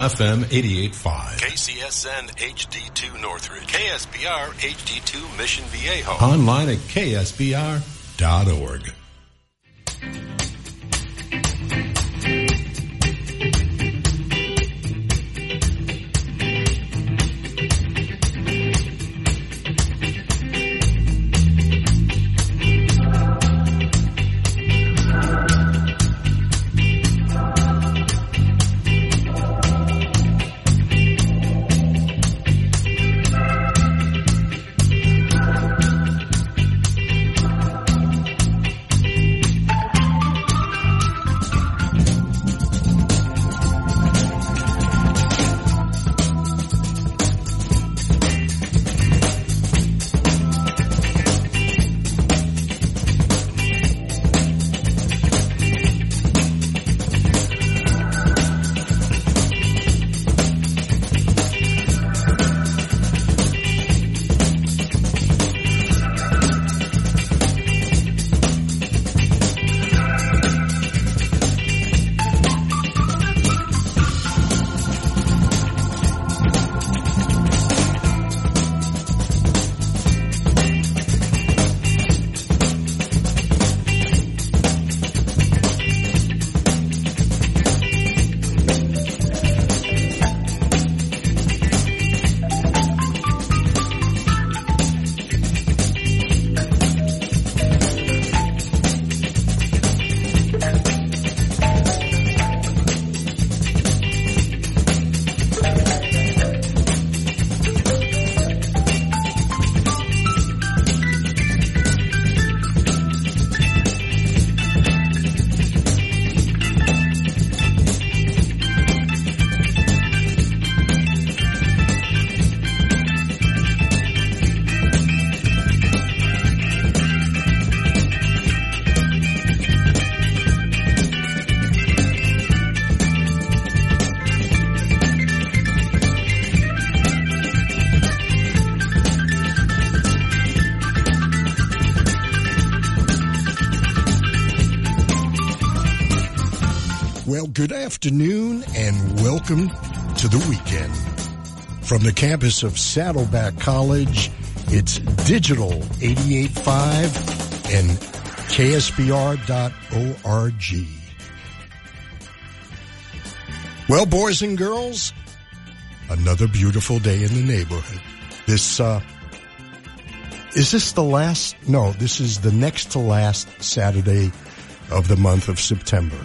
FM 88.5. KCSN HD2 Northridge. KSBR HD2 Mission Viejo. Online at ksbr.org. Good afternoon and welcome to the weekend. From the campus of Saddleback College, it's Digital 88.5 and KSBR.org. Well, boys and girls, another beautiful day in the neighborhood. This is the next to last Saturday of the month of September.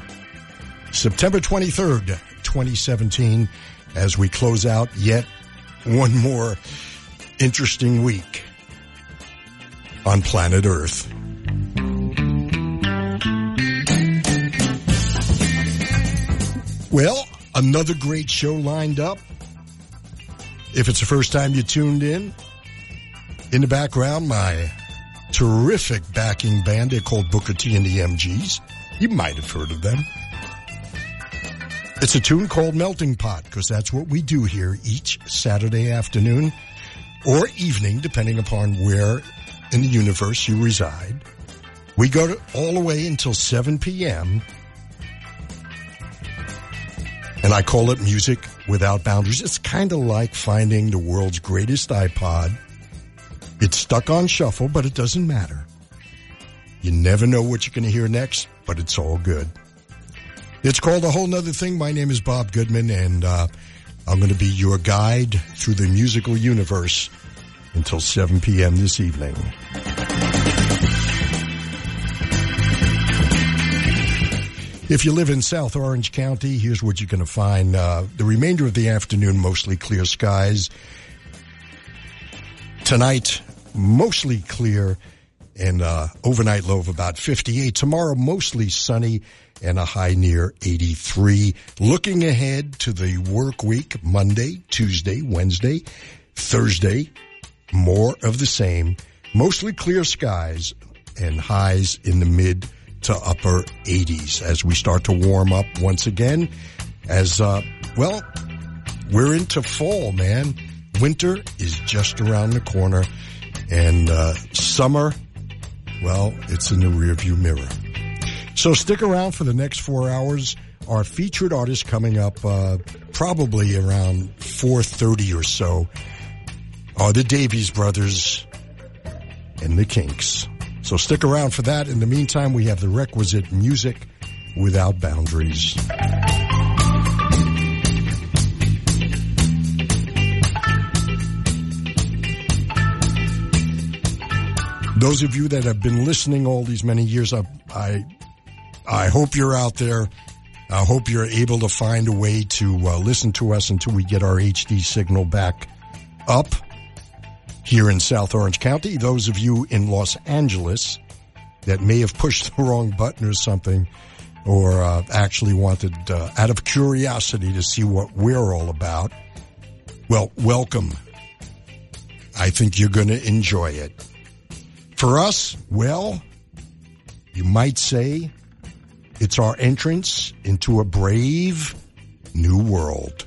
September 23rd, 2017, as we close out yet one more interesting week on planet Earth. Well, another great show lined up. If it's the first time you tuned in the background, my terrific backing band, they're called Booker T and the MGs. You might have heard of them. It's a tune called Melting Pot, because that's what we do here each Saturday afternoon or evening, depending upon where in the universe you reside. We go all the way until 7 p.m., and I call it Music Without Boundaries. It's kind of like finding the world's greatest iPod. It's stuck on shuffle, but it doesn't matter. You never know what you're going to hear next, but it's all good. It's called A Whole Nother Thing. My name is Bob Goodman, and I'm going to be your guide through the musical universe until 7 p.m. this evening. If you live in South Orange County, here's what you're going to find. The remainder of the afternoon, mostly clear skies. Tonight, mostly clear, and overnight low of about 58. Tomorrow, mostly sunny, and a high near 83. Looking ahead to the work week, Monday, Tuesday, Wednesday, Thursday, more of the same. Mostly clear skies and highs in the mid to upper 80s as we start to warm up once again. As, we're into fall, man. Winter is just around the corner. And summer, it's in the rearview mirror. So stick around for the next 4 hours. Our featured artist coming up probably around 4:30 or so, are the Davies Brothers and the Kinks. So stick around for that. In the meantime, we have the requisite music without boundaries. Those of you that have been listening all these many years, I hope you're out there. I hope you're able to find a way to listen to us until we get our HD signal back up here in South Orange County. Those of you in Los Angeles that may have pushed the wrong button or something, or actually wanted, out of curiosity, to see what we're all about, well, welcome. I think you're going to enjoy it. For us, well, you might say it's our entrance into a brave new world.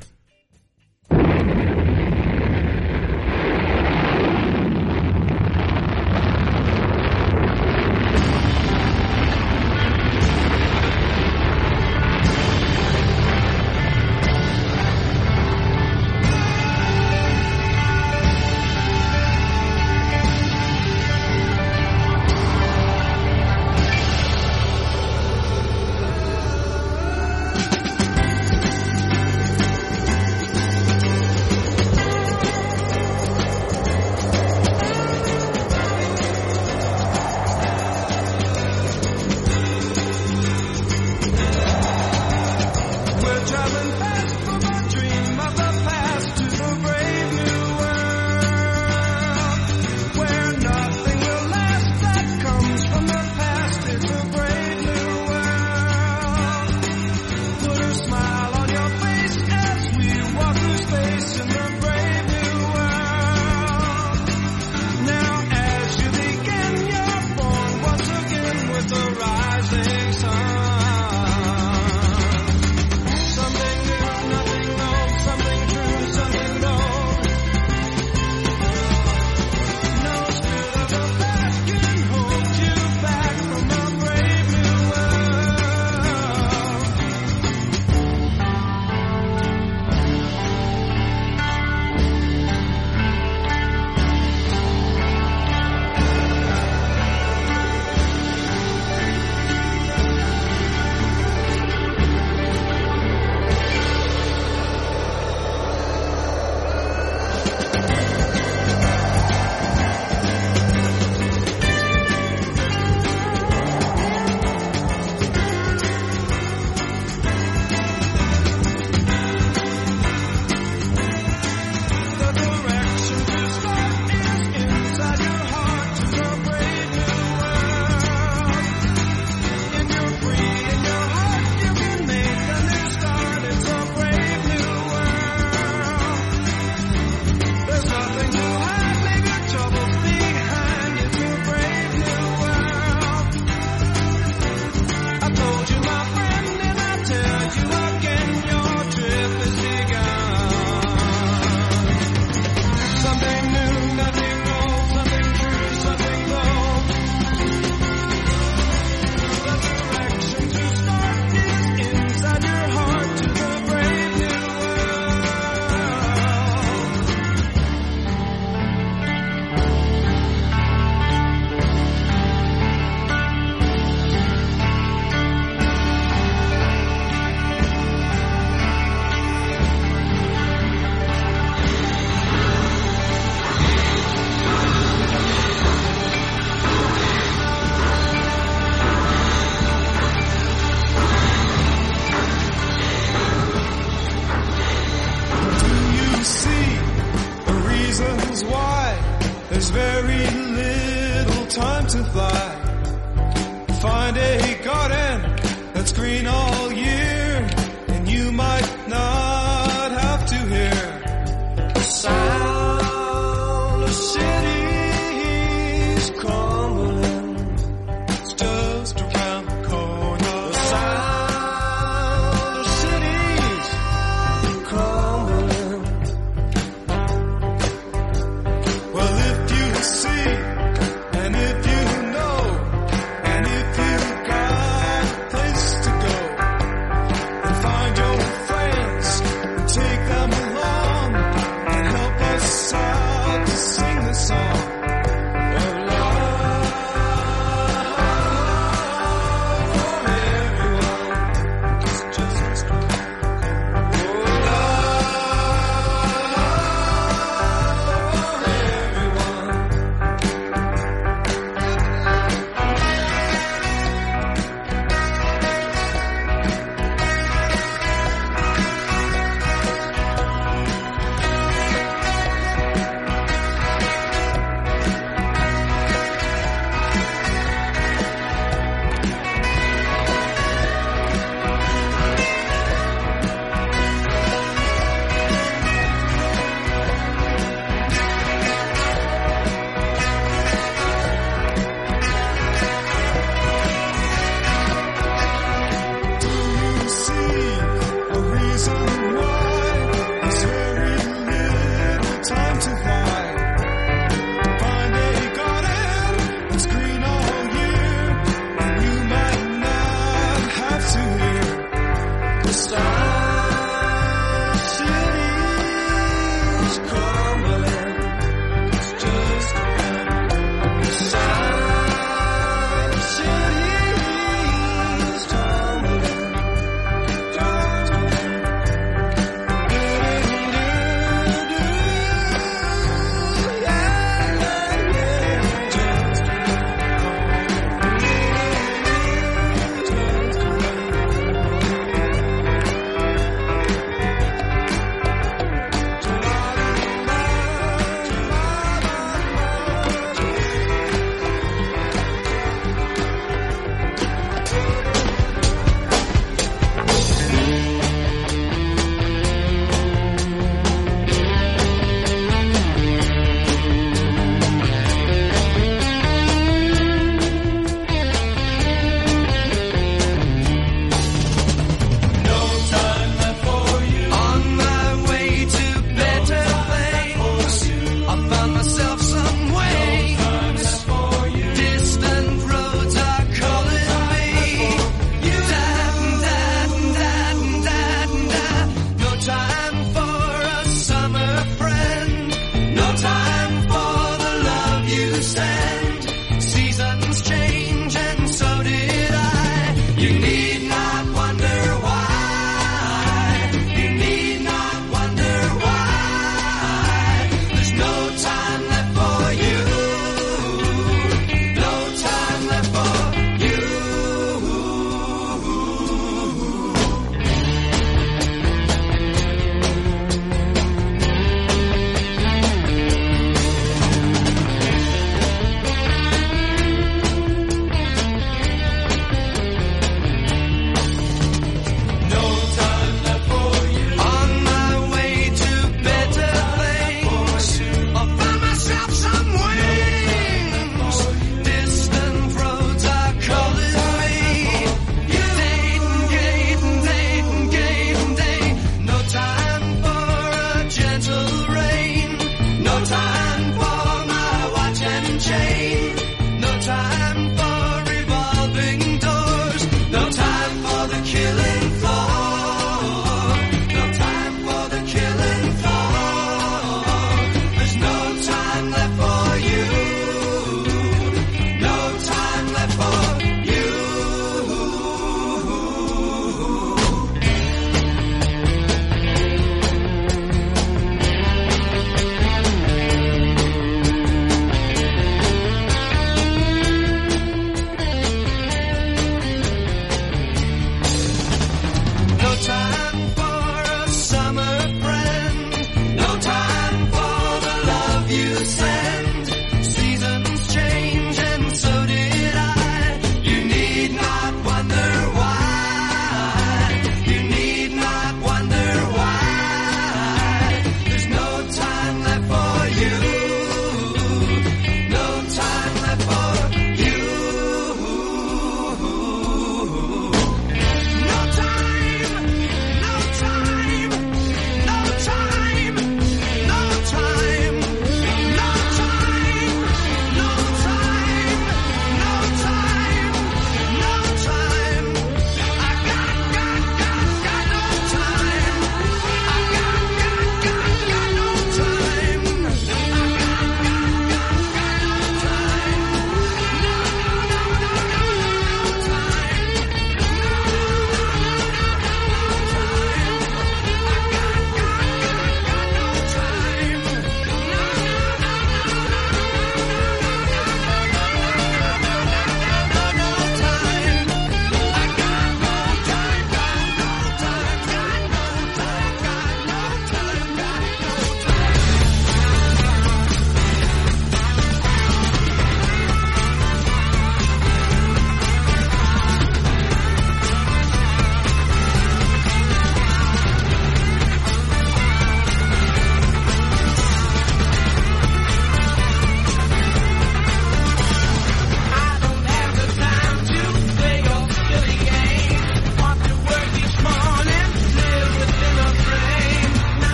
And if you know, and if you got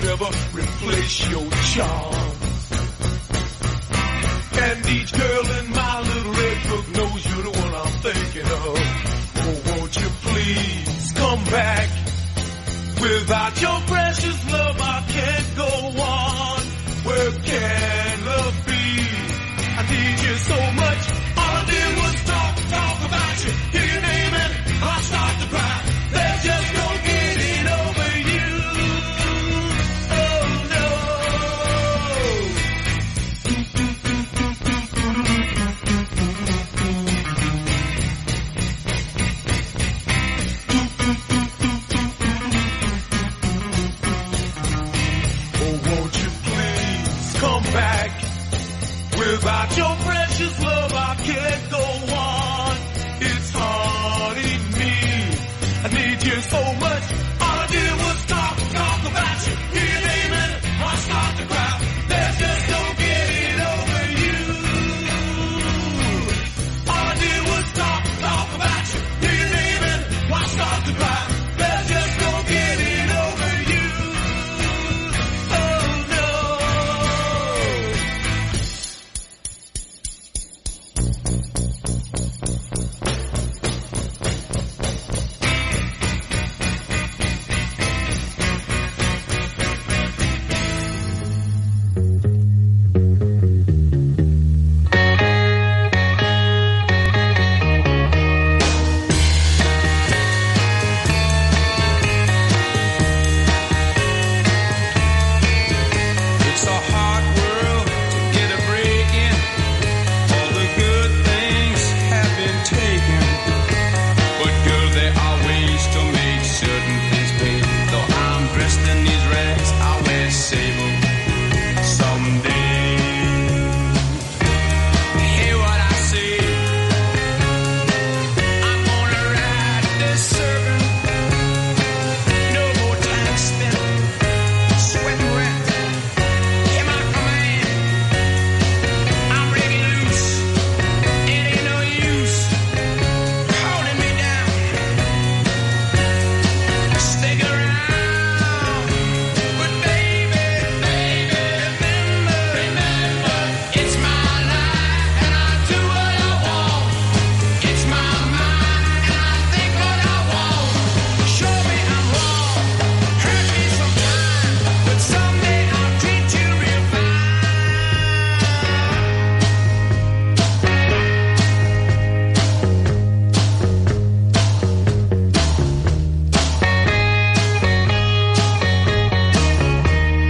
could ever replace your charm. And each girl in my little red book knows you're the one I'm thinking of. Oh, won't you please come back? Without your precious love, I can't go on. Where can love be? I need you so much. All I did was talk about you. Hear your name and I'll start to cry. There's just no getting over you. Oh, no. Oh, won't you please come back? Without your precious love, I can't go on. It's hard in me. I need you so much. All I did was talk about you. Hear your name and I start to cry. There's just no getting over you. All I did was talk about you. Hear your name and I start to cry. There's just no getting over you. Oh no. It's a hard world to get a break in. All the good things have been taken, but girl, there are ways to make certain things pay. Though I'm dressed in these rags, I wear sable. Someday, hear what I say. I'm gonna ride this serpent. No more time spent sweating rent. Hear my command. I'm breaking loose. It ain't no use holding me down. Stick around. But baby, baby, remember, it's my life and I do what I want. It's my mind and I think what I want. Show me I'm wrong. Hurt me sometime. But someday I'll treat you real fine. There'll be women and their fortunes who just walk to mother orphans. Are you gonna cry when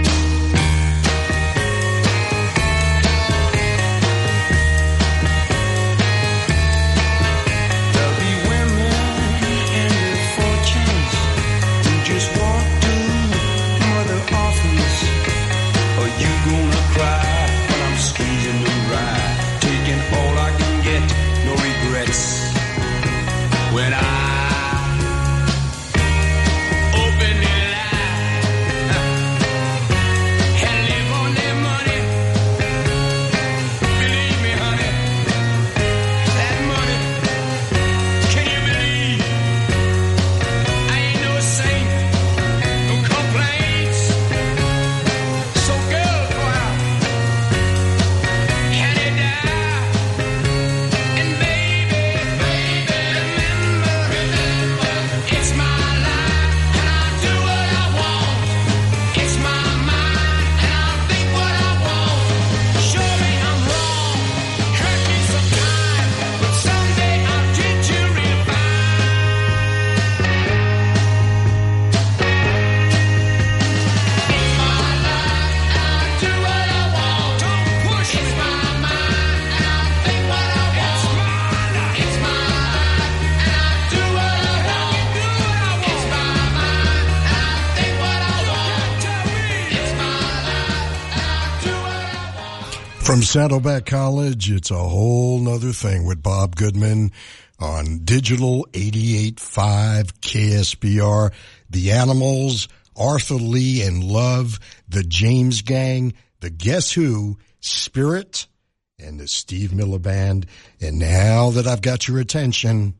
I'm squeezing you right? Taking all I can get, no regrets. When I open their life and live on their money, believe me, honey, that money. Can you believe? I ain't no saint, no complaints. So girl, go out, can you die? And baby, baby, remember, it's my life and I do what I want. It's my mind and I think what I want. Show me I'm wrong, hurt me sometime, but someday I'll treat you real fine. It's my life and I do what I want. Don't push. It's my mind and I think what I want. It's my life and I do what I want. It's my mind and I think what I want. It's my life and I do what I want. From Saddleback College, it's a whole nother thing with Bob Goodman on Digital 88.5 KSBR. The Animals, Arthur Lee and Love, the James Gang, the Guess Who, Spirit, and the Steve Miller Band. And now that I've got your attention,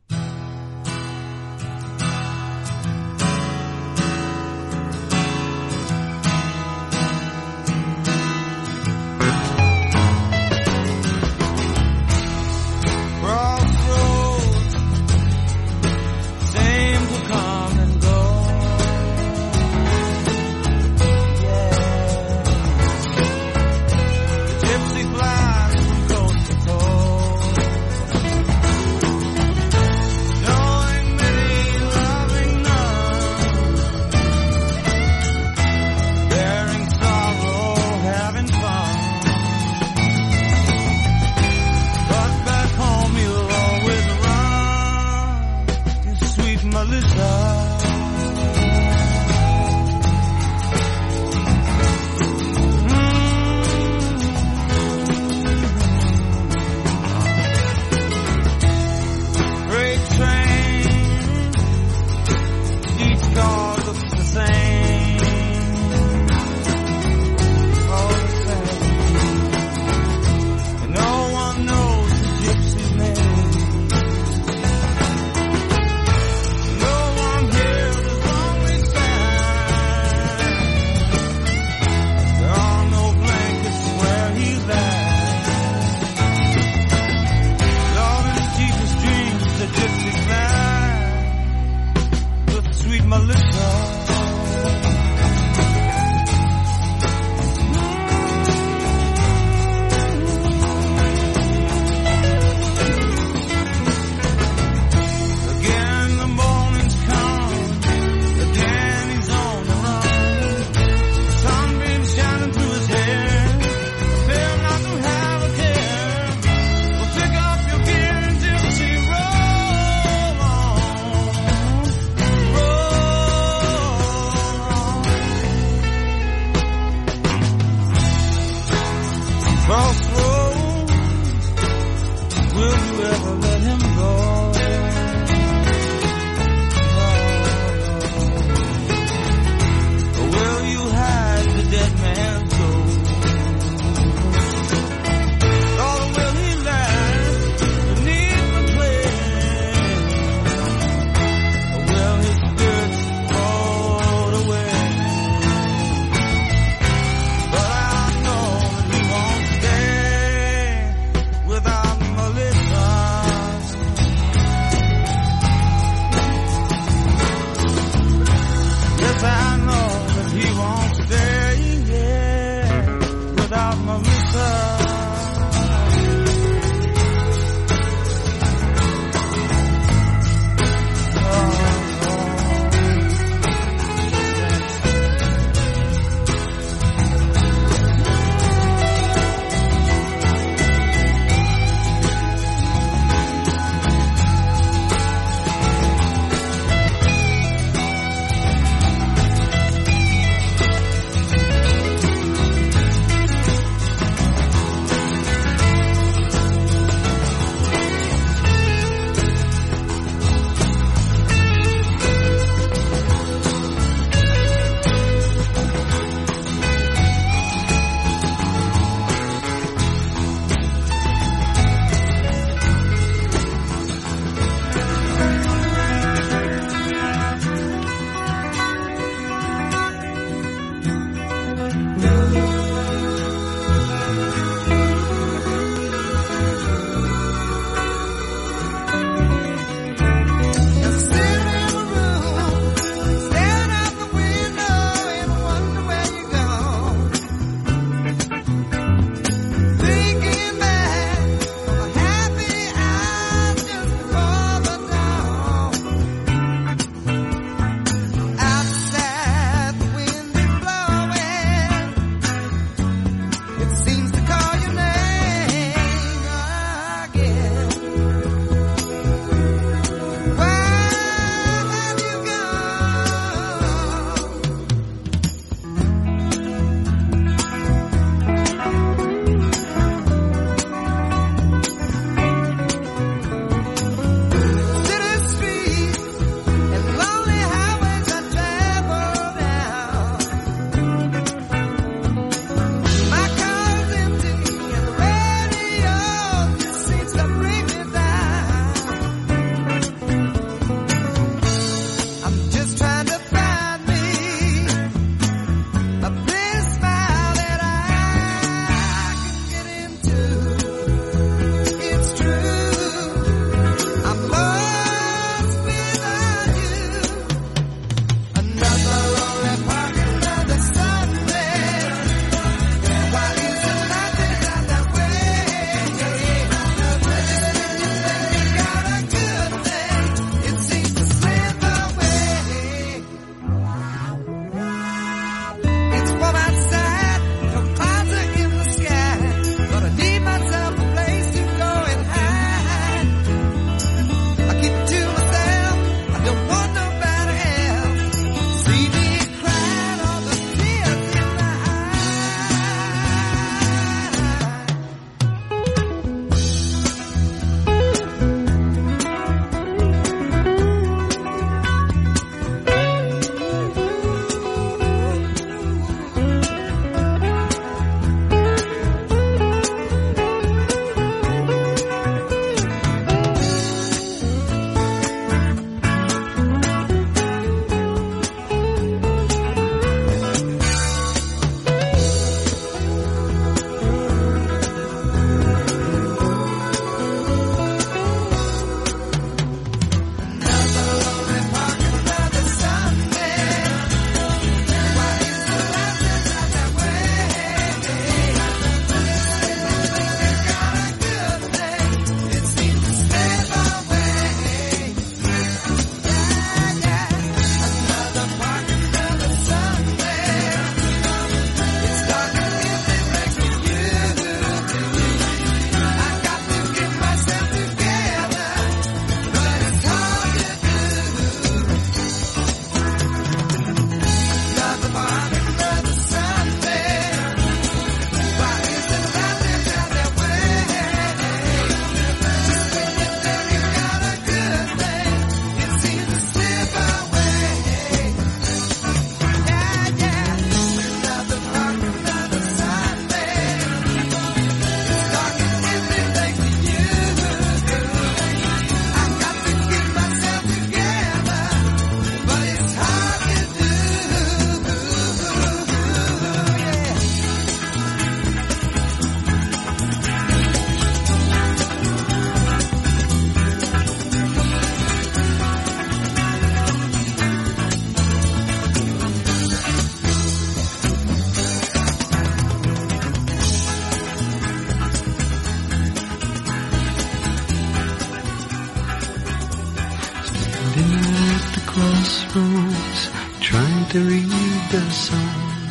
crossroads, trying to read the signs,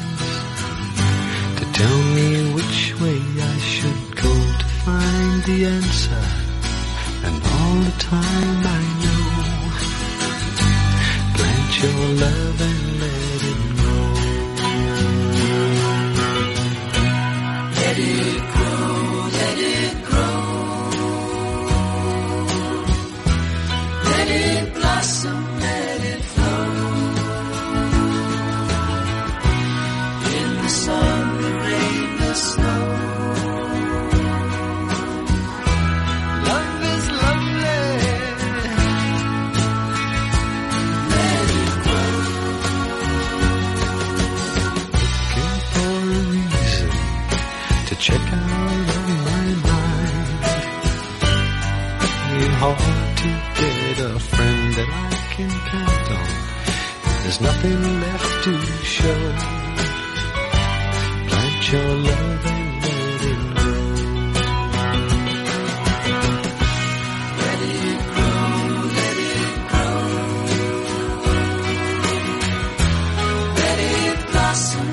to tell me which way I should go to find the answer. And all the time I know, plant your love and let it grow. Let it grow, let it grow, let it blossom. Check out of my mind. It's hard to get a friend that I can count on. There's nothing left to show. Plant your love and let it grow. Let it grow, let it grow, let it blossom.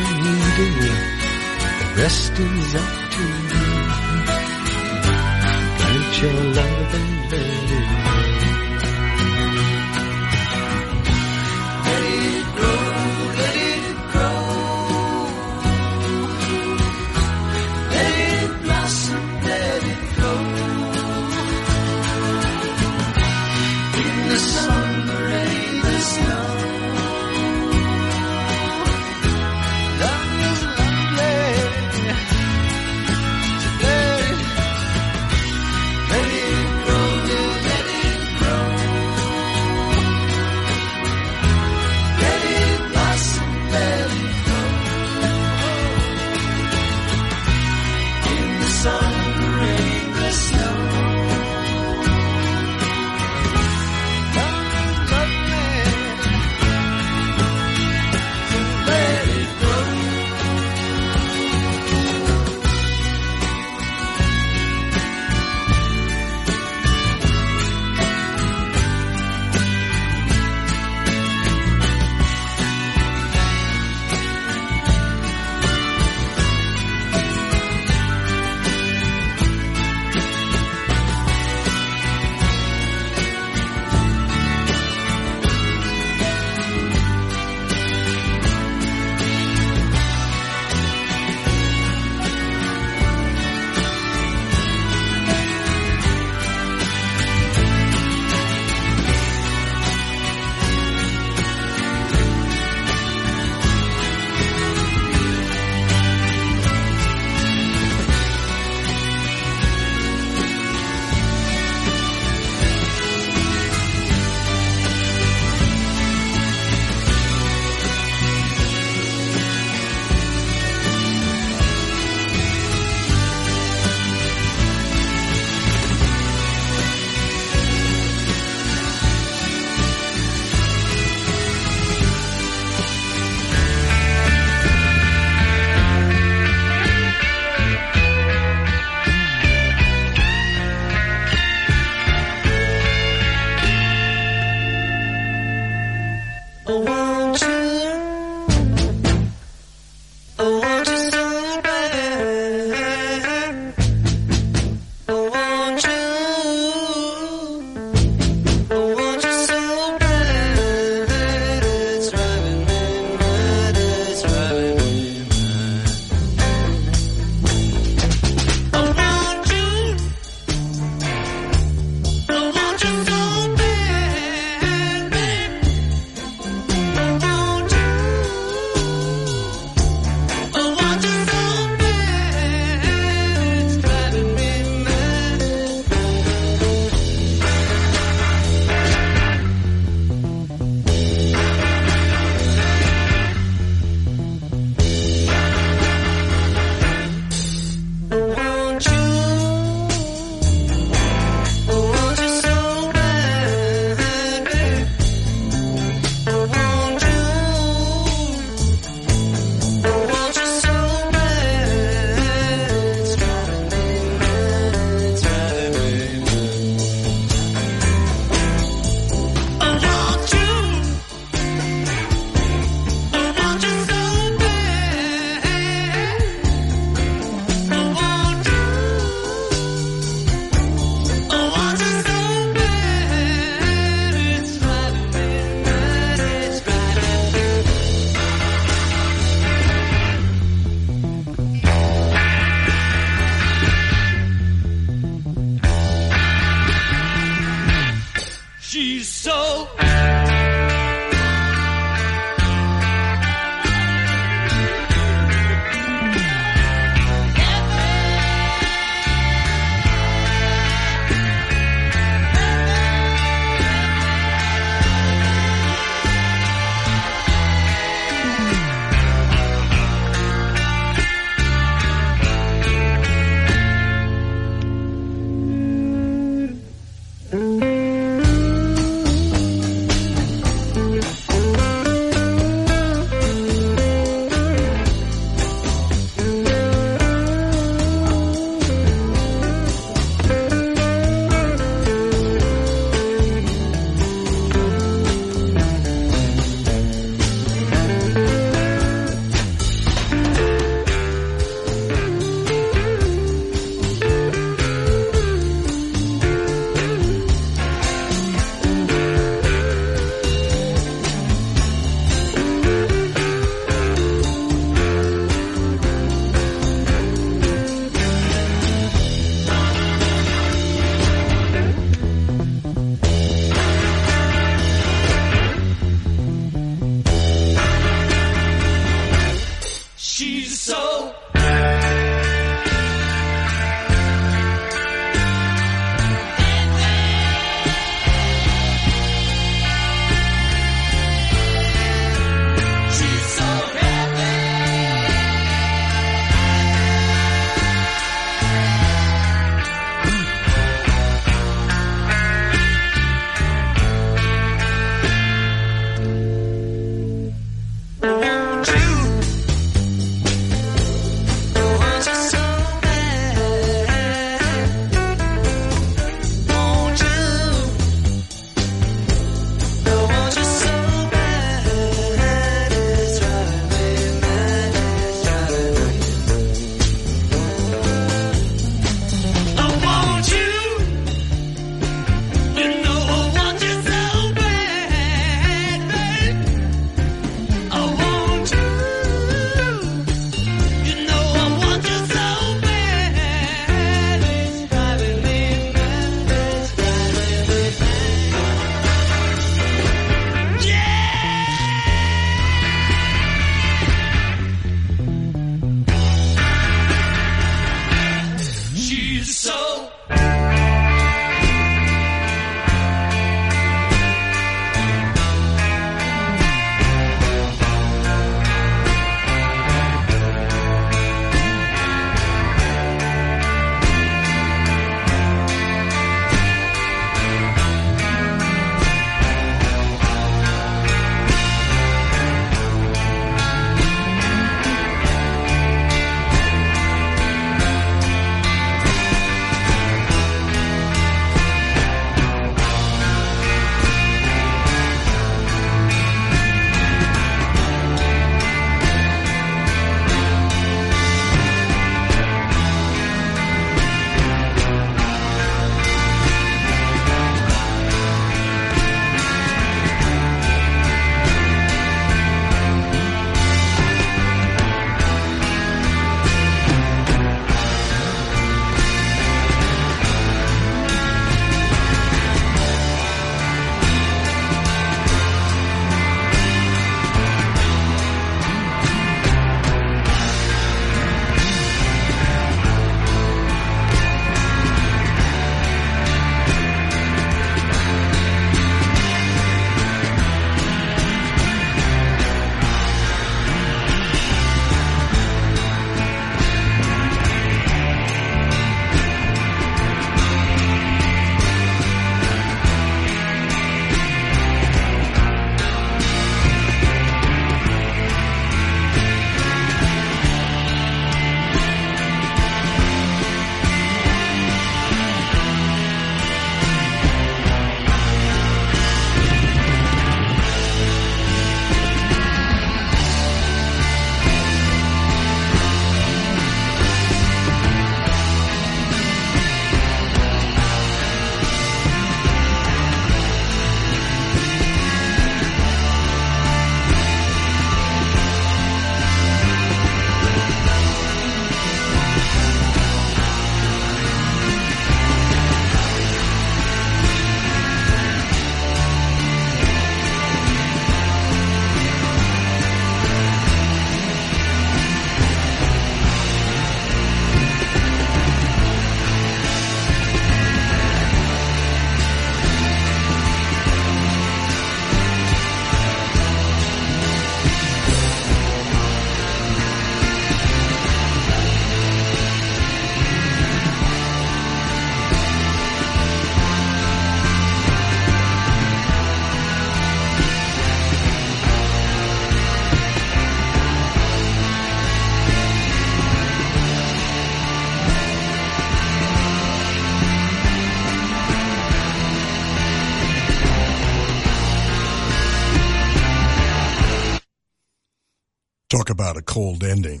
Talk about a cold ending.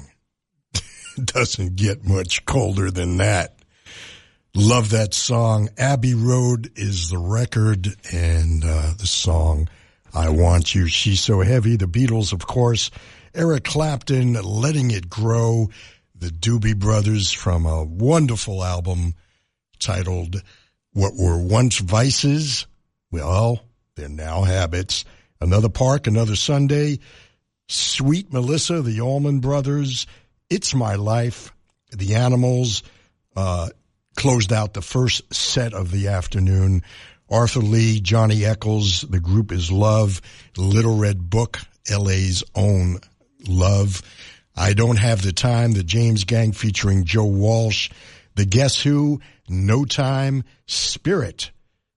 Doesn't get much colder than that. Love that song. Abbey Road is the record, and the song I Want You, She's So Heavy. The Beatles, of course. Eric Clapton, Letting It Grow. The Doobie Brothers from a wonderful album titled What Were Once Vices. Well, they're now habits. Another Park, Another Sunday. Sweet Melissa, the Allman Brothers. It's My Life. The Animals closed out the first set of the afternoon. Arthur Lee, Johnny Eccles, The Group Is Love, Little Red Book, L.A.'s Own Love, I Don't Have the Time, the James Gang featuring Joe Walsh, The Guess Who, No Time, Spirit,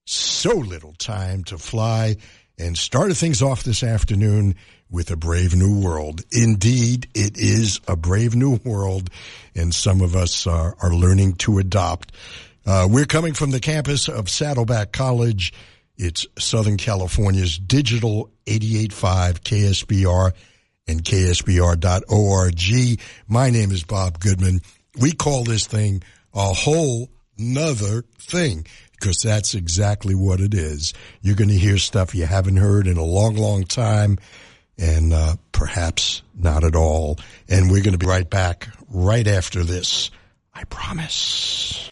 So Little Time to Fly, and started things off this afternoon with A Brave New World. Indeed, it is a brave new world, and some of us are learning to adopt. We're coming from the campus of Saddleback College. It's Southern California's digital 88.5 KSBR and KSBR.org. My name is Bob Goodman. We call this thing a whole nother thing because that's exactly what it is. You're going to hear stuff you haven't heard in a long, long time and perhaps not at all. And we're going to be right back right after this. I promise.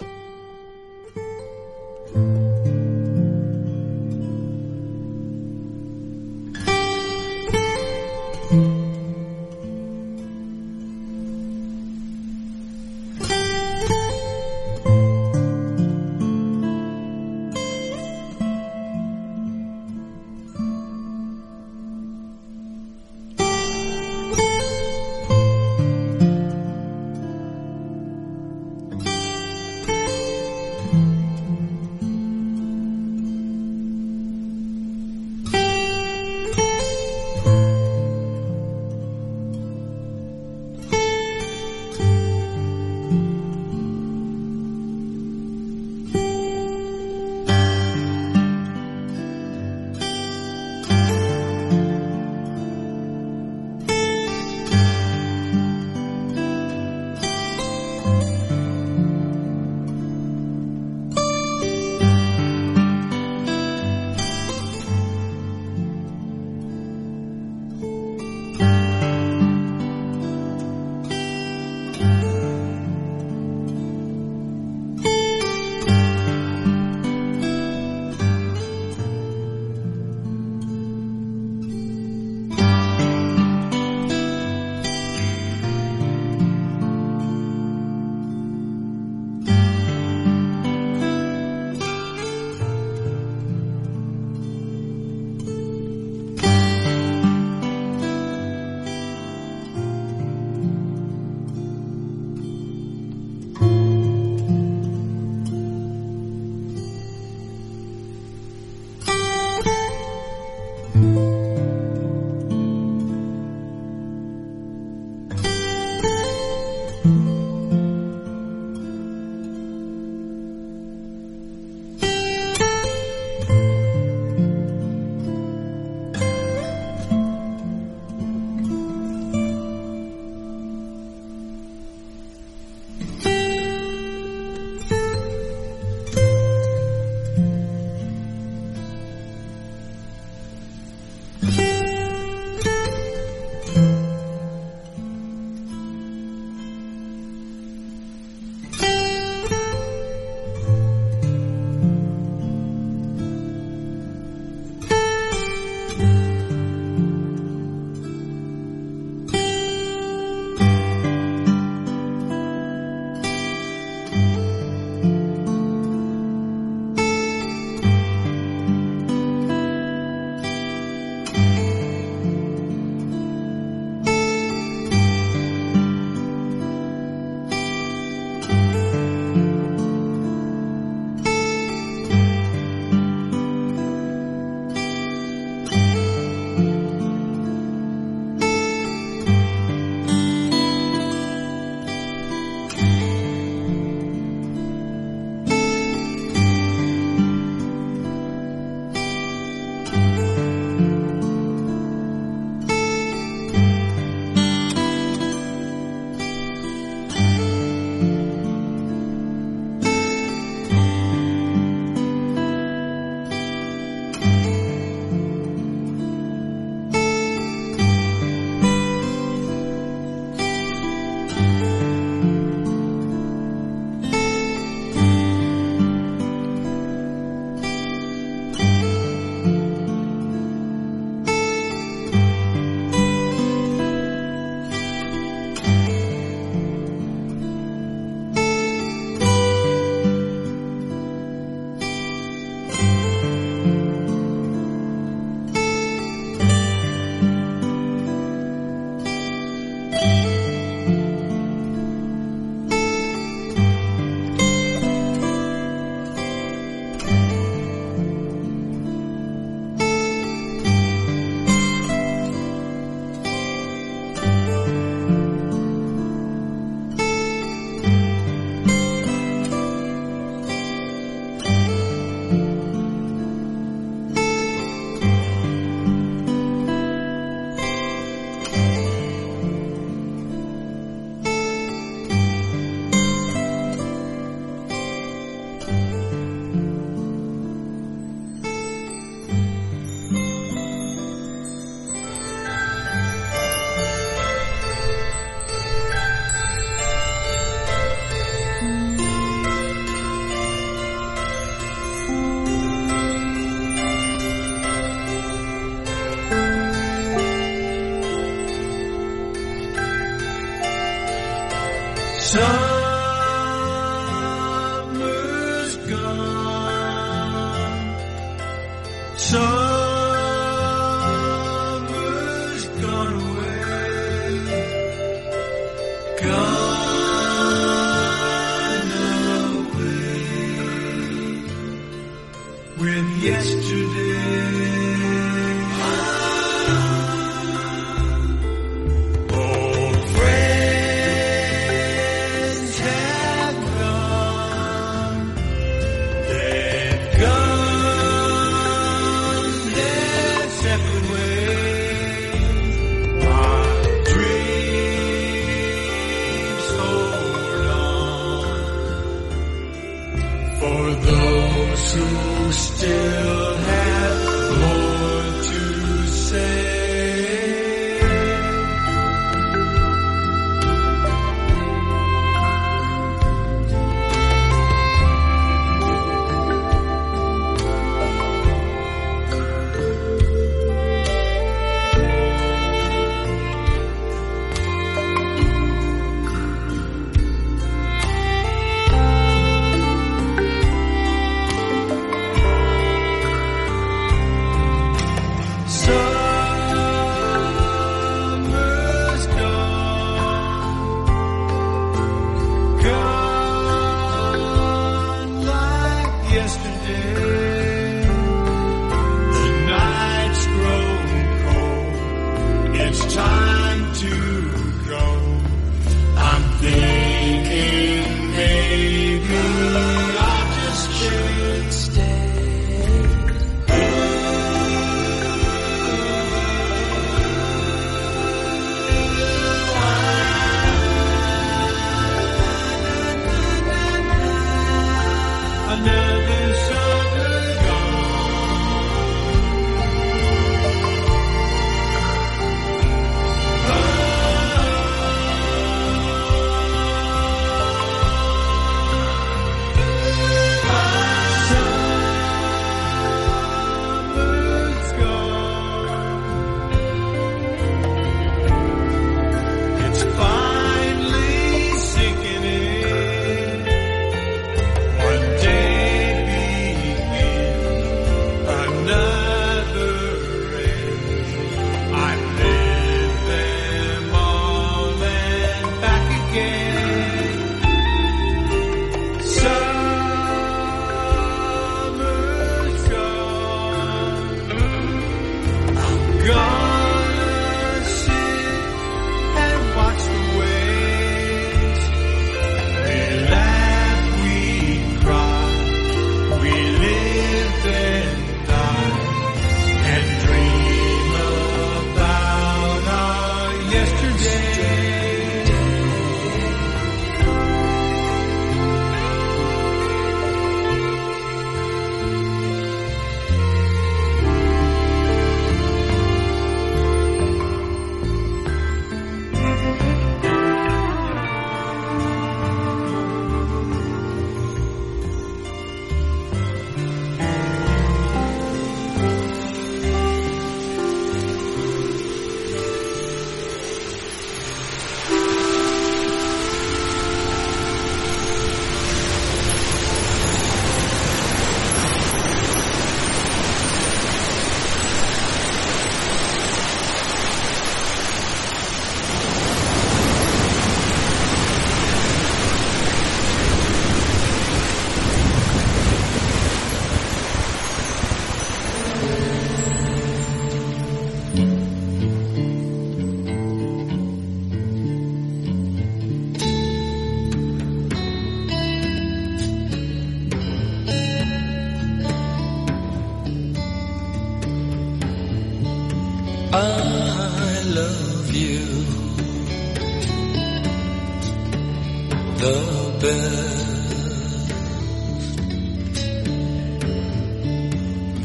the best,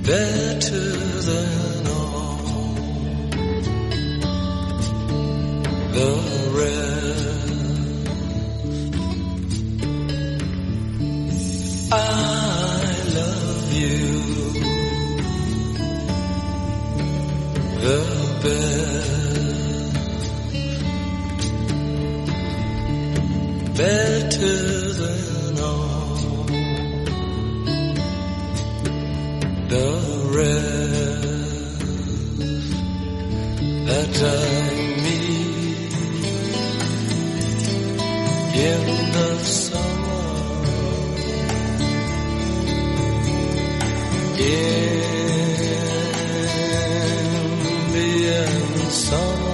better than all the rest. I love you the best, better than all the rest that I meet in the summer, in the end summer.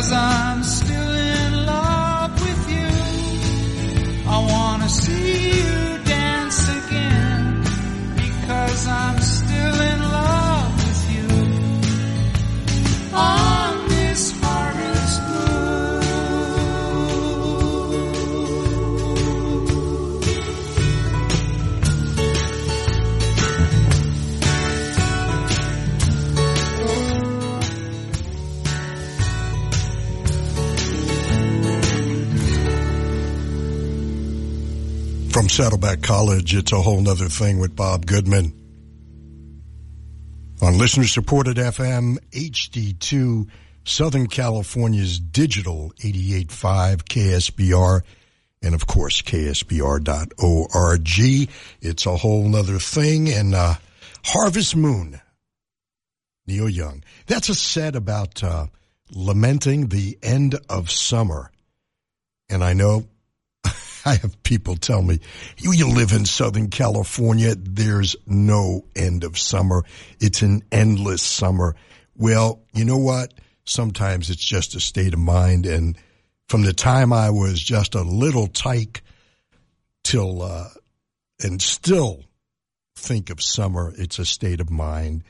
'cause I'm still in love with you. I wanna see you dance again, because I'm still in love with you. On this harvest from Saddleback College, It's a Whole Nother Thing with Bob Goodman. On listener-supported FM, HD2, Southern California's digital 88.5 KSBR, and of course, KSBR.org. It's a Whole Nother Thing, and Harvest Moon, Neil Young. That's a set about lamenting the end of summer, and I know I have people tell me, you live in Southern California, there's no end of summer. It's an endless summer. Well, you know what? Sometimes it's just a state of mind. And from the time I was just a little tyke till, and still think of summer, it's a state of mind.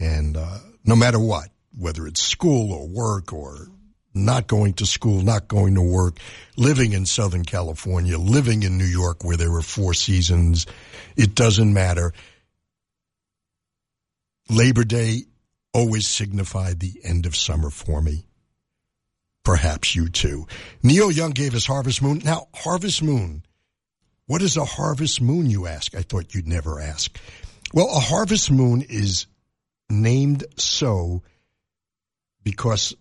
And no matter what, whether it's school or work or not going to school, not going to work, living in Southern California, living in New York where there were four seasons, it doesn't matter. Labor Day always signified the end of summer for me. Perhaps you too. Neil Young gave us Harvest Moon. Now, Harvest Moon. What is a Harvest Moon, you ask? I thought you'd never ask. Well, a Harvest Moon is named so because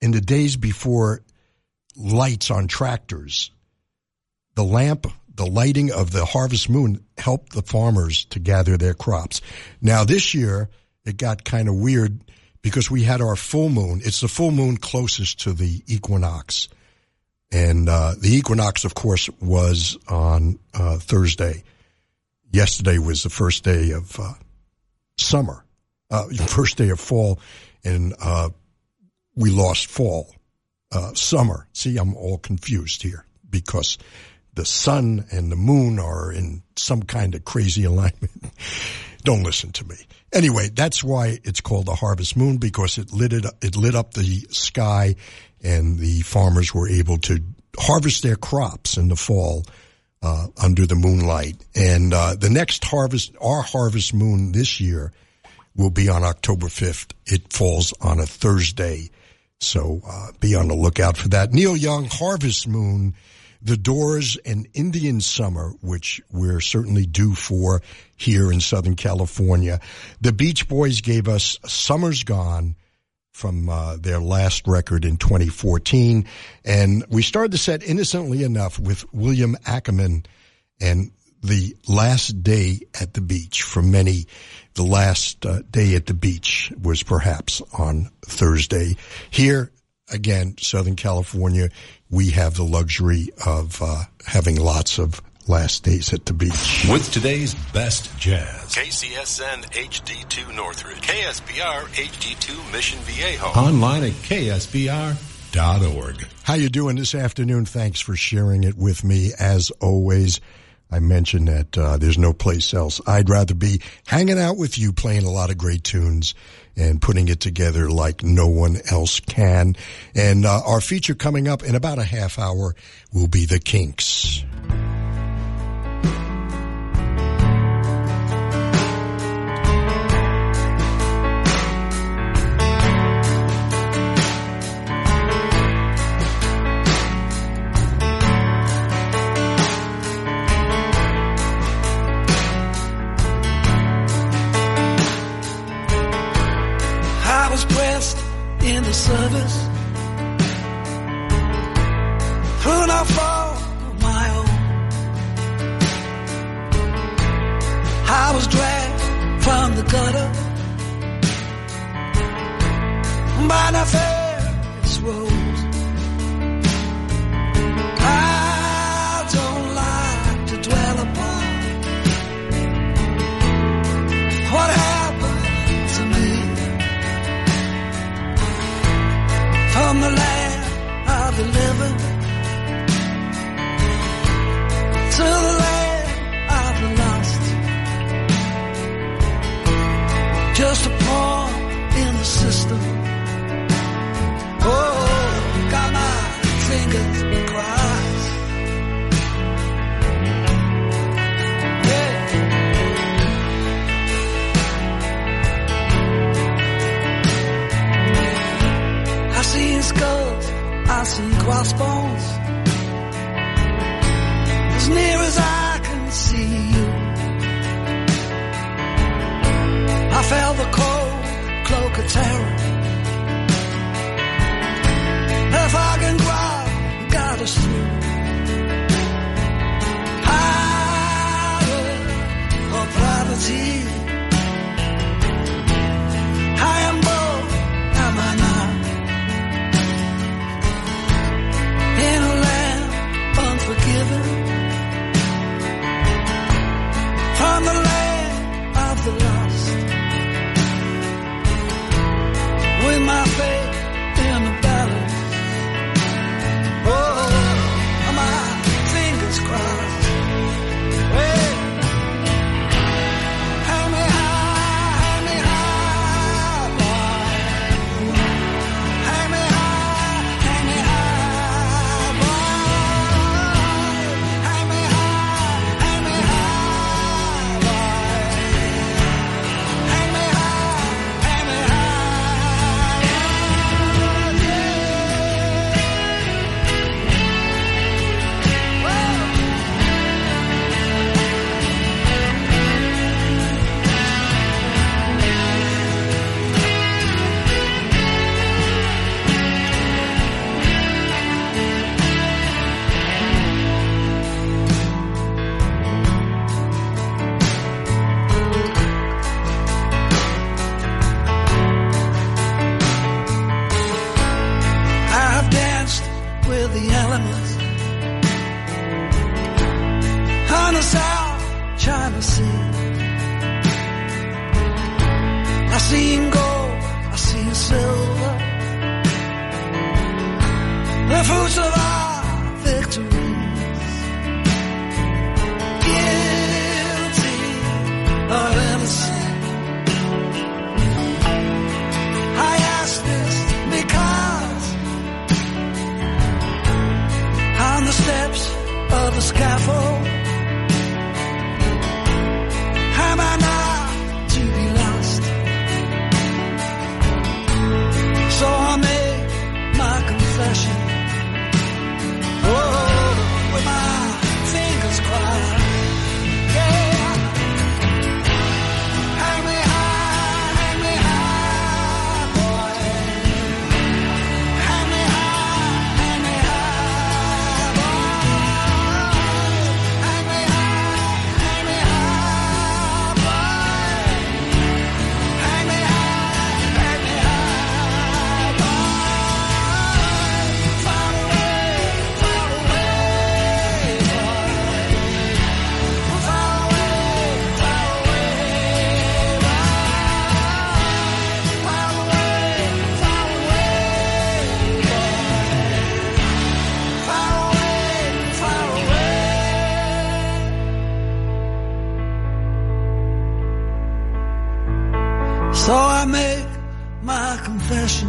in the days before lights on tractors, the lamp, the lighting of the harvest moon helped the farmers to gather their crops. Now, this year, it got kind of weird because we had our full moon. It's the full moon closest to the equinox. And the equinox, of course, was on Thursday. Yesterday was the first day of summer, first day of fall, and we lost fall, summer. See, I'm all confused here because the sun and the moon are in some kind of crazy alignment. Don't listen to me. Anyway, that's why it's called the harvest moon, because it lit up the sky and the farmers were able to harvest their crops in the fall under the moonlight. And the next harvest, our harvest moon this year, will be on October 5th. It falls on a Thursday. So be on the lookout for that. Neil Young, Harvest Moon, The Doors, and Indian Summer, which we're certainly due for here in Southern California. The Beach Boys gave us Summer's Gone from their last record in 2014. And we started the set, innocently enough, with William Ackerman and The Last Day at the Beach. For many, the last day at the beach was perhaps on Thursday. Here, again, Southern California, we have the luxury of having lots of last days at the beach. With today's best jazz. KCSN HD2 Northridge. KSBR HD2 Mission Viejo. Online at KSBR.org. How you doing this afternoon? Thanks for sharing it with me, as always. I mentioned that there's no place else. I'd rather be hanging out with you, playing a lot of great tunes and putting it together like no one else can. And our feature coming up in about a half hour will be The Kinks. Service, through no fault of my own, I was dragged from the gutter by nefarious roads. I don't like to dwell upon what happened to me. From the land wasp bones, as near as I can see you. I felt the cold cloak of terror. If I can grab, got us through. Power of gravity. From the land of the lost, with my faith in the balance, oh, my fingers crossed. Hey, hang me high, boy. Hang me high, boy. Hang me high, boy. Hang me high, yeah. Whoa. I've danced with the elements on the South China Sea. I seen gold, I seen silver, the fruits of our victories. Guilty or innocent, I ask this because on the steps of the scaffold, am I not to be lost? So I make my confession, oh, with my fingers crossed. Yeah. Hang me high, boy. Hang me high, boy. Hang me high, boy. Hang me high, boy. Far away, boy. Far away, far away, boy. Far away, far away, boy. Far away, far away. So I make my confession,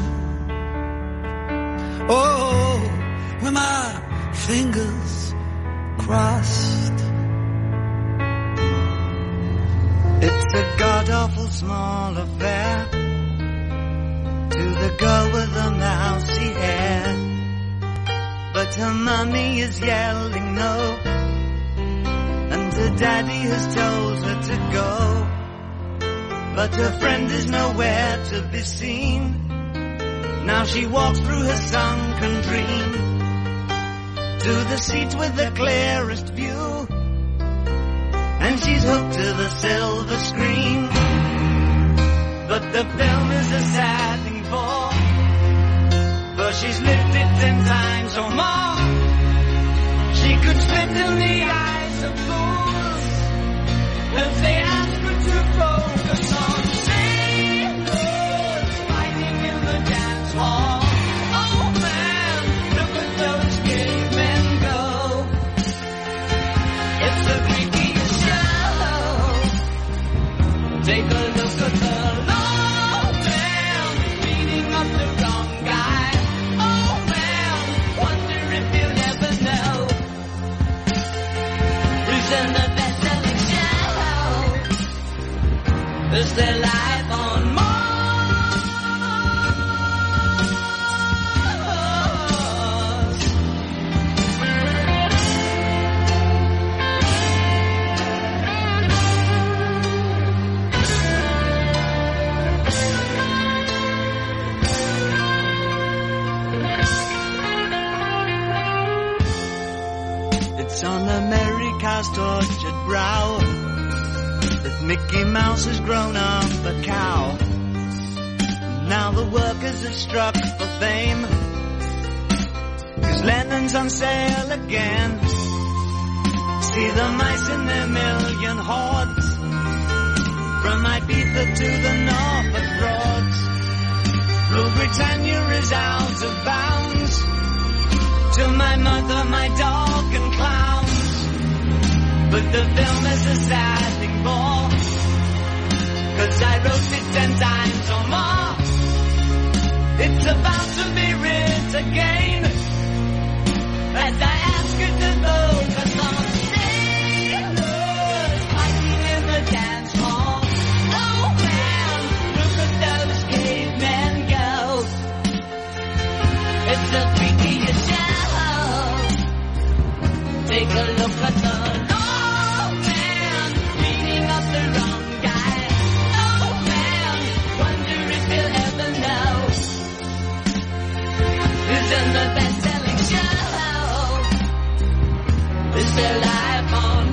oh, with my fingers crossed. It's a god-awful small affair to the girl with the mousy hair, but her mummy is yelling no, and her daddy has told her to go, but her friend is nowhere to be seen. Now she walks through her sunken dream to the seat with the clearest view, and she's hooked to the silver screen. But the film is a sad thing for, but she's lived it 10 times or more. She could spit in the eyes of fools if they asked her to focus on sailors fighting in the dance hall. Oh man, look at those cavemen go. It's the freakiest show. Take a look at the long man beating up the wrong guy. Oh man, wonder if you'll ever know who's in the best-selling show. Is their life on Mars? house has grown on the cow. Now the workers have struck for fame, 'cause Lennon's on sale again. See the mice in their million hordes, from Ibiza to the Norfolk broads. Rule Britannia is out of bounds, to my mother, my dog and clowns. But the film is a sad thing more, 'cause I wrote it 10 times or more. It's about to be writ again, as I ask it to vote for some sailors fighting in the dance hall. Oh man, look at those cavemen go. It's the freakiest show. Take a look at the old man beating up the wrong guy. Oh man, wonder if he'll ever know who's in the best-selling show. It's their life on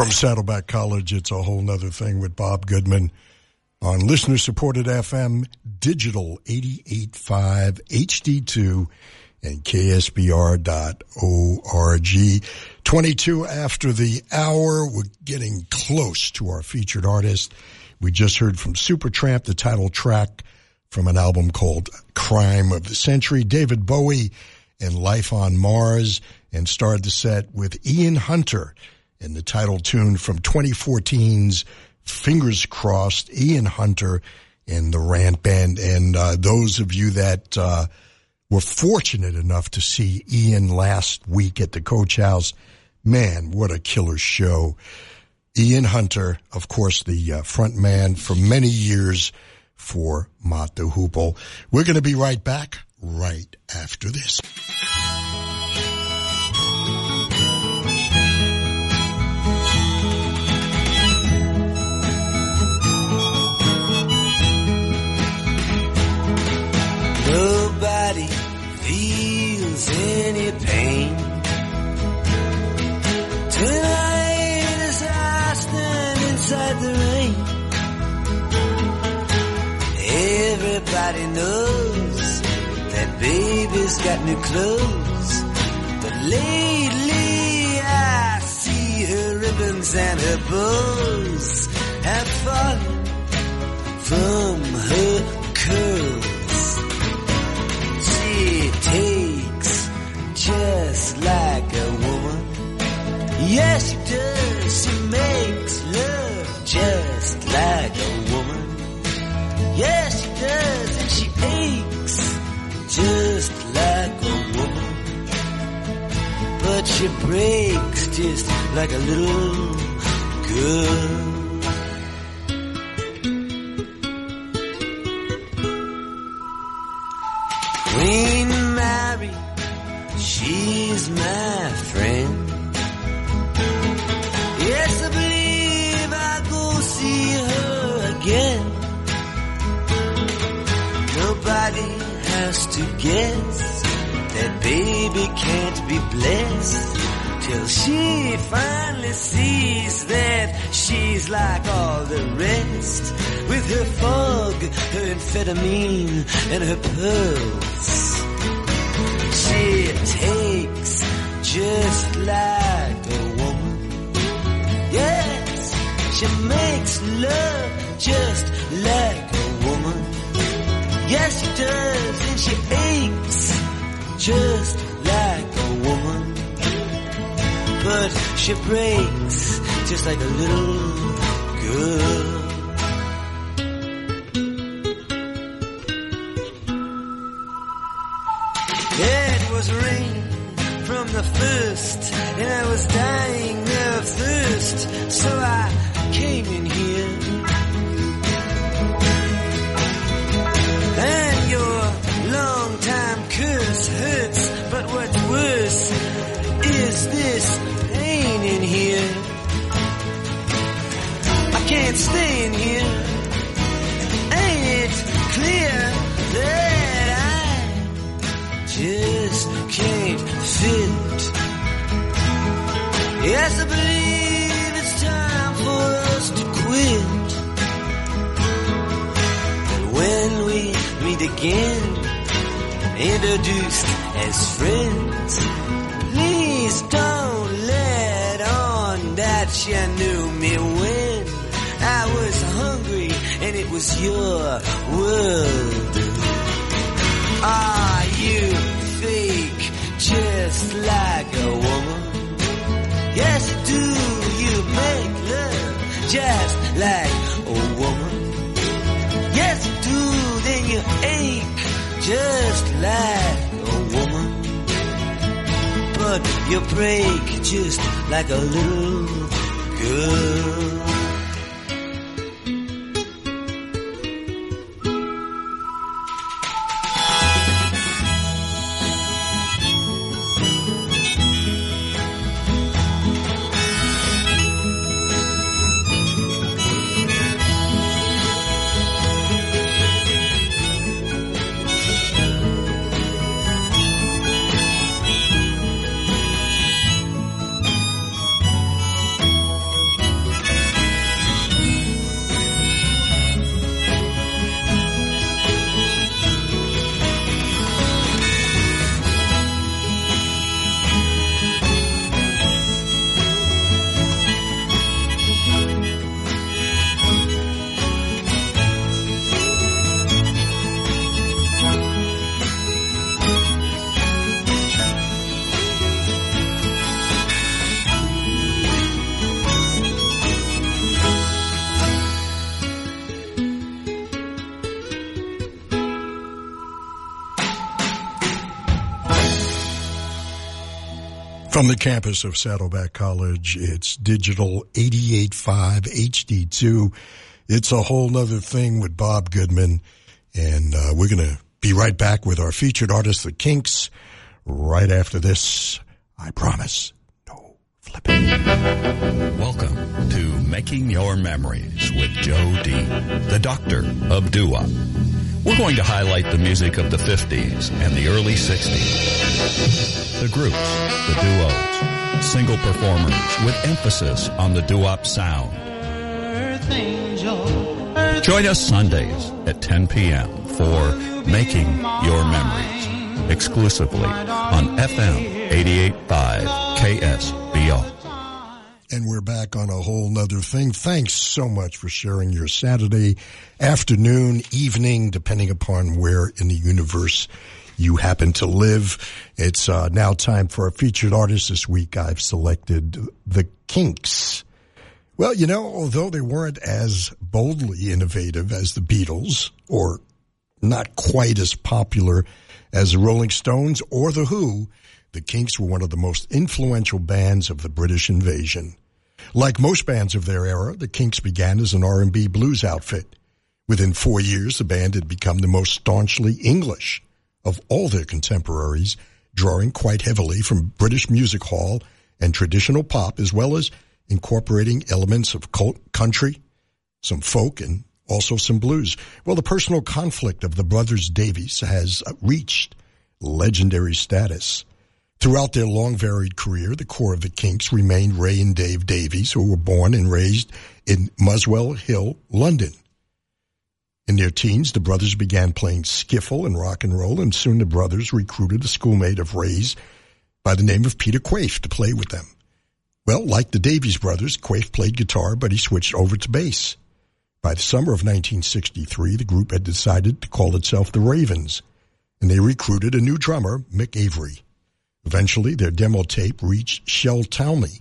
From Saddleback College, it's a whole nother thing with Bob Goodman on listener-supported FM, digital 88.5 HD2 and KSBR.org. 22 after the hour, we're getting close to our featured artist. We just heard from Supertramp, the title track from an album called Crime of the Century, David Bowie and Life on Mars, and started the set with Ian Hunter and the title tune from 2014's Fingers Crossed, Ian Hunter and the Rant Band. And those of you that were fortunate enough to see Ian last week at the Coach House, man, what a killer show. Ian Hunter, of course, the front man for many years for Mott the Hoople. We're going to be right back right after this. Nobody feels any pain. Tonight as I stand inside the rain, everybody knows that baby's got new clothes, but lately I see her ribbons and her bows have fallen from her curls. Takes just like a woman. Yes, she does. She makes love just like a woman. Yes, she does. And she aches just like a woman. But she breaks just like a little girl. Queen Mary, she's my friend. Yes, I believe I'll go see her again. Nobody has to guess that baby can't be blessed till she finally sees that she's like all the rest, with her fog, her amphetamine, and her pearls. She takes just like a woman. Yes, she makes love just like a woman. Yes, she does, and she aches just like a woman. But she breaks just like a little girl. It was rain from the first, and I was dying of thirst, so I came in here. And your long-time curse hurts, but what's worse is this pain in here. I can't stay in here. Ain't it clear that I just can't fit? Yes, I believe it's time for us to quit. And when we meet again, introduced as friends, please don't let on that you knew me when I was hungry and it was your world. Are you fake just like a woman? Yes, you do. You make love just like a woman. Yes, you do. Then you ache just like a woman. But you break just like a little girl. From the campus of Saddleback College, it's digital 88.5 HD2. It's a whole nother thing with Bob Goodman. And we're going to be right back with our featured artist, The Kinks, right after this. I promise. No flipping. Welcome to Making Your Memories with Joe D, the doctor of doo-wop. We're going to highlight the music of the 50s and the early 60s. The groups, the duos, single performers with emphasis on the doo-wop sound. Earth Angel, Earth. Join us Sundays at 10 p.m. for Making Your Memories, exclusively on FM 88.5 KSBR. And we're back on a whole nother thing. Thanks so much for sharing your Saturday afternoon, evening, depending upon where in the universe you happen to live. It's now time for our featured artist this week. I've selected The Kinks. Well, you know, although they weren't as boldly innovative as the Beatles, or not quite as popular as the Rolling Stones or The Who, the Kinks were one of the most influential bands of the British invasion. Like most bands of their era, the Kinks began as an R&B blues outfit. Within 4 years, the band had become the most staunchly English of all their contemporaries, drawing quite heavily from British music hall and traditional pop, as well as incorporating elements of country, some folk, and also some blues. Well, the personal conflict of the brothers Davies has reached legendary status. Throughout their long varied career, the core of the Kinks remained Ray and Dave Davies, who were born and raised in Muswell Hill, London. In their teens, the brothers began playing skiffle and rock and roll, and soon the brothers recruited a schoolmate of Ray's by the name of Peter Quaife to play with them. Well, like the Davies brothers, Quaife played guitar, but he switched over to bass. By the summer of 1963, the group had decided to call itself the Ravens, and they recruited a new drummer, Mick Avery. Eventually, their demo tape reached Shel Talmy.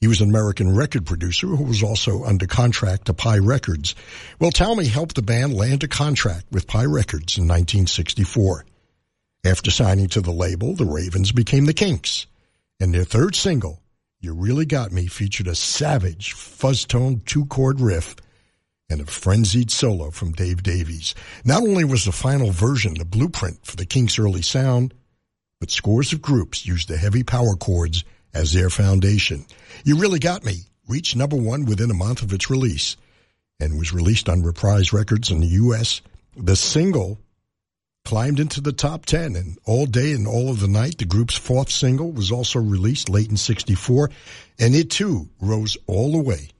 He was an American record producer who was also under contract to Pi Records. Well, Talmy helped the band land a contract with Pi Records in 1964. After signing to the label, the Ravens became the Kinks, and their third single, You Really Got Me, featured a savage, fuzz-toned two-chord riff and a frenzied solo from Dave Davies. Not only was the final version the blueprint for the Kinks' early sound, but scores of groups used the heavy power chords as their foundation. You Really Got Me reached number one within a month of its release and was released on Reprise Records in the U.S. The single climbed into the top 10, and All Day and All of the Night, the group's fourth single, was also released late in 64, and it too rose all the way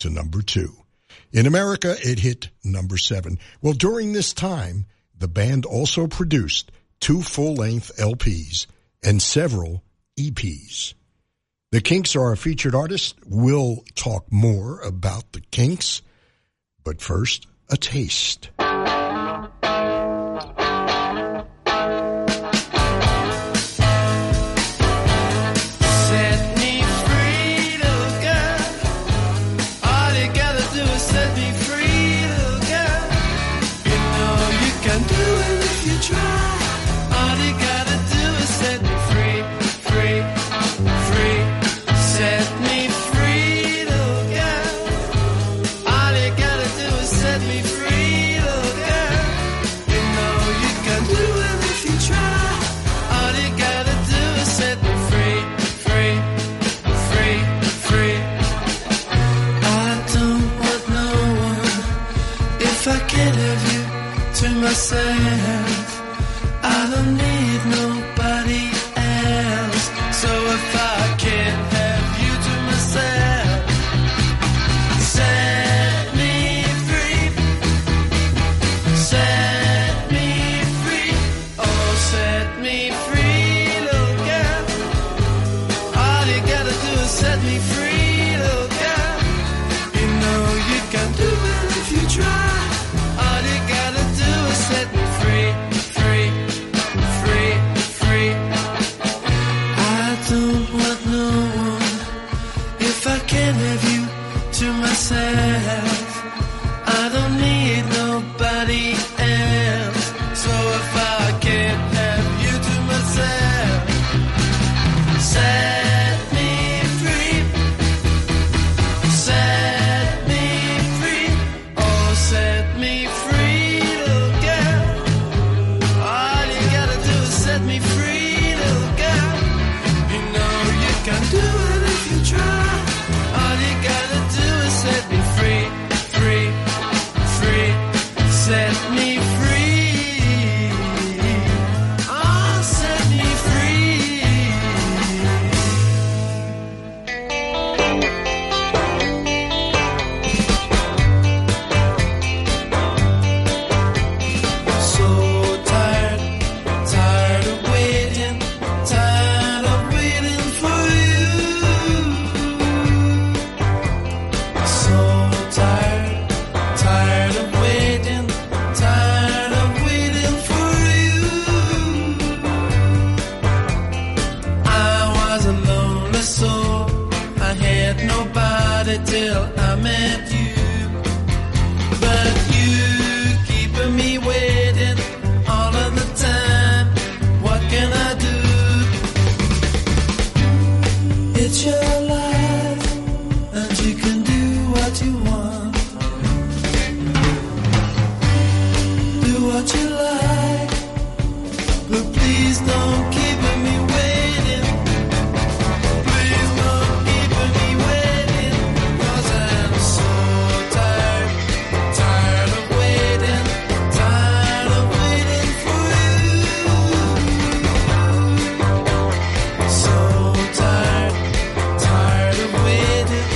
to number 2. In America, it hit number 7. Well, during this time, the band also produced 2 full-length LPs, and several EPs. The Kinks are a featured artist. We'll talk more about the Kinks, but first, a taste. Myself, I don't need nobody else. So if I can't have you to myself, set me free, oh set me free, little girl. All you gotta do is set me free, little girl. You know you can do it if you try. I don't need nobody else. So if I can't have you to myself, it till I met you. But you keeping me waiting all of the time. What can I do? It's your life and you can do what you want. Do what you like, but please don't keep me waiting. Please don't keep me waiting, 'cause I'm so tired, tired of waiting for you. So tired, tired of waiting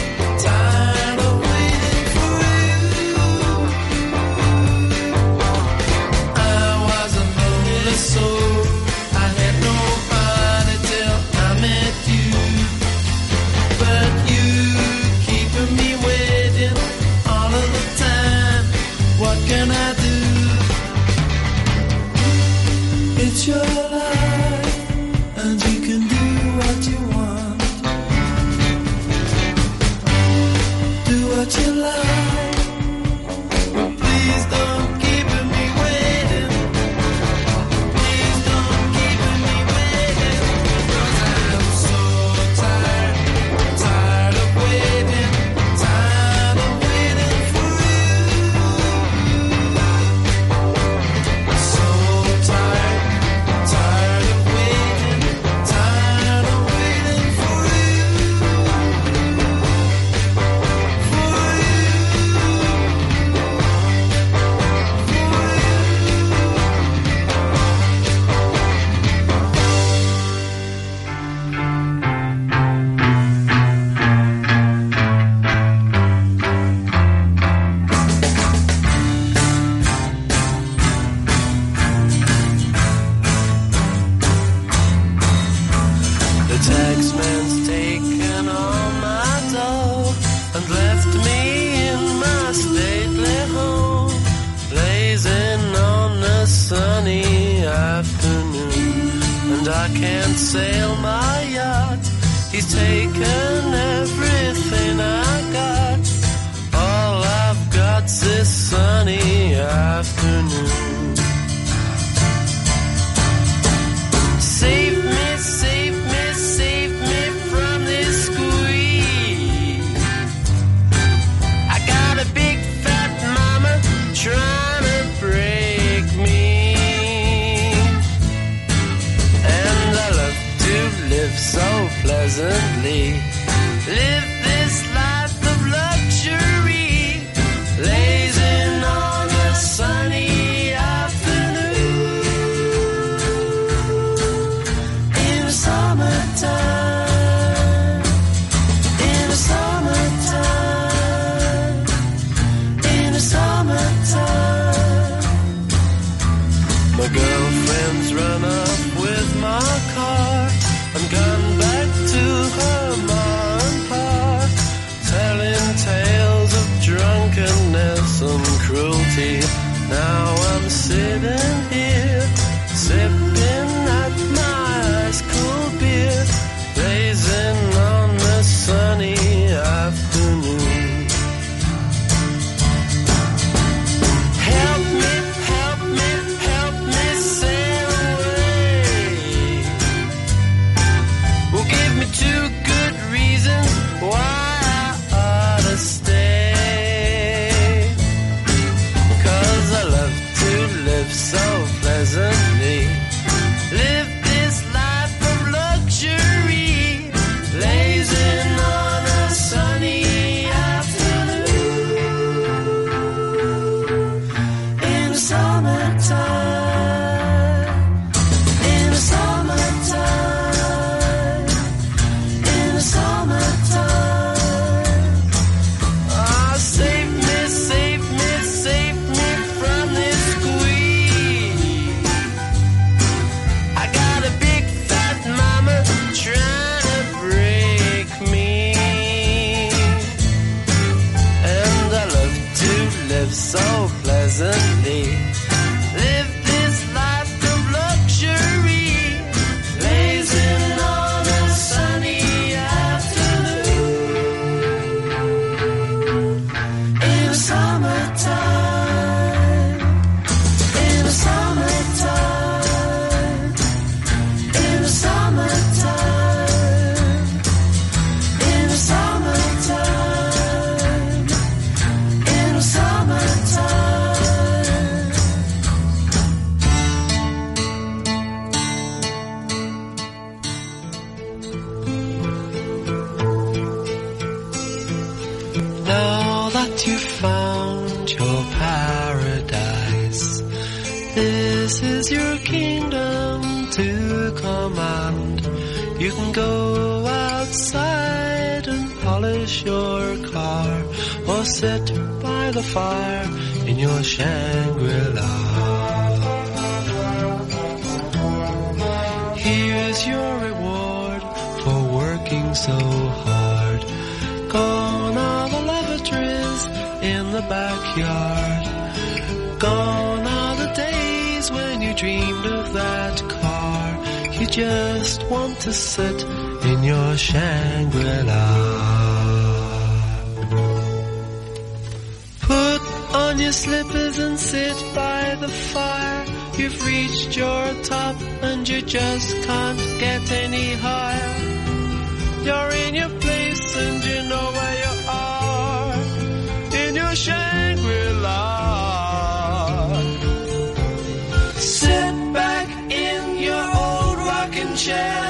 for you. I was a lonely soul. I had nobody till I met you. But you keeping me waiting all of the time. What can I do? It's your life, and you can do what you want. Do what you like. Please don't keep me waiting. Please don't keep me waiting. 'Cause I'm so tired, tired of waiting for you. So tired, tired of waiting for you. The tax man's taken all my dough and left me in my stately home, blazing on a sunny afternoon. And I can't sail my yacht. He's taken everything I got. All I've got's this sunny afternoon. Save me, save me, save me from this squeeze. I got a big fat mama trying to break me. And I love to live so pleasantly. Live this life of luxury, blazing on a sunny afternoon. In the summertime, in the summertime, in the summertime. My girlfriend's run up with my car. I'm gone back to her mom You can go outside and polish your car, or sit by the fire in your Shangri-La. Here's your reward for working so hard. Gone are the lavatories in the backyard. Gone are the days when you dreamed of that car. You just want to sit in your Shangri-La. Put on your slippers and sit by the fire. You've reached your top and you just can't get any higher. You're in your place and you know where you are, in your Shangri-La. Sit back in your old rocking chair.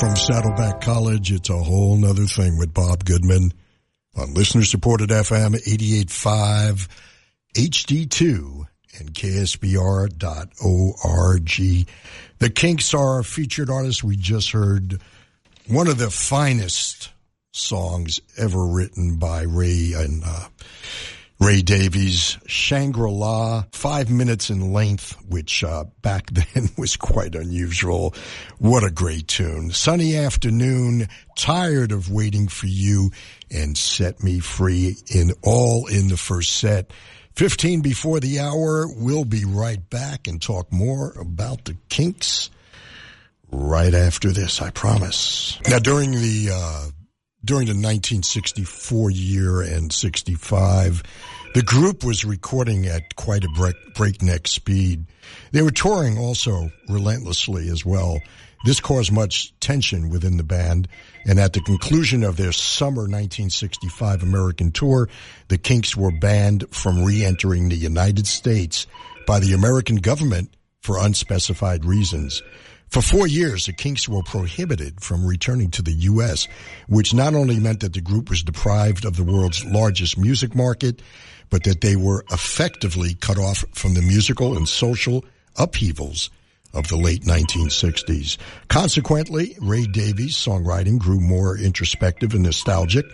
from Saddleback College. It's a whole nother thing with Bob Goodman on listener-supported FM 88.5 HD2 and KSBR.org. The Kinks are our featured artists. We just heard one of the finest songs ever written by Ray Davies, Shangri-La, 5 minutes in length, which back then was quite unusual. What a great tune. Sunny Afternoon, Tired of Waiting for You, and Set Me Free, in all in the first set. 15 before the hour, we'll be right back and talk more about the Kinks right after this, I promise. Now, during the 1964 year and 65, the group was recording at quite a breakneck speed. They were touring also relentlessly as well. This caused much tension within the band, and at the conclusion of their summer 1965 American tour, the Kinks were banned from re-entering the United States by the American government for unspecified reasons. For 4 years, the Kinks were prohibited from returning to the U.S., which not only meant that the group was deprived of the world's largest music market, but that they were effectively cut off from the musical and social upheavals of the late 1960s. Consequently, Ray Davies' songwriting grew more introspective and nostalgic.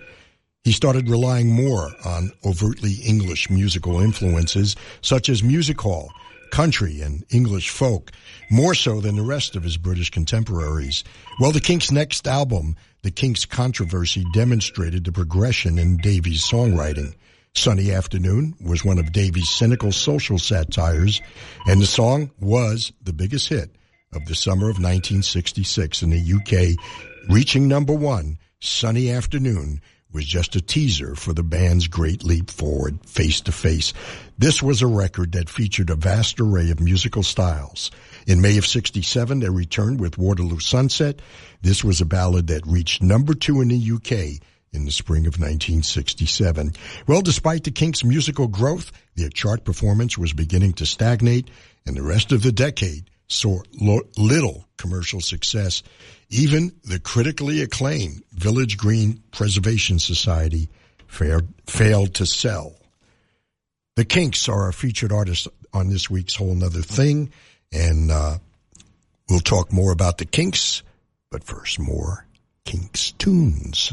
He started relying more on overtly English musical influences, such as music hall, country, and English folk, more so than the rest of his British contemporaries. Well, the Kinks' next album, The Kinks Controversy, demonstrated the progression in Davies' songwriting. Sunny Afternoon was one of Davies' cynical social satires, and the song was the biggest hit of the summer of 1966 in the UK, reaching number 1. Sunny Afternoon was just a teaser for the band's great leap forward, Face to Face. This was a record that featured a vast array of musical styles. In May of 67, they returned with Waterloo Sunset. This was a ballad that reached number 2 in the UK in the spring of 1967. Well, despite the Kinks' musical growth, their chart performance was beginning to stagnate, and the rest of the decade saw little commercial success. Even the critically acclaimed Village Green Preservation Society failed to sell. The Kinks are our featured artists on this week's Whole Nother Thing, and we'll talk more about the Kinks, but first, more Kinks tunes.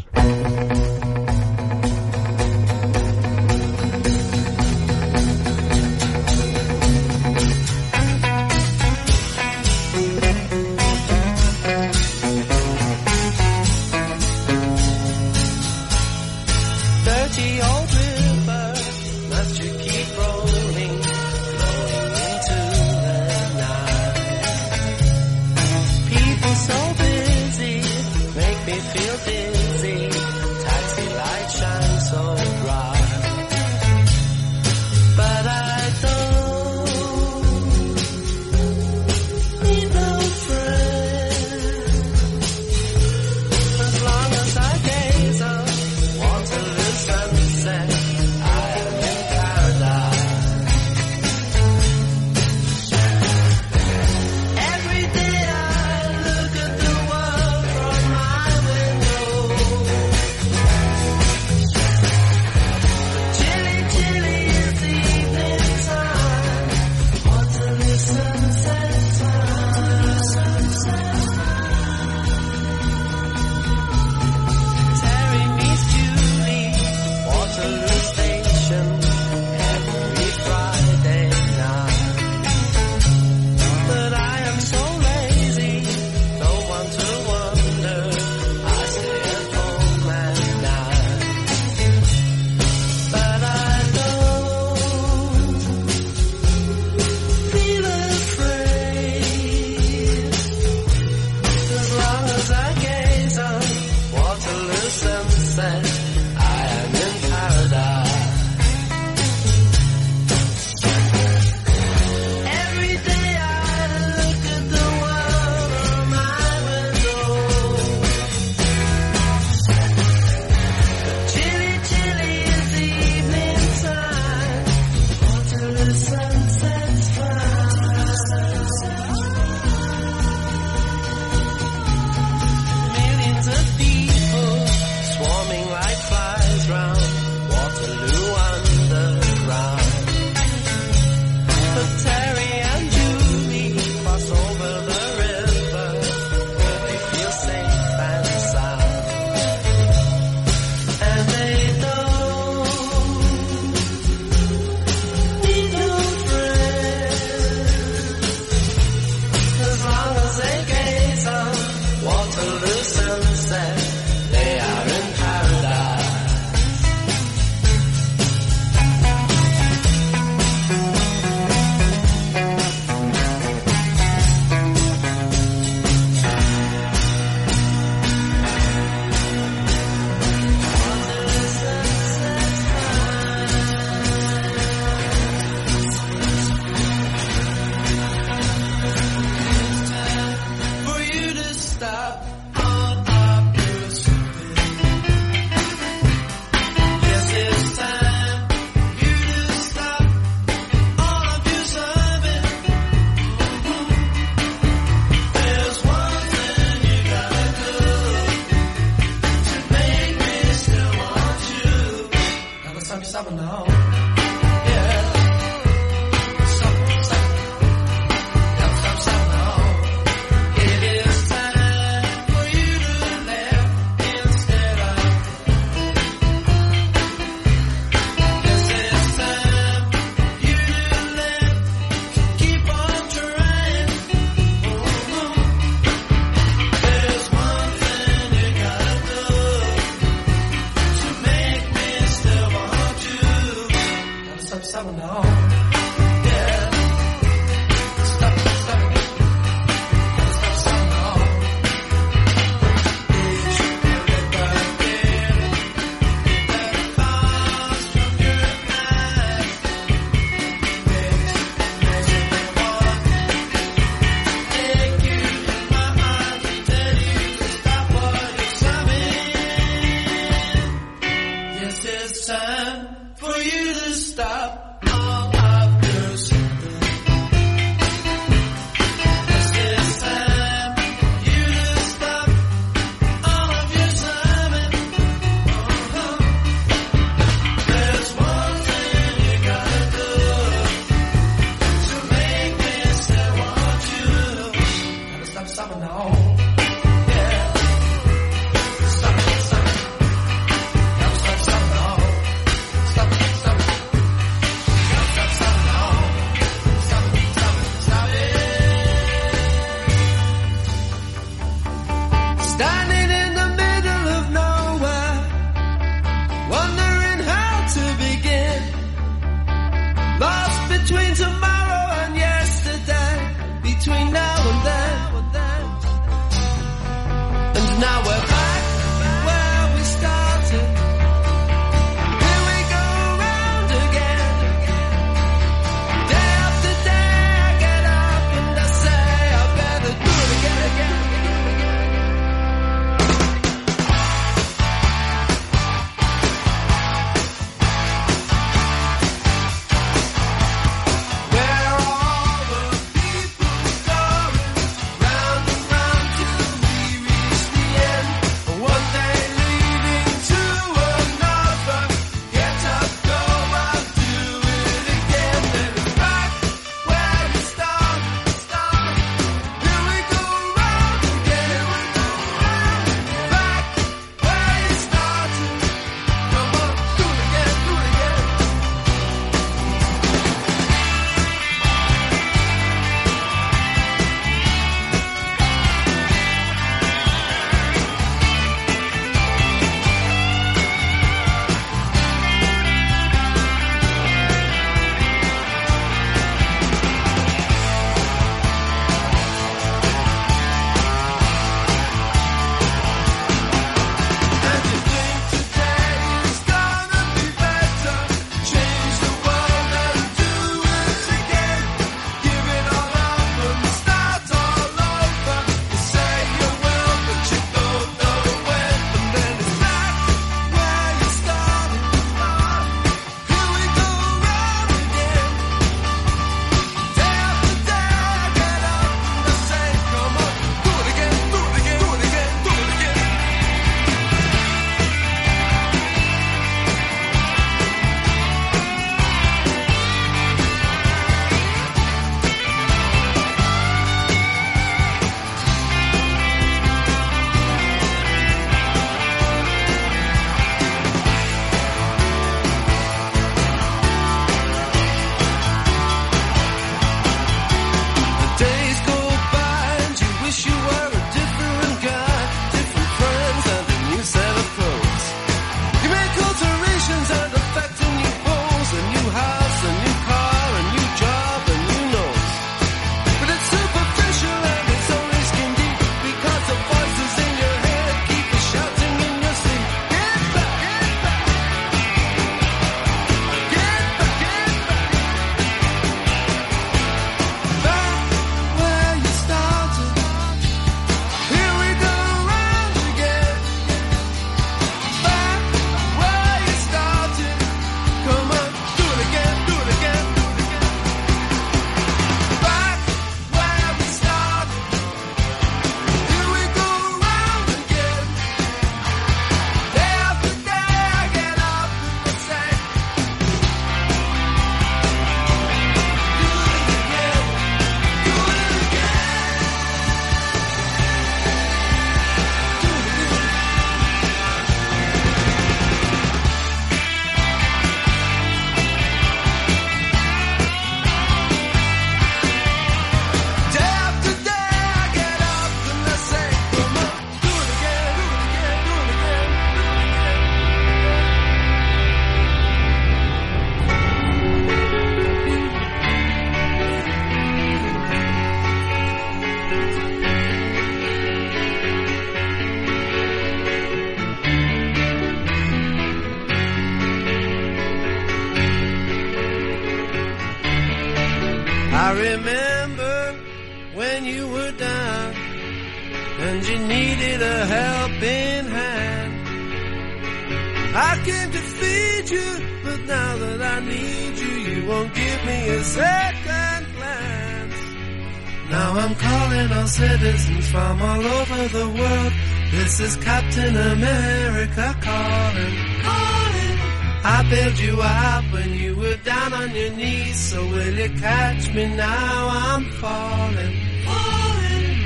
Catch me now, I'm falling, falling.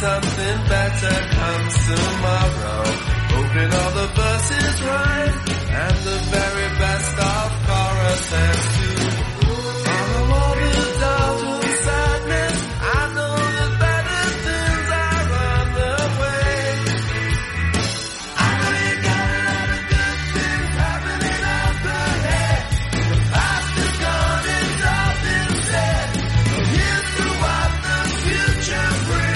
something better comes tomorrow. Hoping all the verses rhyme and the very best of chorus and too. On a wall of doubt and sadness, I know that better things are on the way. I know you got a lot of good things happening up ahead. The past is gone, it's all been said. But here's to what the future brings.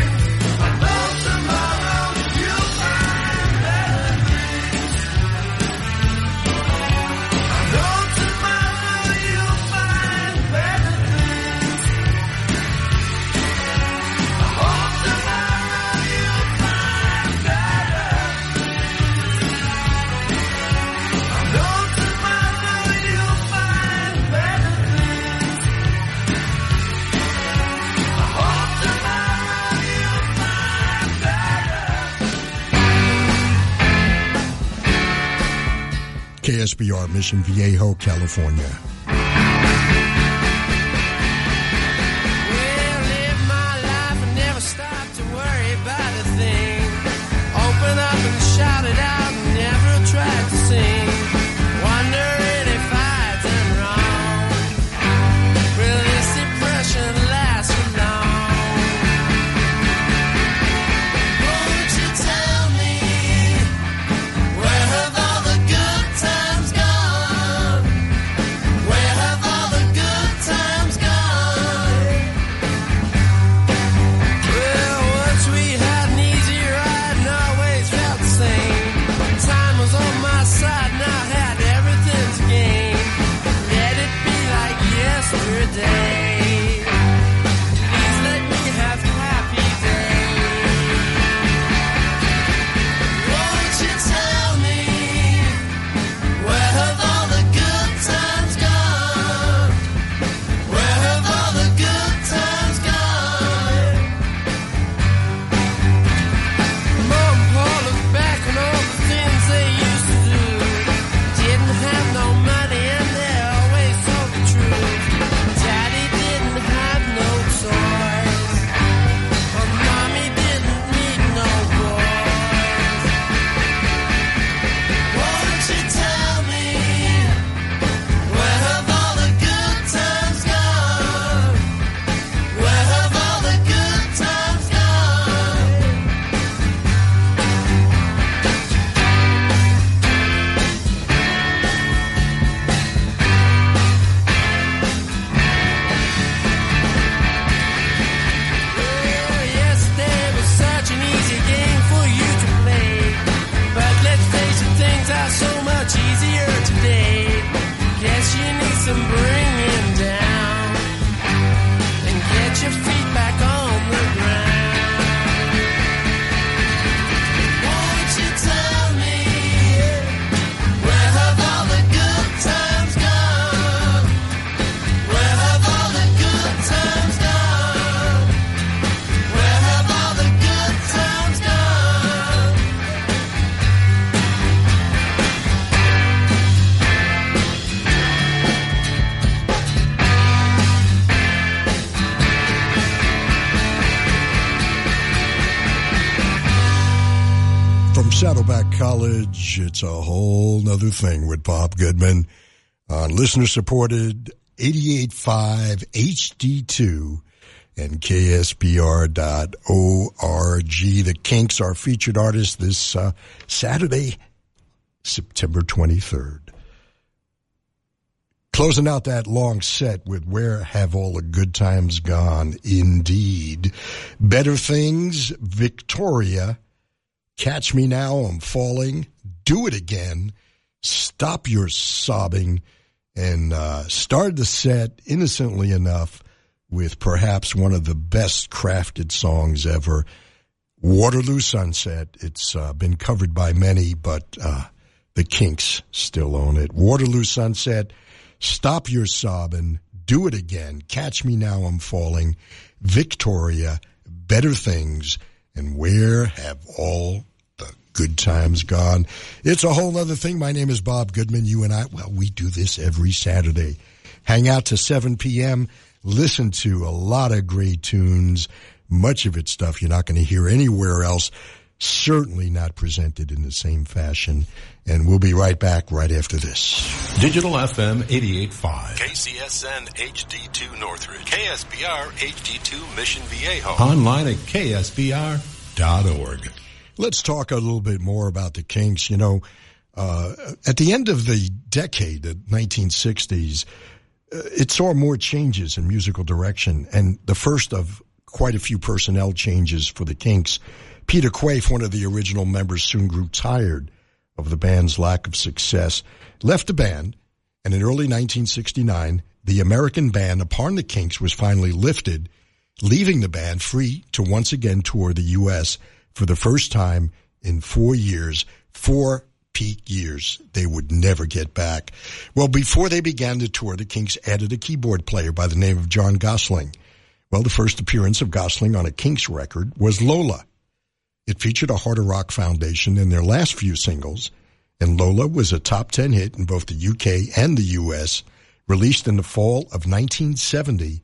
KSBR, Mission Viejo, California. Saddleback College, it's a whole nother thing with Bob Goodman on listener-supported 88.5 HD2 and KSBR.org. The Kinks are featured artists this Saturday, September 23rd. Closing out that long set with Where Have All the Good Times Gone? Indeed. Better Things, Victoria. Catch Me Now, I'm Falling, Do It Again, Stop Your Sobbing, and start the set, innocently enough, with perhaps one of the best crafted songs ever, Waterloo Sunset. It's been covered by many, but the Kinks still own it. Waterloo Sunset, Stop Your Sobbing, Do It Again, Catch Me Now, I'm Falling, Victoria, Better Things, and Where Have All the Good Times Gone? It's a whole other thing. My name is Bob Goodman. You and I, well, we do this every Saturday. Hang out to 7 p.m., listen to a lot of great tunes. much of its stuff you're not going to hear anywhere else, certainly not presented in the same fashion. And we'll be right back right after this. Digital FM 88.5. KCSN HD2 Northridge. KSBR HD2 Mission Viejo. Online at ksbr.org. Let's talk a little bit more about the Kinks. You know, at the end of the decade, the 1960s, it saw more changes in musical direction, and the first of quite a few personnel changes for the Kinks. Peter Quaife, one of the original members, soon grew tired of the band's lack of success, left the band, and in early 1969, the American ban upon the Kinks was finally lifted, leaving the band free to once again tour the U.S. for the first time in 4 years, four peak years they would never get back. Well, before they began the tour, the Kinks added a keyboard player by the name of John Gosling. Well, the first appearance of Gosling on a Kinks record was Lola. It featured a harder rock foundation in their last few singles, and Lola was a top 10 hit in both the UK and the US. Released in the fall of 1970,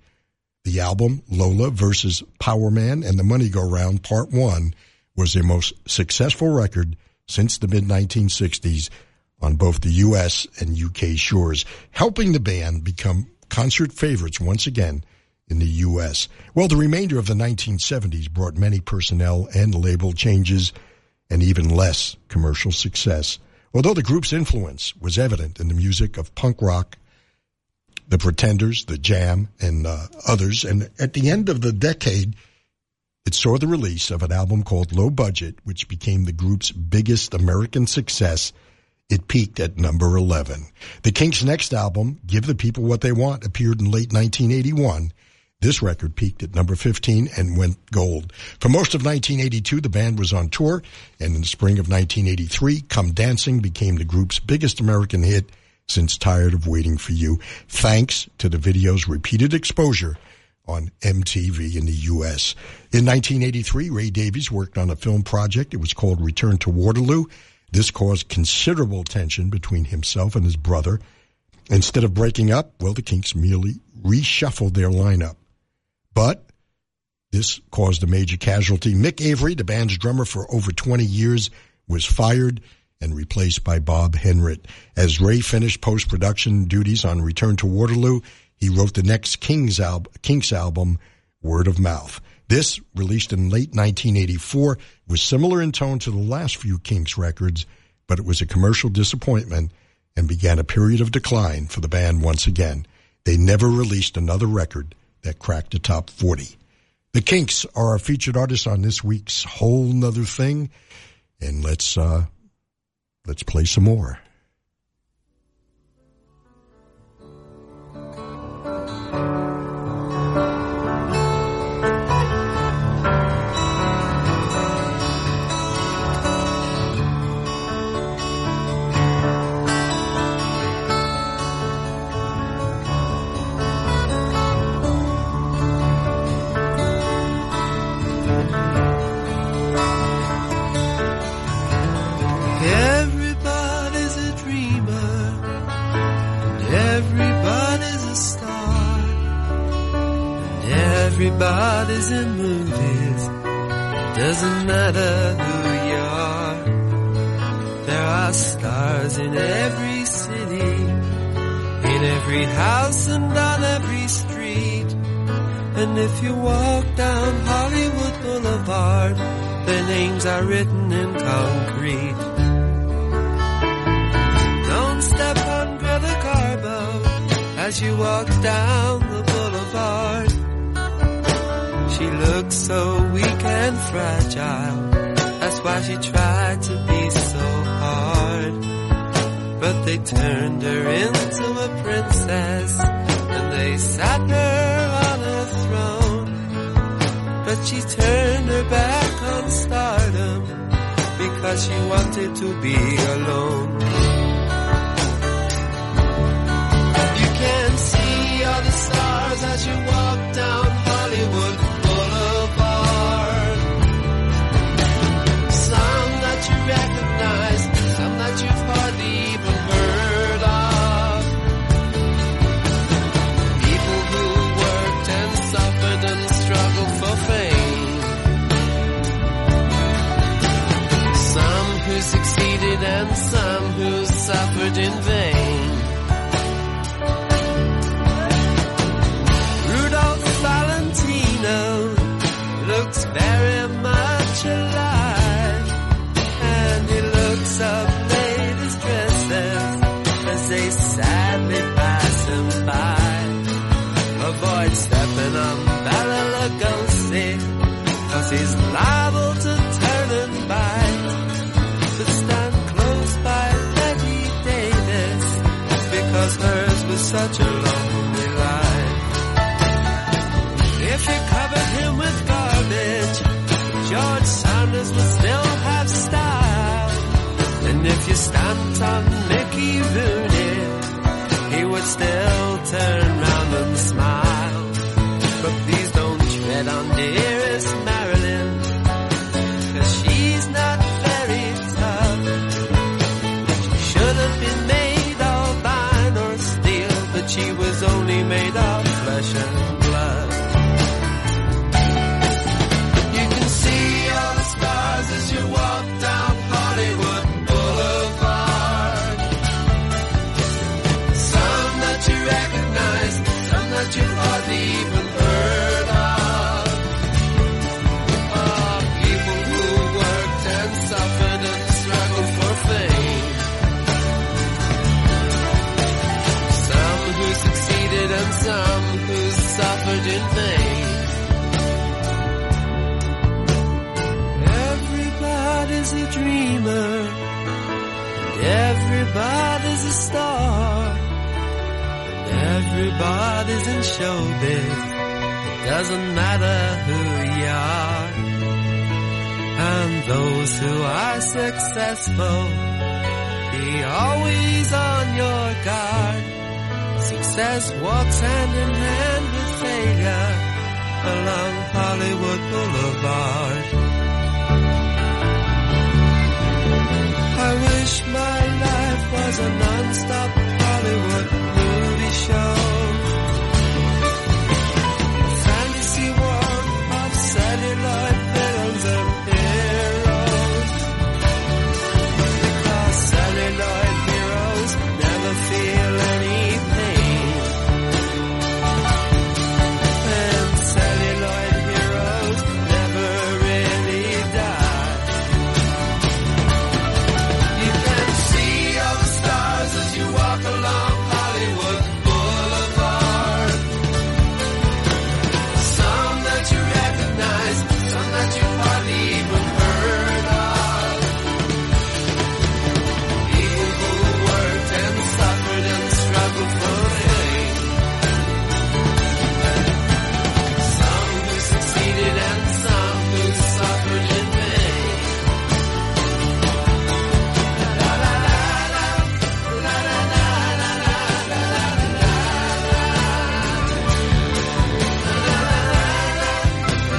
the album Lola vs. Power Man and the Money Go Round Part 1 was their most successful record since the mid-1960s on both the U.S. and U.K. shores, helping the band become concert favorites once again in the U.S. Well, the remainder of the 1970s brought many personnel and label changes and even less commercial success. Although the group's influence was evident in the music of punk rock, the Pretenders, the Jam, and others, and at the end of the decade, it saw the release of an album called Low Budget, which became the group's biggest American success. It peaked at number 11. The Kinks' next album, Give the People What They Want, appeared in late 1981. This record peaked at number 15 and went gold. For most of 1982, the band was on tour, and in the spring of 1983, Come Dancing became the group's biggest American hit since Tired of Waiting for You, thanks to the video's repeated exposure on MTV in the U.S. In 1983, Ray Davies worked on a film project. It was called Return to Waterloo. This caused considerable tension between himself and his brother. Instead of breaking up, well, the Kinks merely reshuffled their lineup. But this caused a major casualty. Mick Avery, the band's drummer for over 20 years, was fired and replaced by Bob Henrit. As Ray finished post-production duties on Return to Waterloo, he wrote the next Kinks album, Word of Mouth. This, released in late 1984, was similar in tone to the last few Kinks records, but it was a commercial disappointment and began a period of decline for the band once again. They never released another record that cracked the top 40. The Kinks are our featured artists on this week's Whole Nother Thing, and let's play some more. Everybody's in movies, doesn't matter who you are. There are stars in every city, in every house and on every street. And if you walk down Hollywood Boulevard, their names are written in concrete. Don't step on Greta Garbo as you walk down the boulevard. She looks so weak and fragile, that's why she tried to be so hard. But they turned her into a princess, and they sat her on a throne. But she turned her back on stardom, because she wanted to be alone. You can see all the stars as you walk down Hollywood Boulevard. Some that you recognize, some that you've hardly even heard of. People who worked and suffered and struggled for fame. suffered in vain. Rudolph Valentino looks very much alive, and he looks up ladies' dresses as they sadly pass him by. Avoid stepping on Ballalagosi, 'cause he's liable to turn and bite. But stand close by Betty Davis, because hers was such a lonely life. If you covered him with garbage, George Sanders would still have style. And if you stamped on Mickey Rooney, he would still turn round and smile. But please don't tread on dearest Marilyn, 'cause she's not very tough. She shouldn't be made of iron or steel, but she was only made of flesh and blood. You can see all the stars as you walk down Hollywood Boulevard. Some that you recognize, some that you hardly even heard of. Of people who worked and suffered and struggled for fame. Some who succeeded and some who suffered in vain. Everybody's a dreamer, and everybody's a star. Everybody's in showbiz, it doesn't matter who you are. And those who are successful, be always on your guard. Success walks hand in hand with failure along Hollywood Boulevard. I wish my life was a non-stop Hollywood show. Fantasy world of satellite films and heroes, because satellite heroes never feel any pain, and satellite heroes never really die. You can see all the stars as you walk along Hollywood Boulevard. Some that you recognize, some that you hardly even heard of. People who worked and suffered and struggled for fame. Some who succeeded and some who suffered in vain. La la la la, la la la la la la la la la. Satellite heroes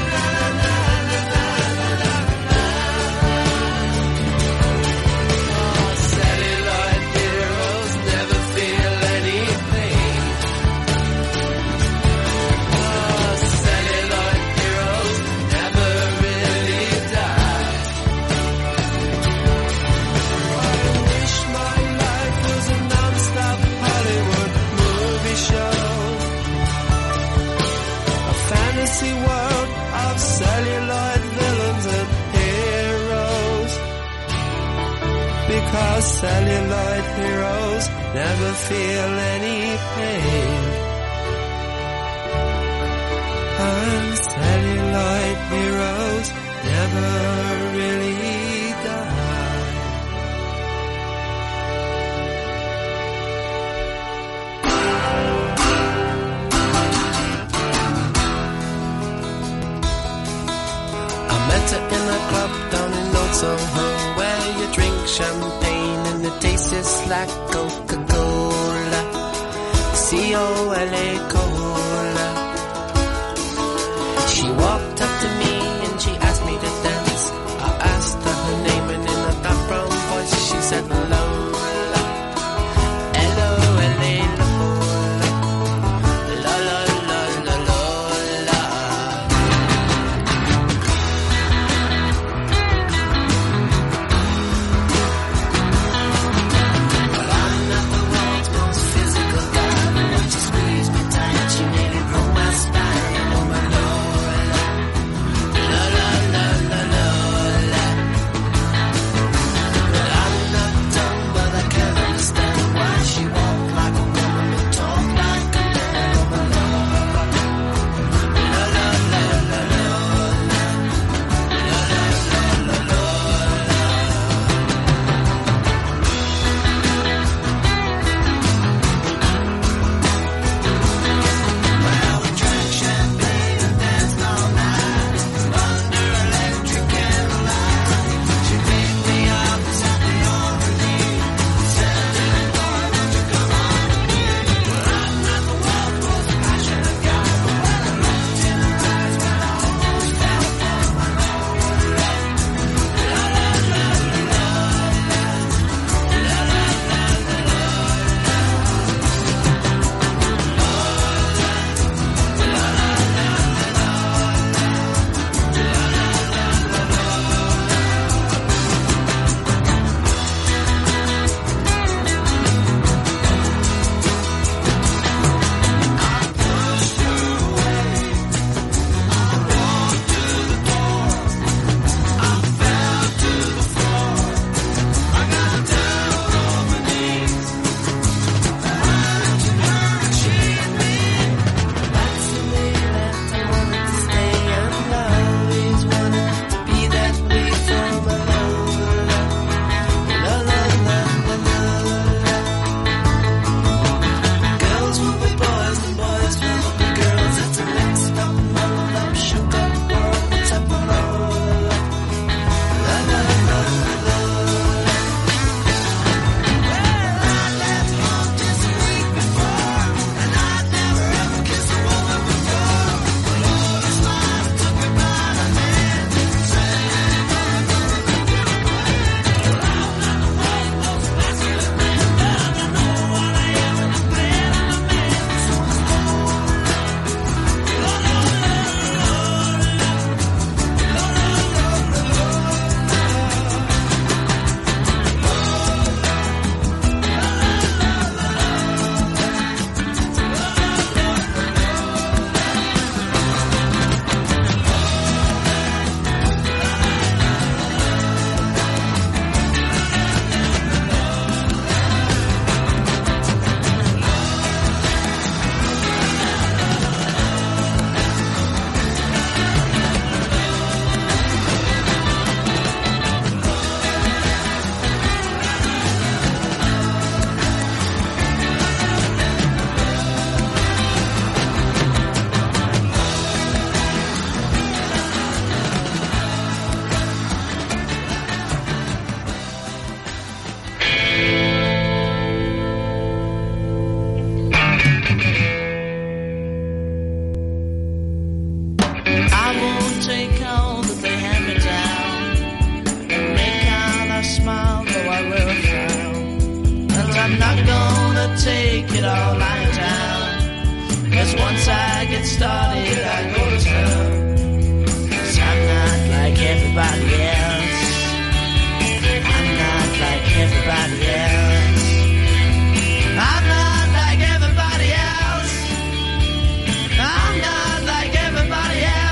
never feel any pain. Satellite heroes never really die. I wish my life was a non-stop Hollywood movie show. A fantasy world of celluloid villains and heroes, because celluloid heroes never feel any pain. And celluloid heroes never really die. I met her in a club down in Old Soho, where you drink champagne and it tastes just like Coca-Cola, C-O-L-A Cola. She walked up to me and she asked me to dance. I asked her her name and in a dark brown voice she said Lola, L-O-L-A Lola, la la la la Lola. I take it all lying down, 'cause once I get started, I go to town. 'Cause I'm not like everybody else. I'm not like everybody else. I'm not like everybody else. I'm not like everybody else.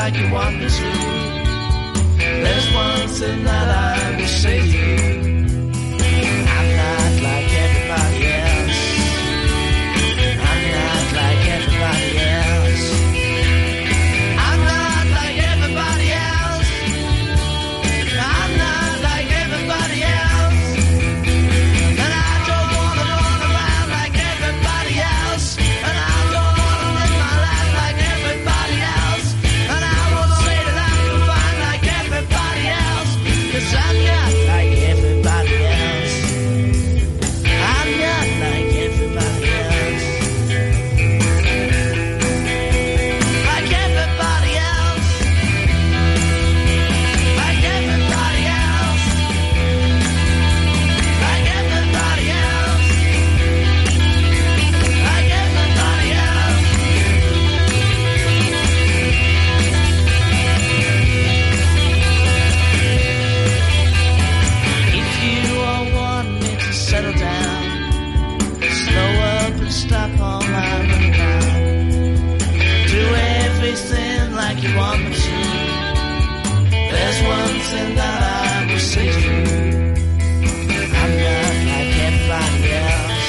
Like you want me to. There's one thing that I will say to you. I'm not like everybody else. I'm not like everybody else. I'm not like everybody else. I'm not like everybody else. And I don't wanna run around like everybody else. And I don't wanna live my life like everybody else. I'm not like everybody else. I'm not like everybody else. Like everybody else. Like everybody else. Like everybody else. Like everybody else. Settle down, slow up and stop all my running around. Do everything like you want me to. There's one thing that I will say to you. I'm not like everybody else.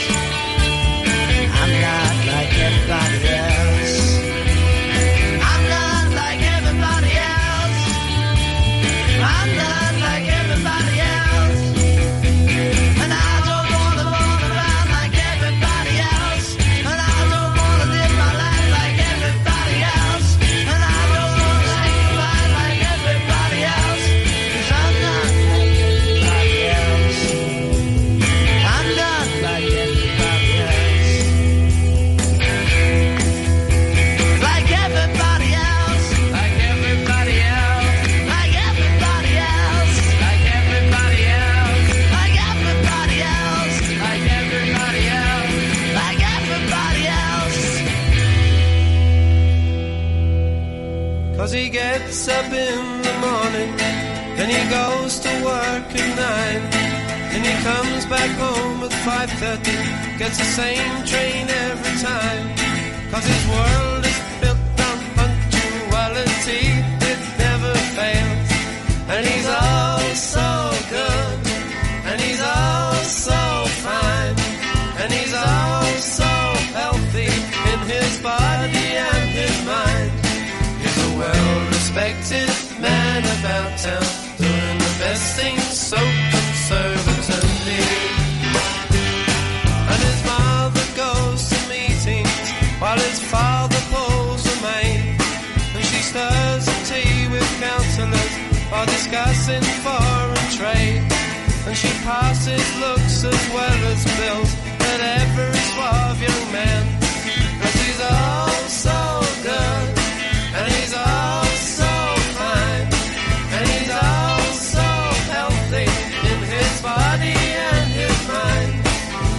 I'm not like everybody else. I'm not like everybody else. I'm not like everybody else. And I he gets up in the morning and he goes to work at 9, and he comes back home at 5:30, gets the same train every time, 'cause his world is built on punctuality, it never fails, and he's all so good, and he's all so fine, and he's all so healthy in his body and his mind. Well-respected man about town, doing the best things so conservatively. And his mother goes to meetings while his father pulls a maid, and she stirs the tea with counsellors while discussing foreign trade, and she passes looks as well as bills at every suave young man, and she's all so good. And he's all so fine, and he's all so healthy in his body and his mind.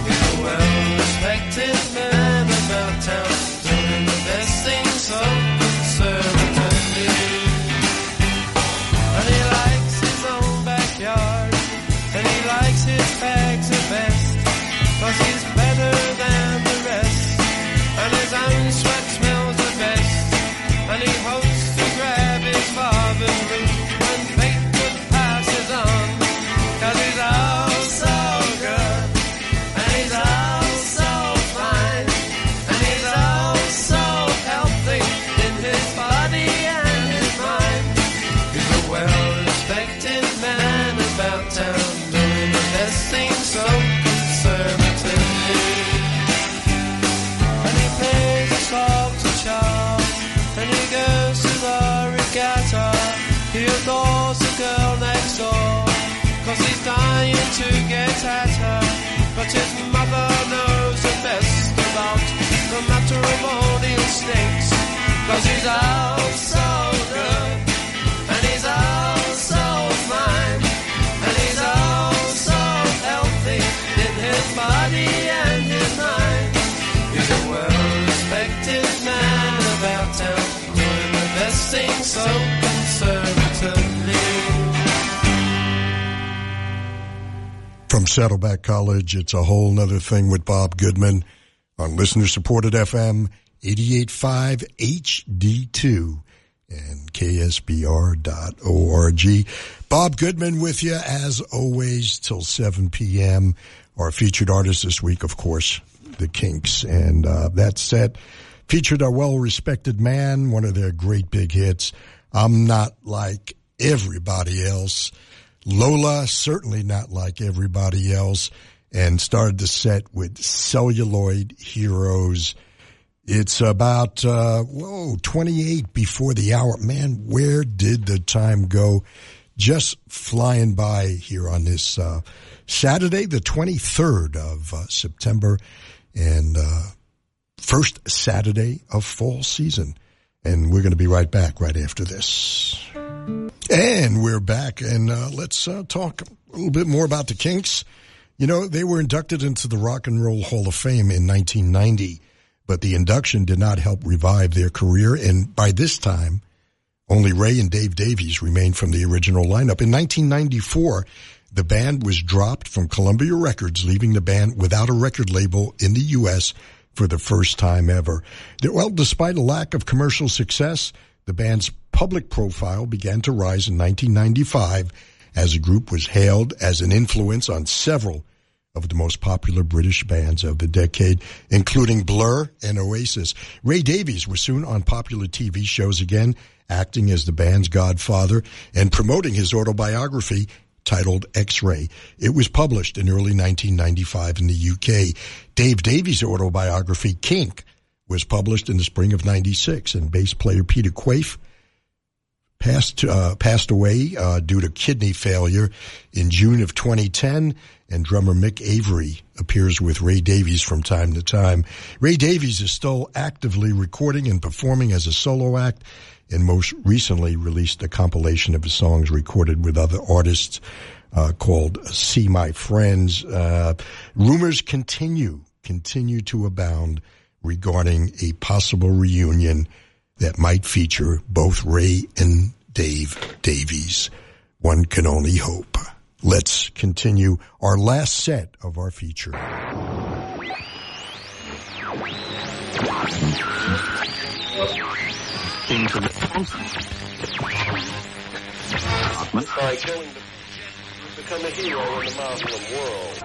He's a well-respected man about town, doing the best things so conservatively. And he likes his own backyard, and he likes his bags the best, 'cause he's better than the rest, and his own sweat smells the best. And he hopes to grab his father's boot when fate passes on, 'cause he's all so good, and he's all so fine, and he's all so healthy in his body and his mind. He's a well-respected man about town, doing the best things so conservative. He adores the girl next door, 'cause he's dying to get at her. But his mother knows the best about the matrimonial stakes, 'cause he's out so good, and he's out so fine, and he's out so healthy in his body and his mind. He's a well-respected man about town, doing the best thing so conservatively. From Saddleback College, it's a whole nother thing with Bob Goodman on listener-supported FM 88.5 HD2 and KSBR.org. Bob Goodman with you, as always, till 7 p.m. Our featured artist this week, of course, the Kinks. And that set featured a well-respected man, one of their great big hits, I'm Not Like Everybody Else. Lola, certainly not like everybody else, and started the set with Celluloid Heroes. It's about, 28 before the hour. Man, where did the time go? Just flying by here on this Saturday, the 23rd of September, and first Saturday of fall season. And we're going to be right back right after this. And we're back, and let's talk a little bit more about the Kinks. You know, they were inducted into the Rock and Roll Hall of Fame in 1990, but the induction did not help revive their career, and by this time, only Ray and Dave Davies remained from the original lineup. In 1994, the band was dropped from Columbia Records, leaving the band without a record label in the U.S. for the first time ever. Well, despite a lack of commercial success, the band's public profile began to rise in 1995 as the group was hailed as an influence on several of the most popular British bands of the decade, including Blur and Oasis. Ray Davies was soon on popular TV shows again, acting as the band's godfather and promoting his autobiography titled X-Ray. It was published in early 1995 in the UK. Dave Davies' autobiography, Kink, was published in the spring of 96, and bass player Peter Quaife passed away due to kidney failure in June of 2010, and drummer Mick Avery appears with Ray Davies from time to time. Ray Davies is still actively recording and performing as a solo act, and most recently released a compilation of his songs recorded with other artists called See My Friends. Rumors continue to abound regarding a possible reunion that might feature both Ray and Dave Davies. One can only hope. Let's continue our last set of our feature. By killing the become a hero in the Muslim world.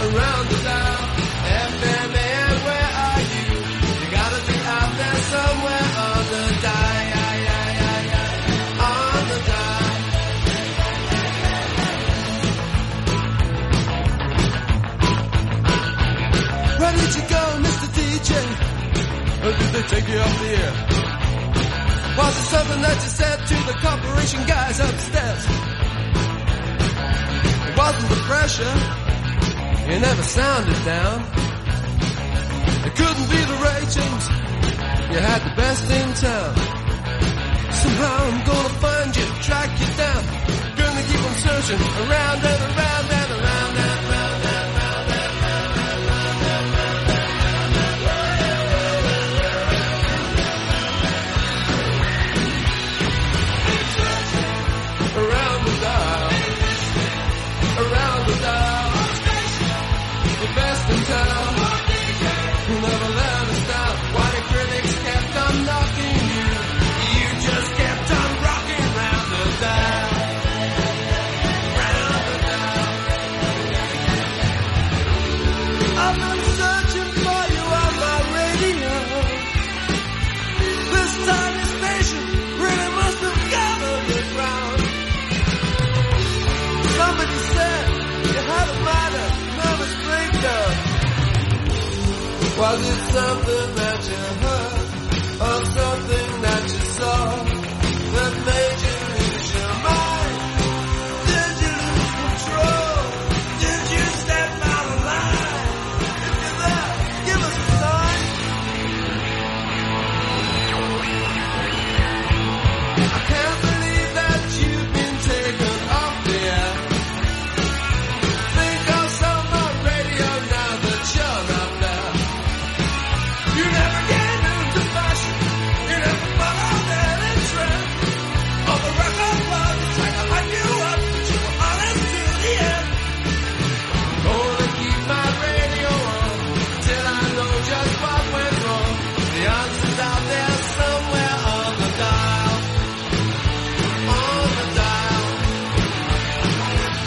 Around the dial, FM, where are you? You gotta be out there somewhere on the Or did they take you off the air? Was it something that you said to the corporation guys upstairs? It wasn't the pressure. You never sounded down. It couldn't be the ratings. You had the best in town. Somehow I'm gonna find you, track you down. Gonna keep on searching around and around and around and around and around. Was it something that you heard, or something that you saw, that made you lose your mind? Did you lose control? Did you step out of line? If you're there, give us a sign. I can't believe that you've been taken off the air. Think of some on radio now that you're not there. You never get into fashion. You never follow that trend. On the record club, it's like I hung you up, but you were honest till the end. I'm gonna keep my radio on till I know just what went wrong. The answer's out there somewhere on the dial. On the dial.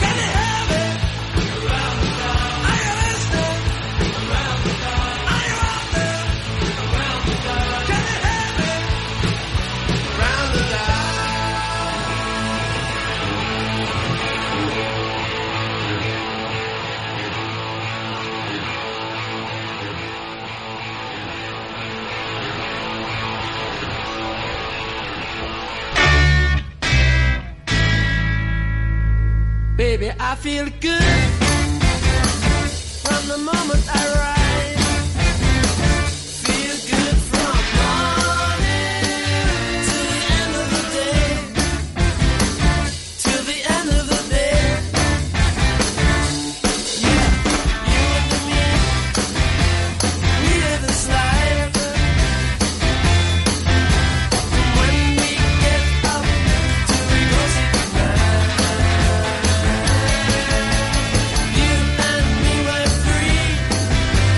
Can you hear me? Around the dial. Are you listening? Around the dial. Are you out there? Around the dial. Can you hear me? Around the dial. Baby, I feel good from the moment I rise. Feel good from morning to the end of the day. To the end of the day. You and me, we live this life. When we get up to the closing time, you and me were free.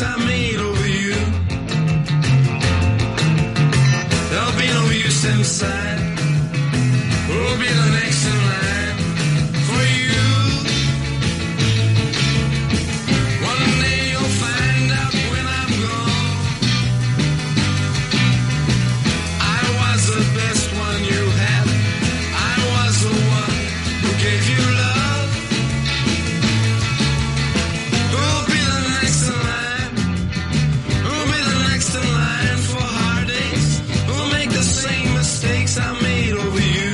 mistakes I made over you. There'll be no use inside. We'll be the next in line for you. One day you'll find out when I'm gone I was the best one you had. I was the one who gave you love. Who'll be the next in line? Who'll be the next in line for heartaches? Who'll make the same mistakes I made over you?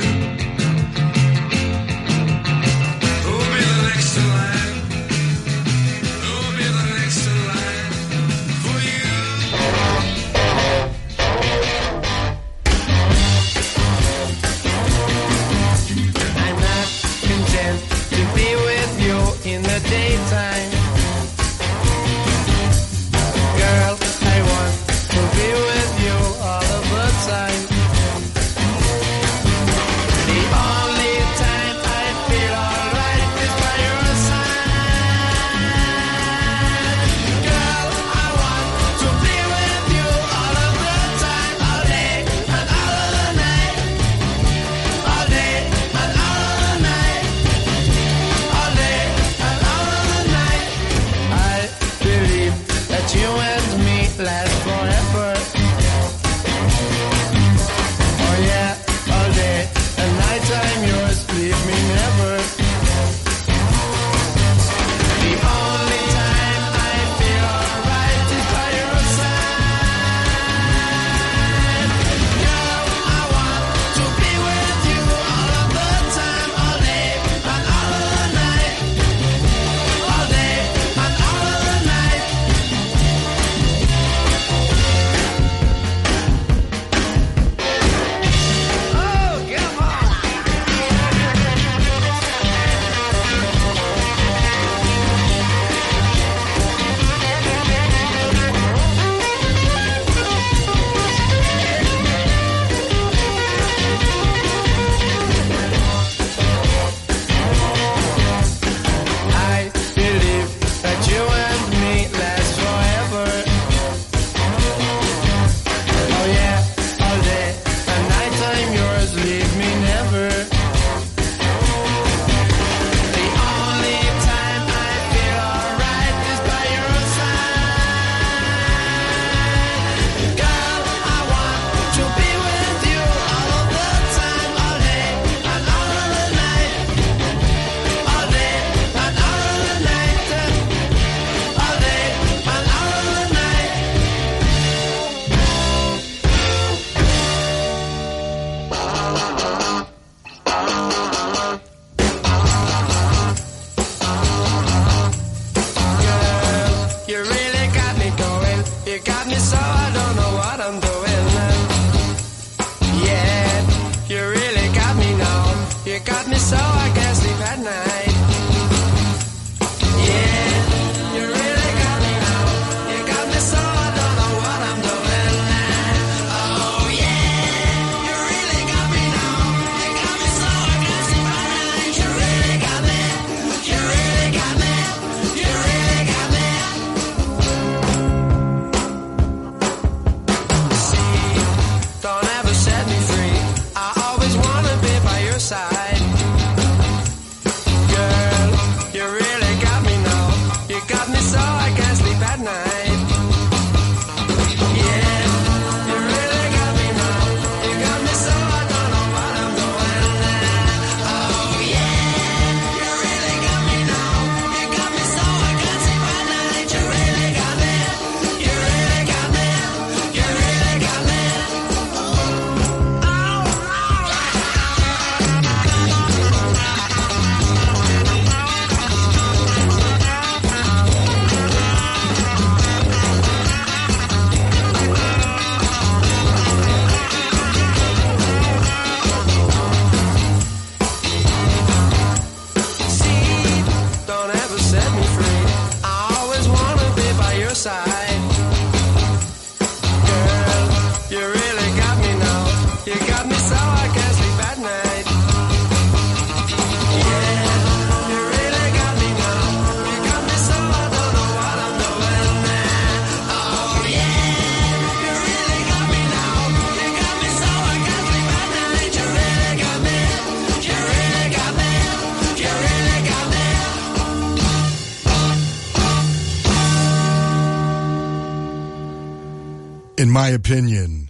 in my opinion,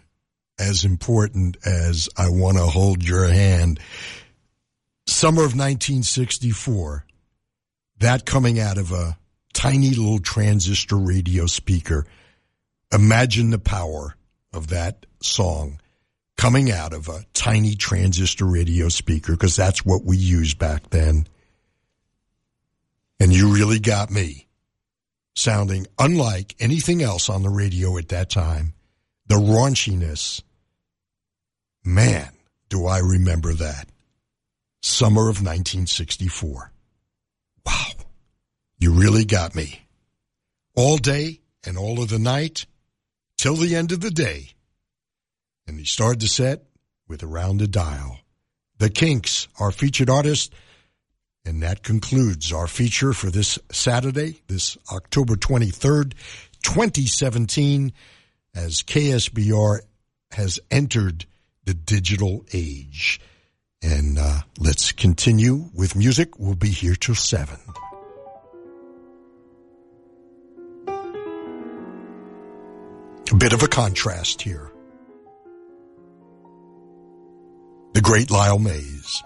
as important as I Want to Hold Your Hand. Summer of 1964, that coming out of a tiny little transistor radio speaker. Imagine the power of that song coming out of a tiny transistor radio speaker, because that's what we used back then. And you really got me sounding unlike anything else on the radio at that time. The raunchiness. Man, do I remember that. Summer of 1964. Wow. You really got me. All day and all of the night till the end of the day. And he started the set with Around the Dial. The Kinks, our featured artist. And that concludes our feature for this Saturday, this October 23rd, 2017, as KSBR has entered the digital age. And let's continue with music. We'll be here till 7. A bit of a contrast here. The great Lyle Mays.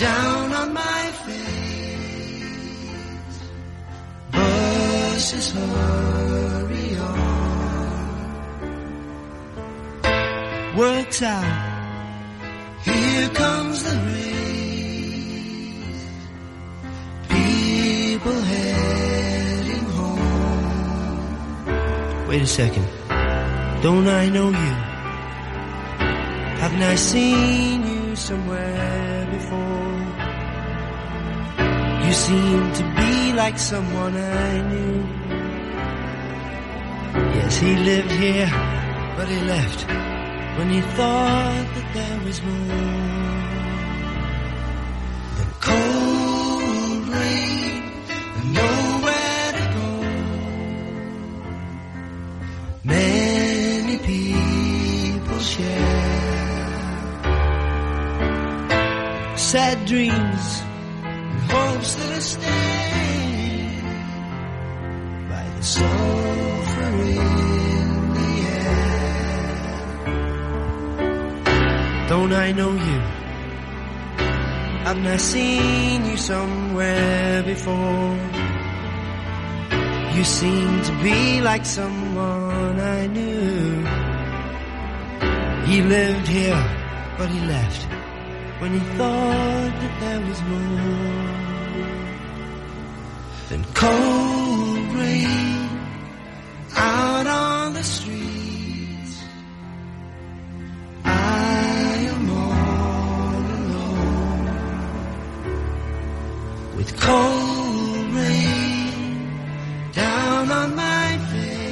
down on my face. Buses hurry on. Works out. Here comes the race. People heading home. Wait a second. Don't I know you? Haven't I seen you somewhere before? You seem to be like someone I knew. Yes, he lived here, but he left when he thought that there was more. The cold rain and nowhere to go. Many people share sad dreams and hopes that are stayed by the sulphur in the air. Don't I know you? Haven't I seen you somewhere before? You seem to be like someone I knew. He lived here, but he left when he thought that there was more than cold rain out on the streets. I am all alone with cold rain down on my face.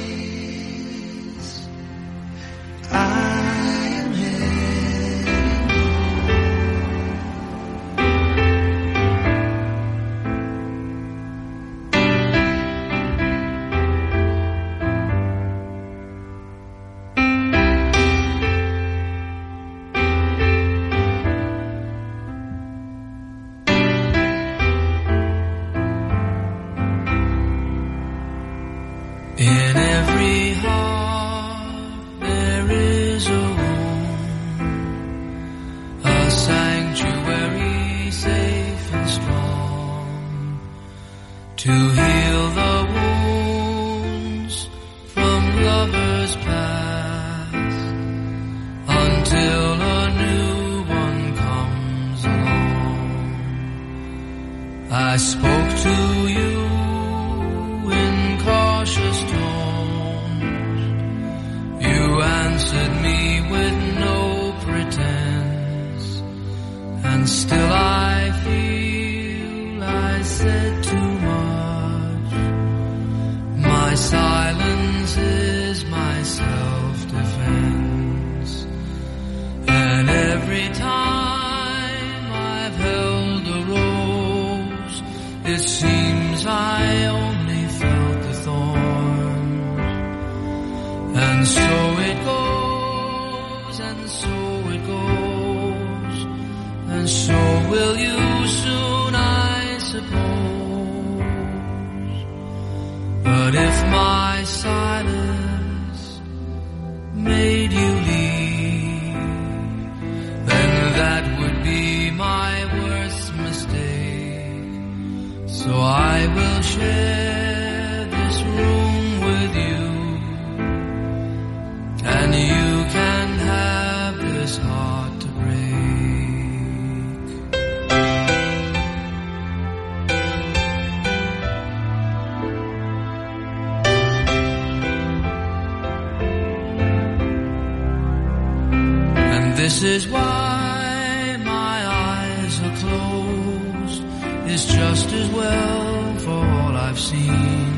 This is why my eyes are closed. It's just as well for all I've seen.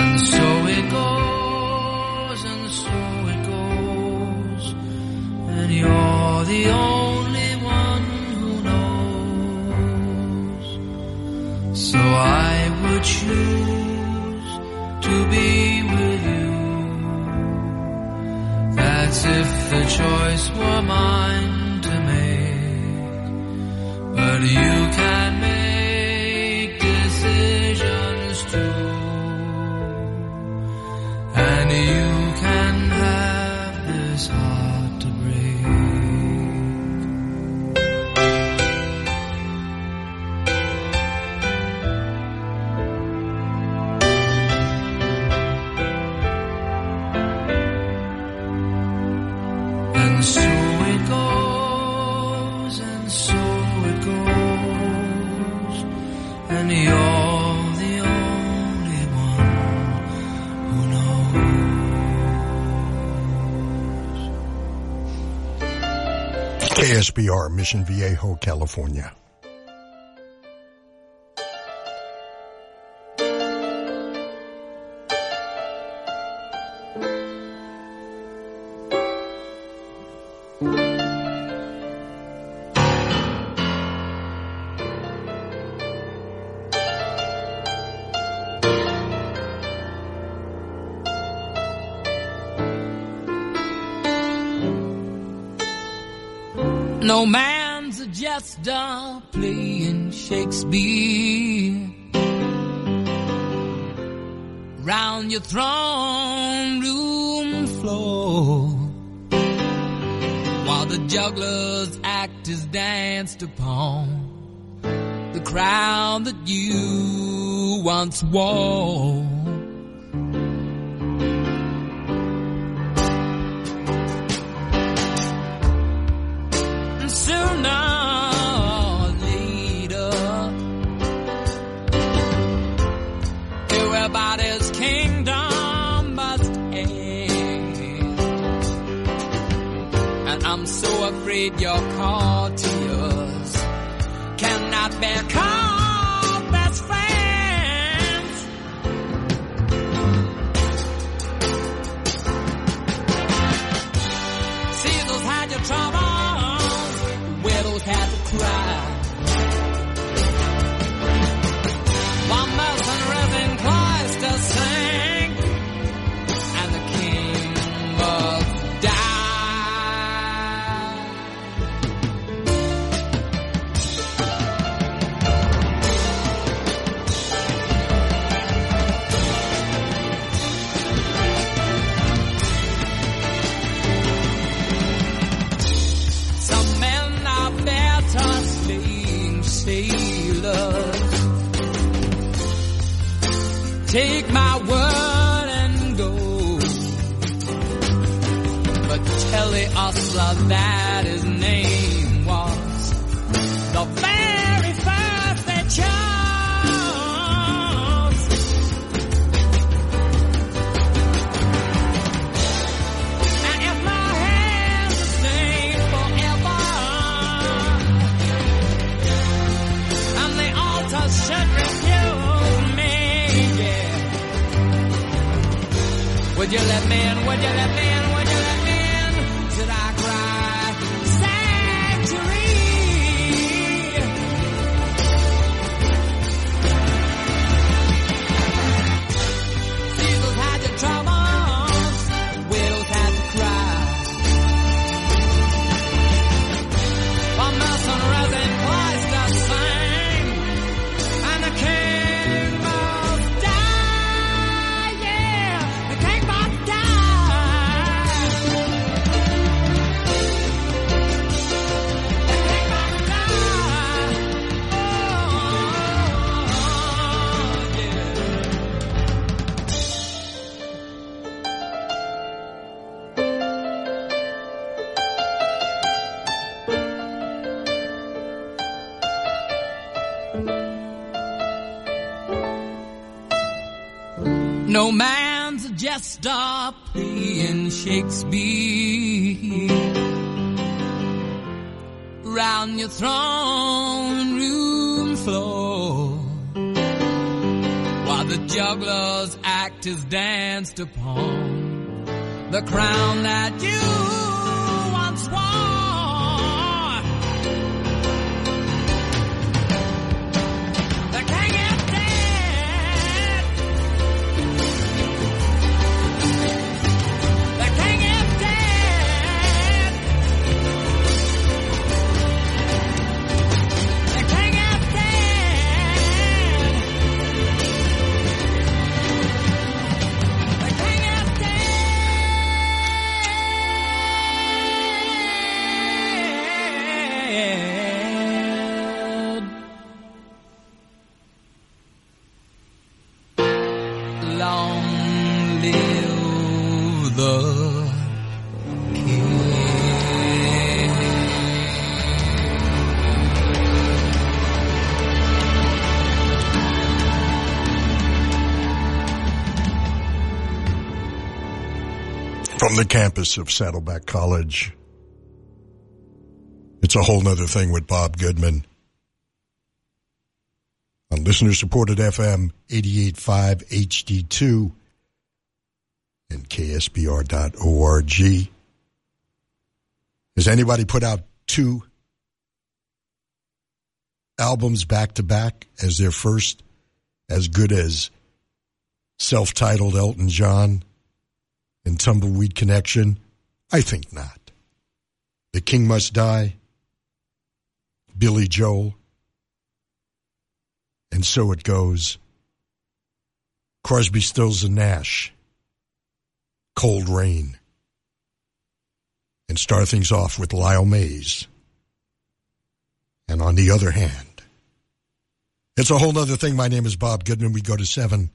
And so it goes, and so it goes. And you're the only one who knows. So I would choose to be with you. That's if the choice were mine to make, but you can make decisions. KSBR, Mission Viejo, California. No man's just playing Shakespeare. Round your throne room floor, while the juggler's act is danced upon, the crown that you once wore. I'm so afraid your call to yours cannot be called best friends. See those had your troubles, widows had to cry. Bombers and resin choirs to sing, and the king must die. Take my word and go, but tell the hustler that his name was the very first they chose. And if my hands are stained forever, and the altar should refuse, would you let me in? Would you let me in? Would you let me in? Should I cry sanctuary? See those had your troubles, widows had to cry. Bombers and resin choirs to sing, and the king must die. Yeah, the king must. No man's just playing Shakespeare. Round your throne room floor, while the juggler's act is danced upon, the crown that you once wore. The king is from the campus of Saddleback College. It's That's a whole nother thing with Bob Goodman. On listener-supported FM, 88.5 HD2 and KSBR.org. Has anybody put out 2 albums back-to-back as their first, as good as self-titled Elton John and Tumbleweed Connection? I think not. The King Must Die, Billy Joel, and so it goes. Crosby, Stills, and Nash, Cold Rain, and start things off with Lyle Mays. And on the other hand, it's a whole other thing. My name is Bob Goodman. We go to 7.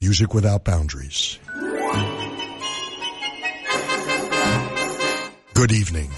Music without boundaries. Good evening.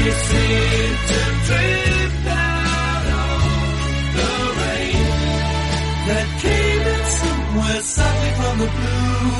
She seemed to drift out of the rain that came in somewhere suddenly from the blue.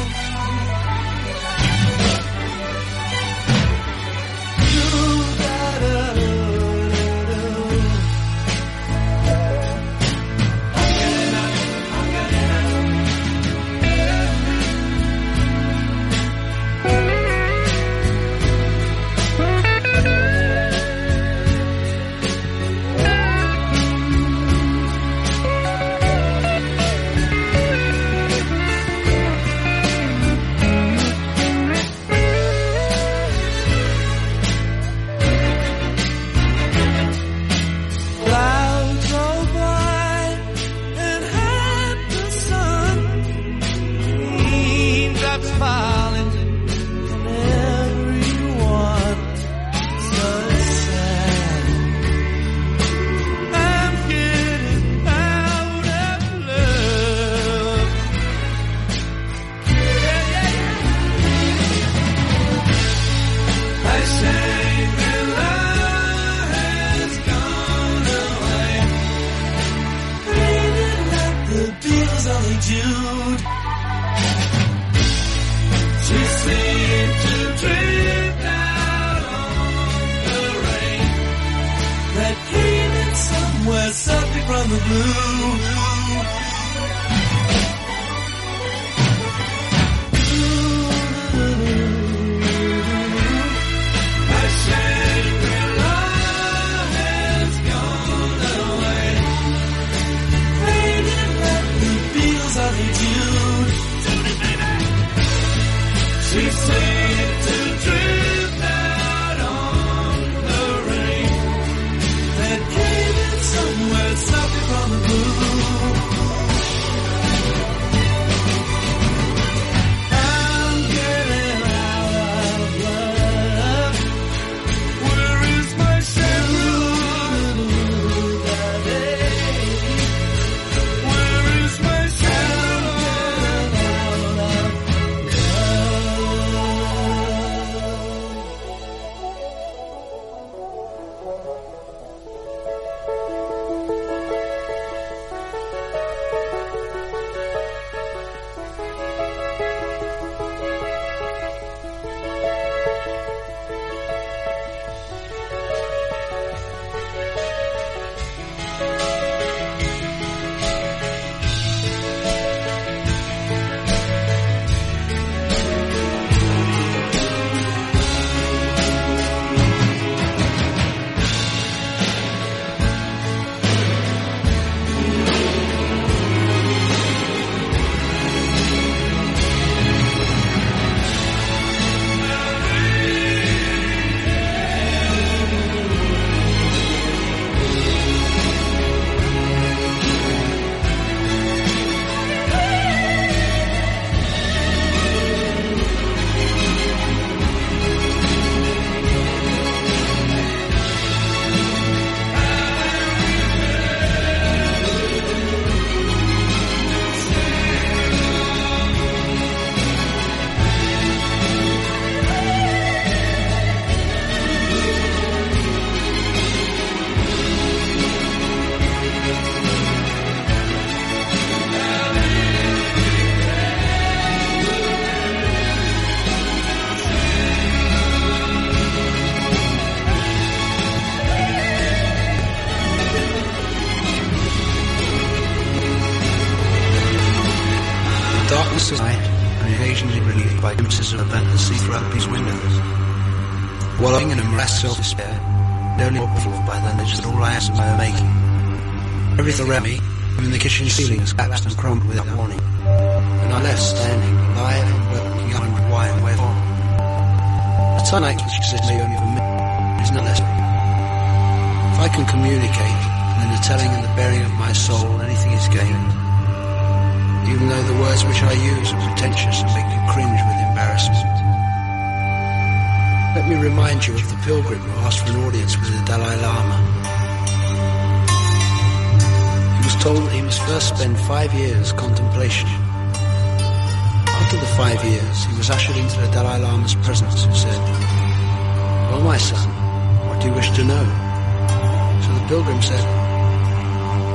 pilgrim said,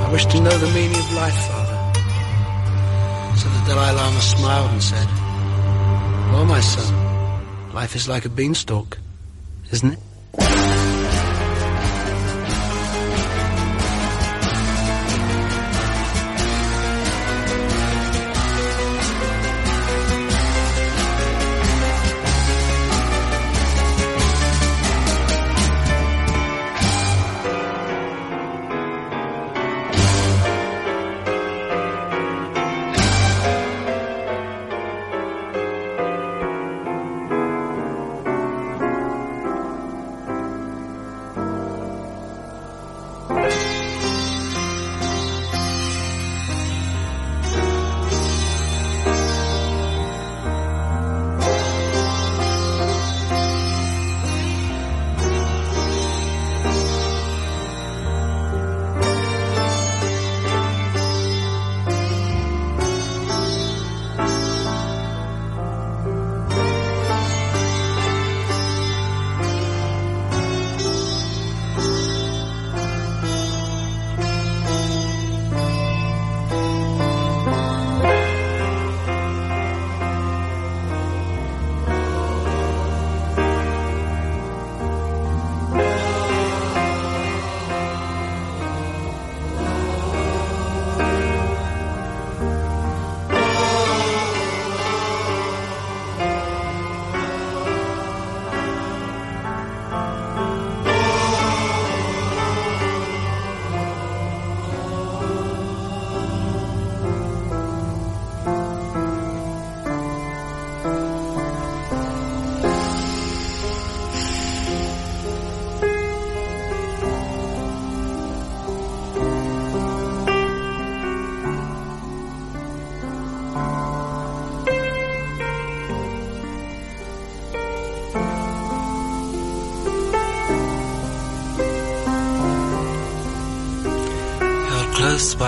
"I wish to know the meaning of life, Father." So the Dalai Lama smiled and said, "Well, my son, life is like a beanstalk, isn't it?"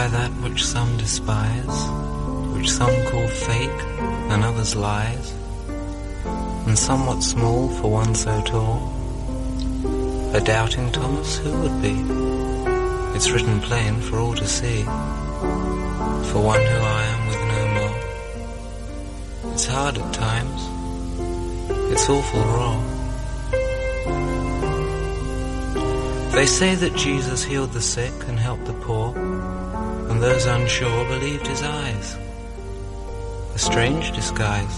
By that which some despise, which some call fake, and others lies, and somewhat small for one so tall, a doubting Thomas who would be? It's written plain for all to see, for one who I am with no more. It's hard at times, it's awful raw. They say that Jesus healed the sick and helped the poor, and those unsure believed his eyes. A strange disguise.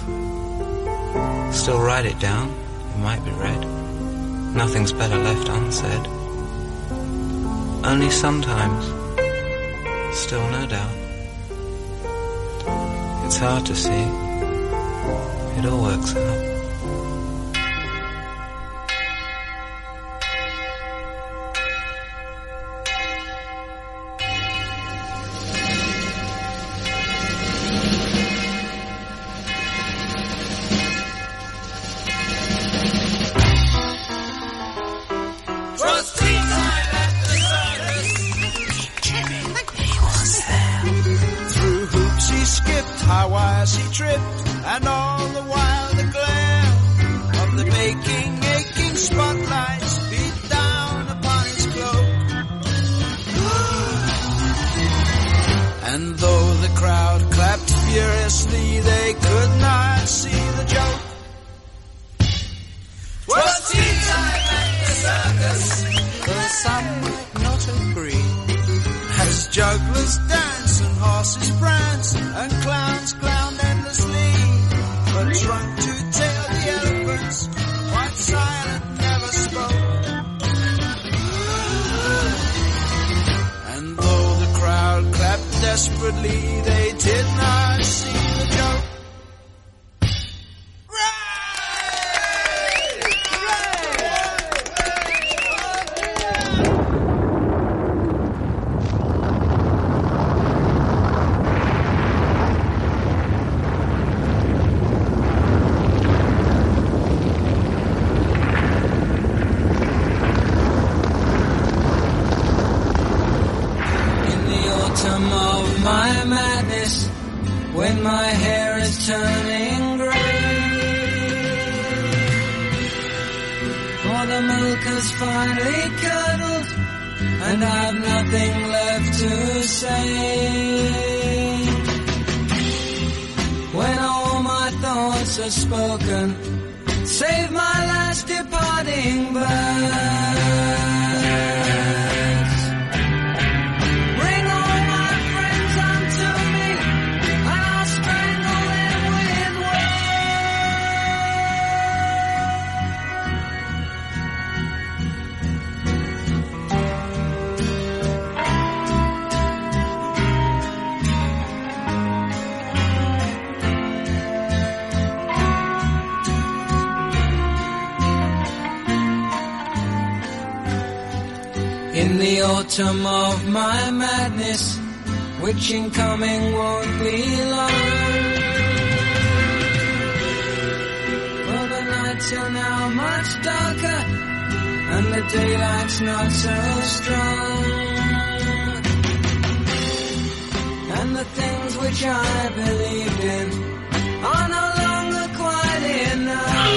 Still write it down, it might be read. Nothing's better left unsaid. Only sometimes, still no doubt. It's hard to see, it all works out. and I've nothing left to say. When all my thoughts are spoken, save my last departing breath. In the autumn of my madness, which in coming won't be long, for the nights are now much darker, and the daylight's not so strong, and the things which I believed in are no longer quite enough.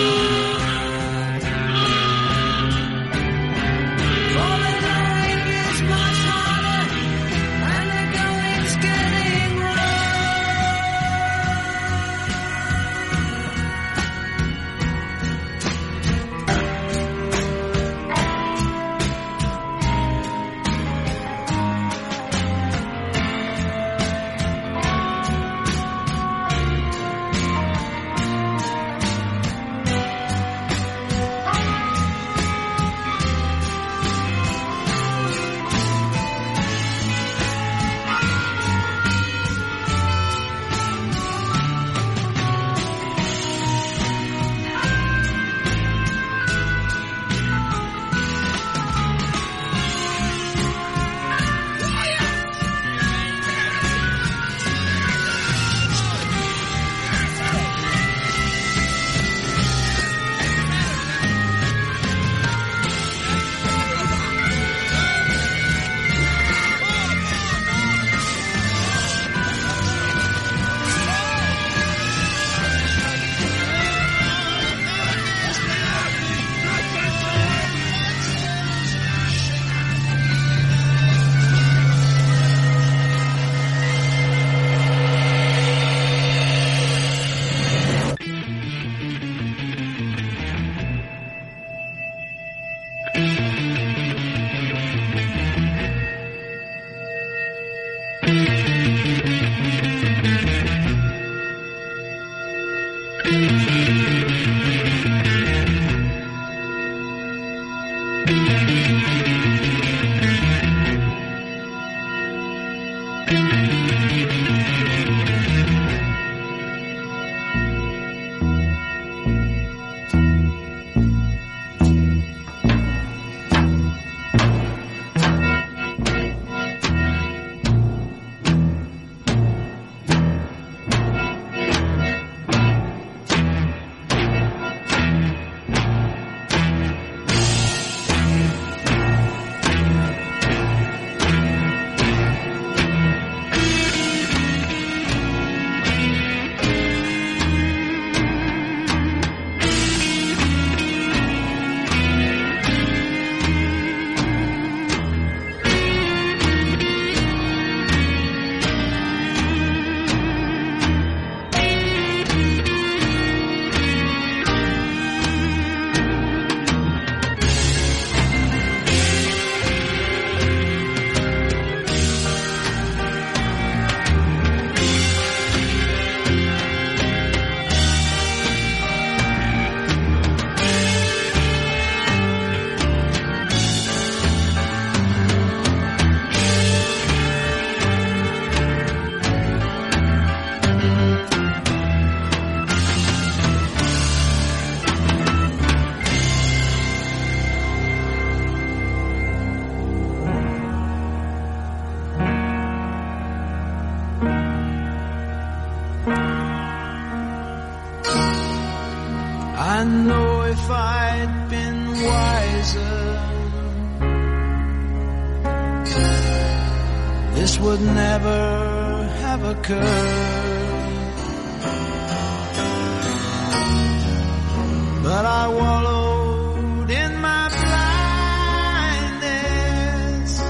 But I wallowed in my blindness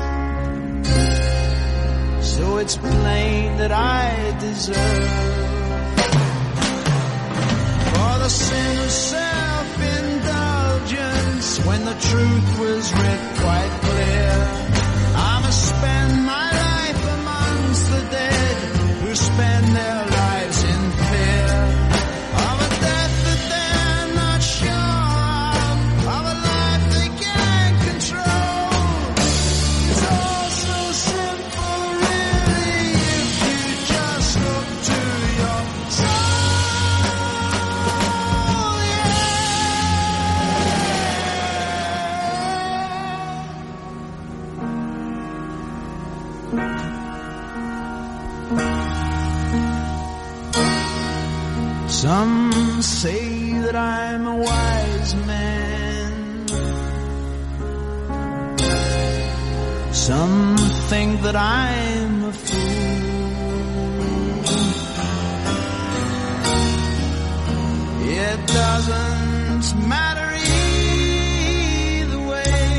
that I deserve. For the sin of self-indulgence, when the truth was read quite clear, I must spend my life amongst the dead who spend their lives in fear of a death that they're not sure of a life they can't control. It's all so simple, really, if you just look to your soul, yeah. Some say that I'm a wise man. Some think that I'm a fool. It doesn't matter either way.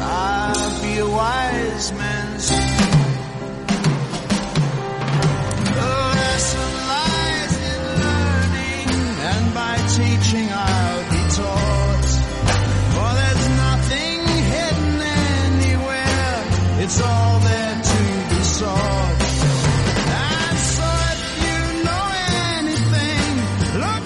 I'll be a wise man's fool. Teaching I'll be taught, for there's nothing hidden anywhere, it's all there to be sought. And so if you know anything, look.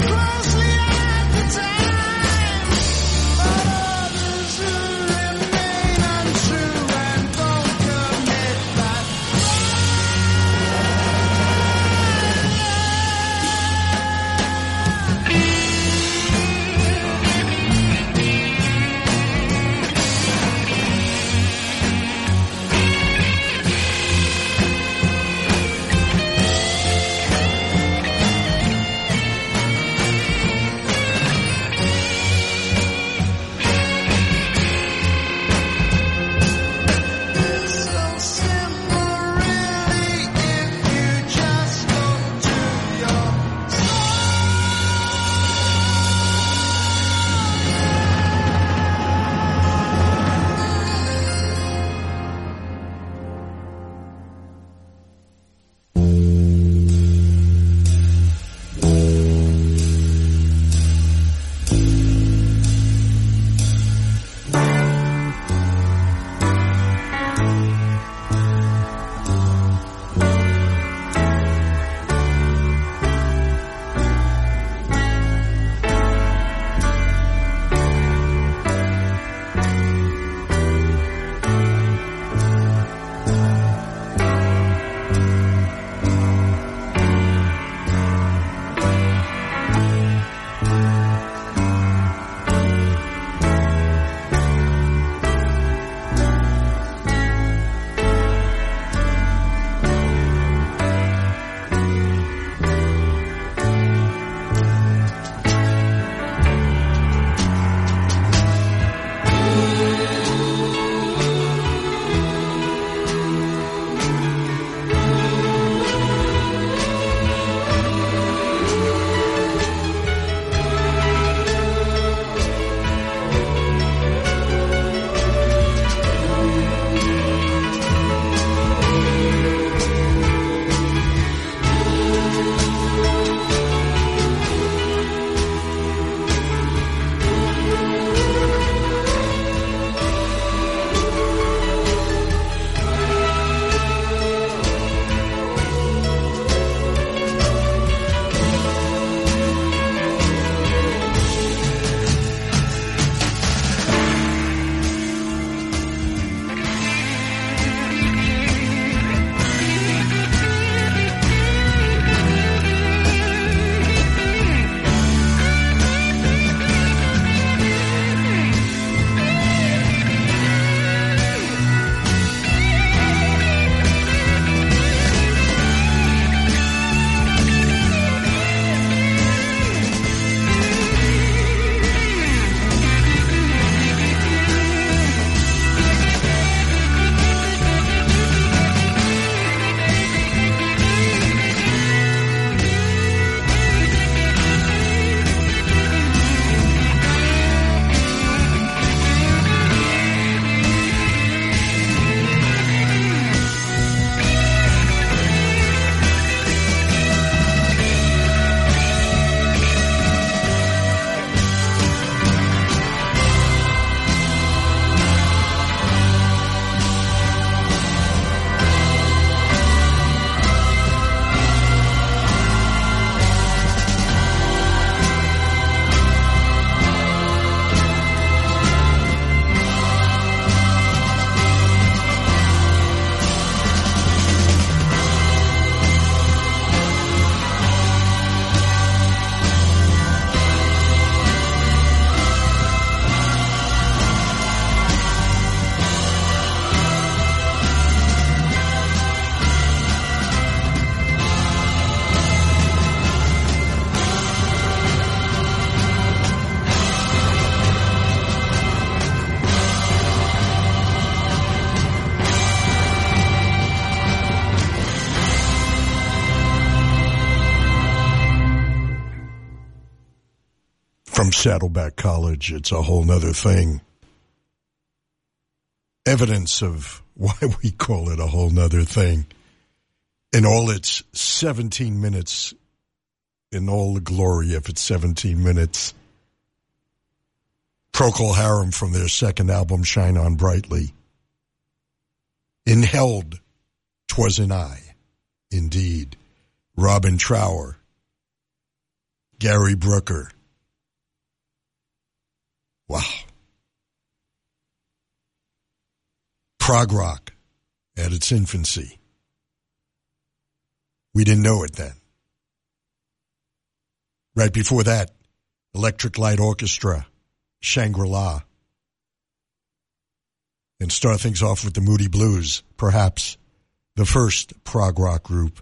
from Saddleback College. It's a whole nother thing. Evidence of why we call it a whole nother thing. In all its 17 minutes, in all the glory of its 17 minutes, Procol Harum from their second album, Shine On Brightly, inhaled 'Twas an I, indeed. Robin Trower, Gary Brooker. Wow. Prog rock at its infancy. We didn't know it then. Right before that, Electric Light Orchestra, Shangri-La. And start things off with the Moody Blues, perhaps the first prog rock group.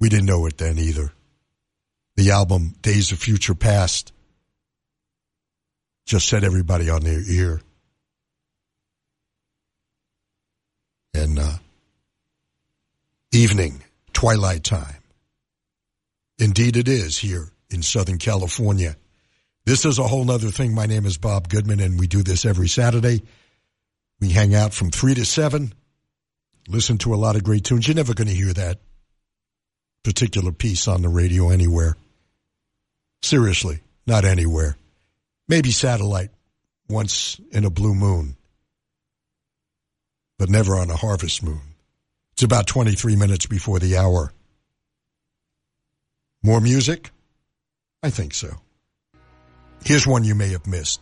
We didn't know it then either. The album Days of Future Past just set everybody on their ear. And evening, twilight time. Indeed it is here in Southern California. This is a whole nother thing. My name is Bob Goodman, and we do this every Saturday. We hang out from 3 to 7, listen to a lot of great tunes. You're never going to hear that particular piece on the radio anywhere. Seriously, not anywhere. Maybe satellite once in a blue moon, but never on a harvest moon. It's about 23 minutes before the hour. More music? I think so. Here's one you may have missed.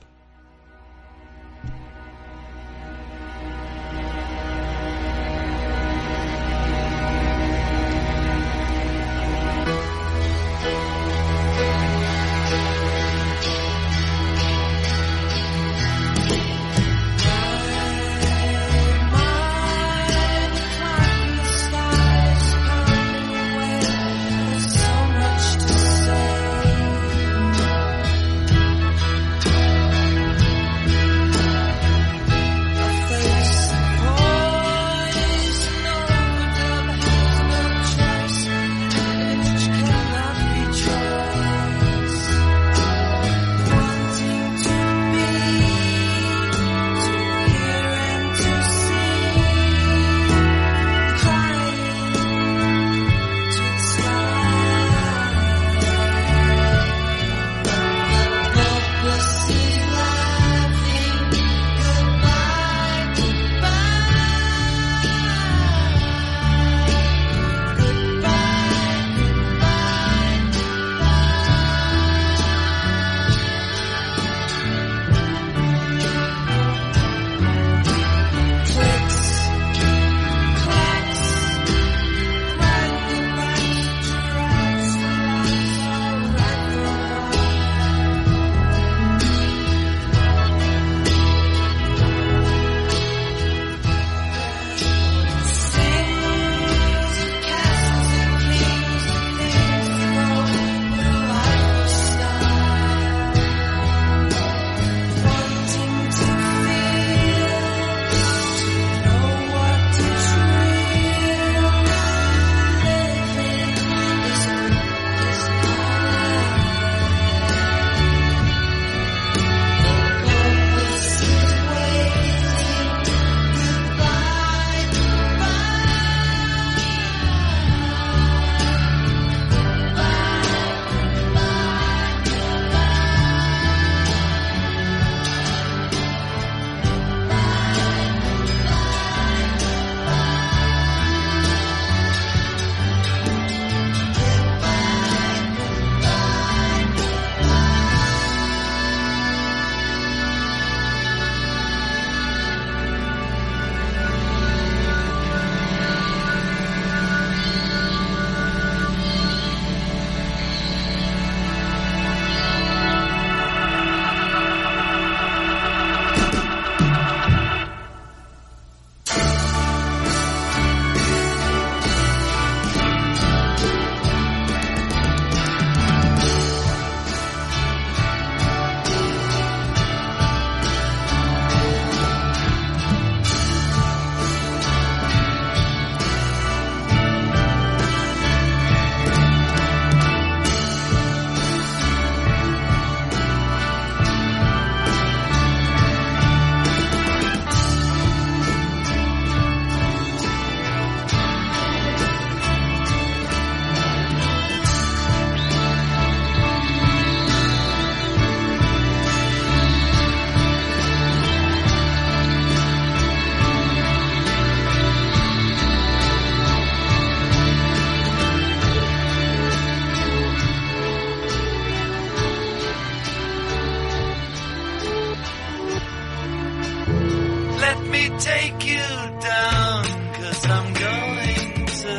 let me take you down, 'cause I'm going to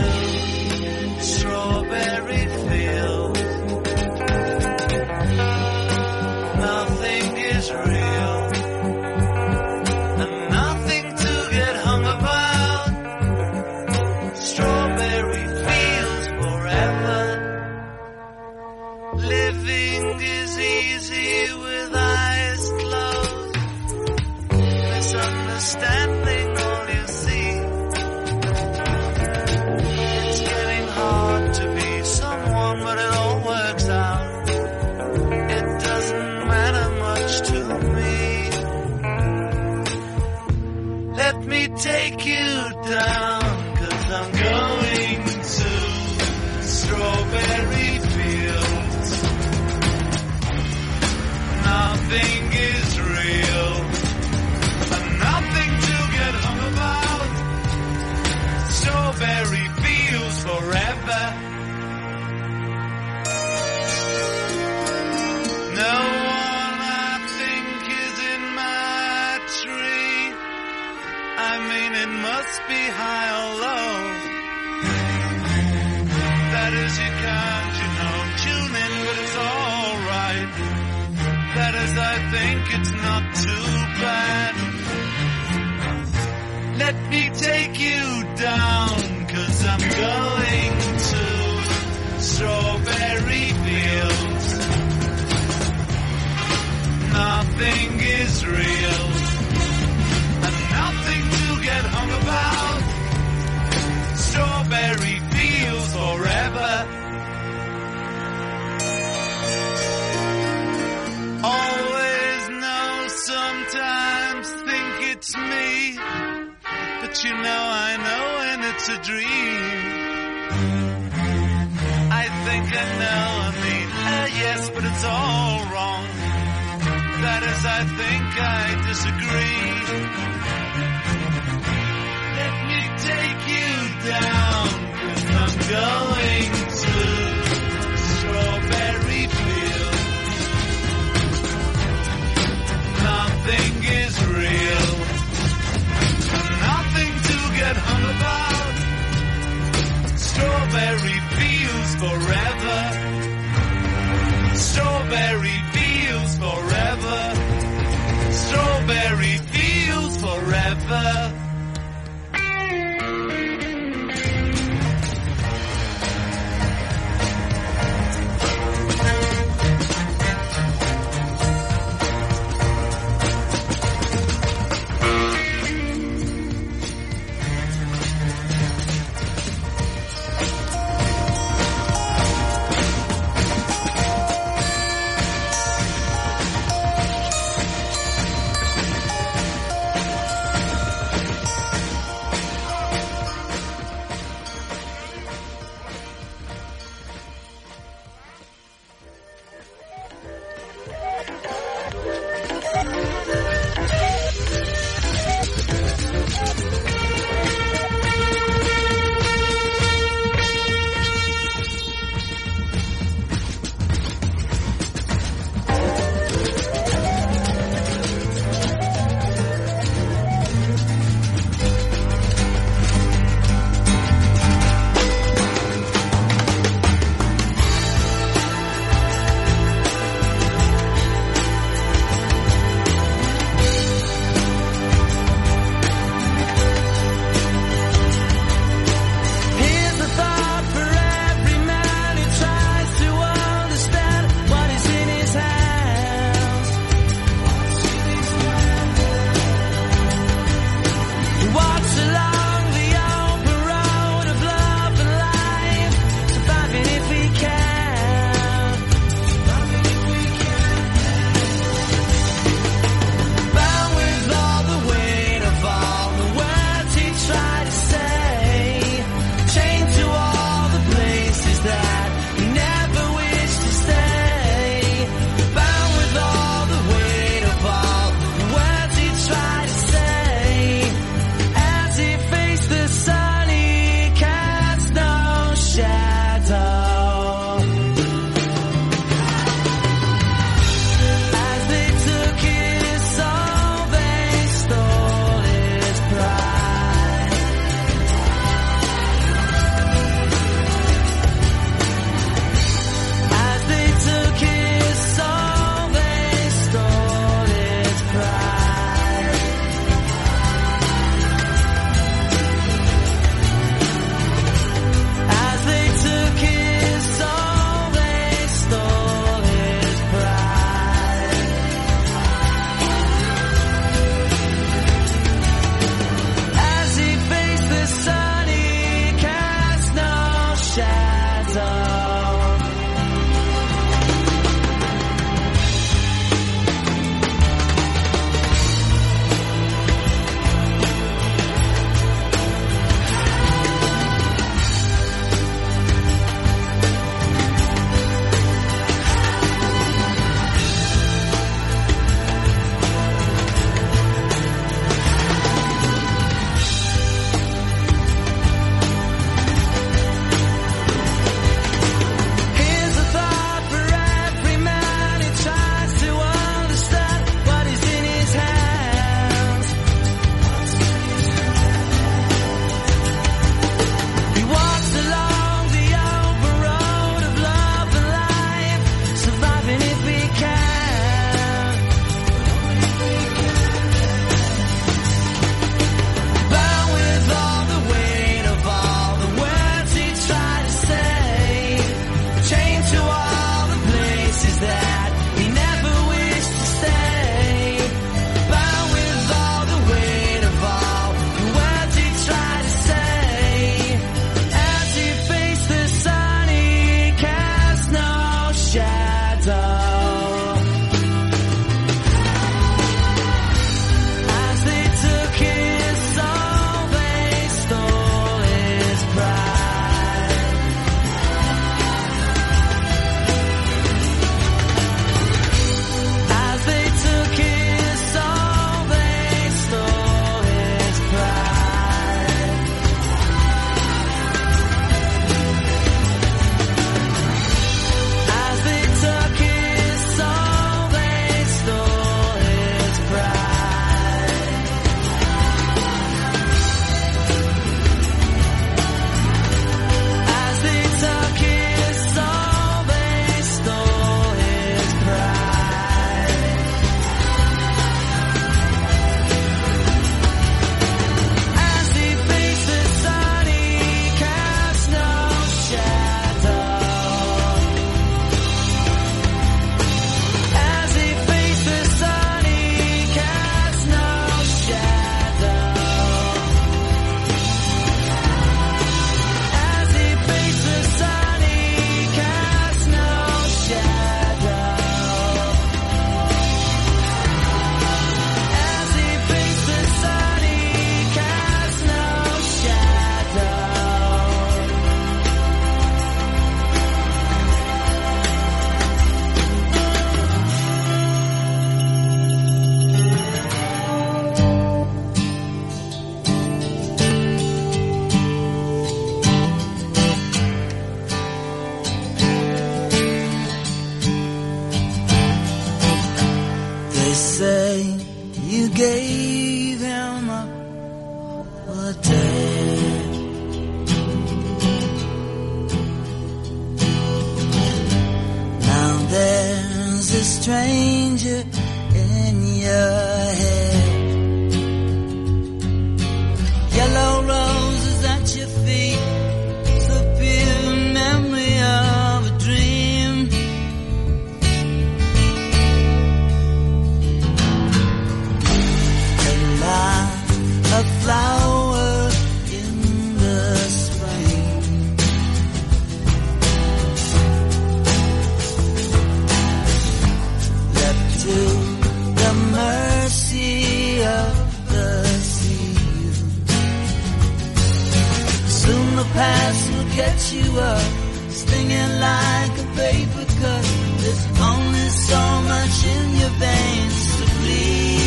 Strawberry Fields. Nothing is real and nothing to get hung about. Strawberry Fields forever. Living is easy with eyes closed. Misunderstanding all you see. It's getting hard to be someone, but it all works out. It doesn't matter much to me. Let me take you down, 'cause I'm going to Strawberry Fields. Nothing is real and nothing to get hung about. Strawberry Fields forever. No one I think is in my tree. I mean, it must be high or low. That is, you can't, you know, tune in, but it's all right. That is, I think it's not too bad. Let me take you down, 'cause I'm going to Strawberry Fields. Nothing is real and nothing to get hung about. Strawberry Fields forever. Always know, sometimes think it's me, but you know I know and it's a dream. I think I know, I mean, yes, but it's all wrong. That is, I think I disagree. Let me take you down, 'cause I'm going to Strawberry Fields. Nothing is real, nothing to get hung about. Strawberry Fields forever. Strawberry Fields forever. Strawberry Fields forever. They say you gave him up for dead. Now there's a stranger in your head. Yellow roses at your feet, the pure memory of a dream. A flower in the spring. Left to the mercy of the sea. Soon the past will catch you up, stinging like a paper cut. There's only so much in your veins to bleed.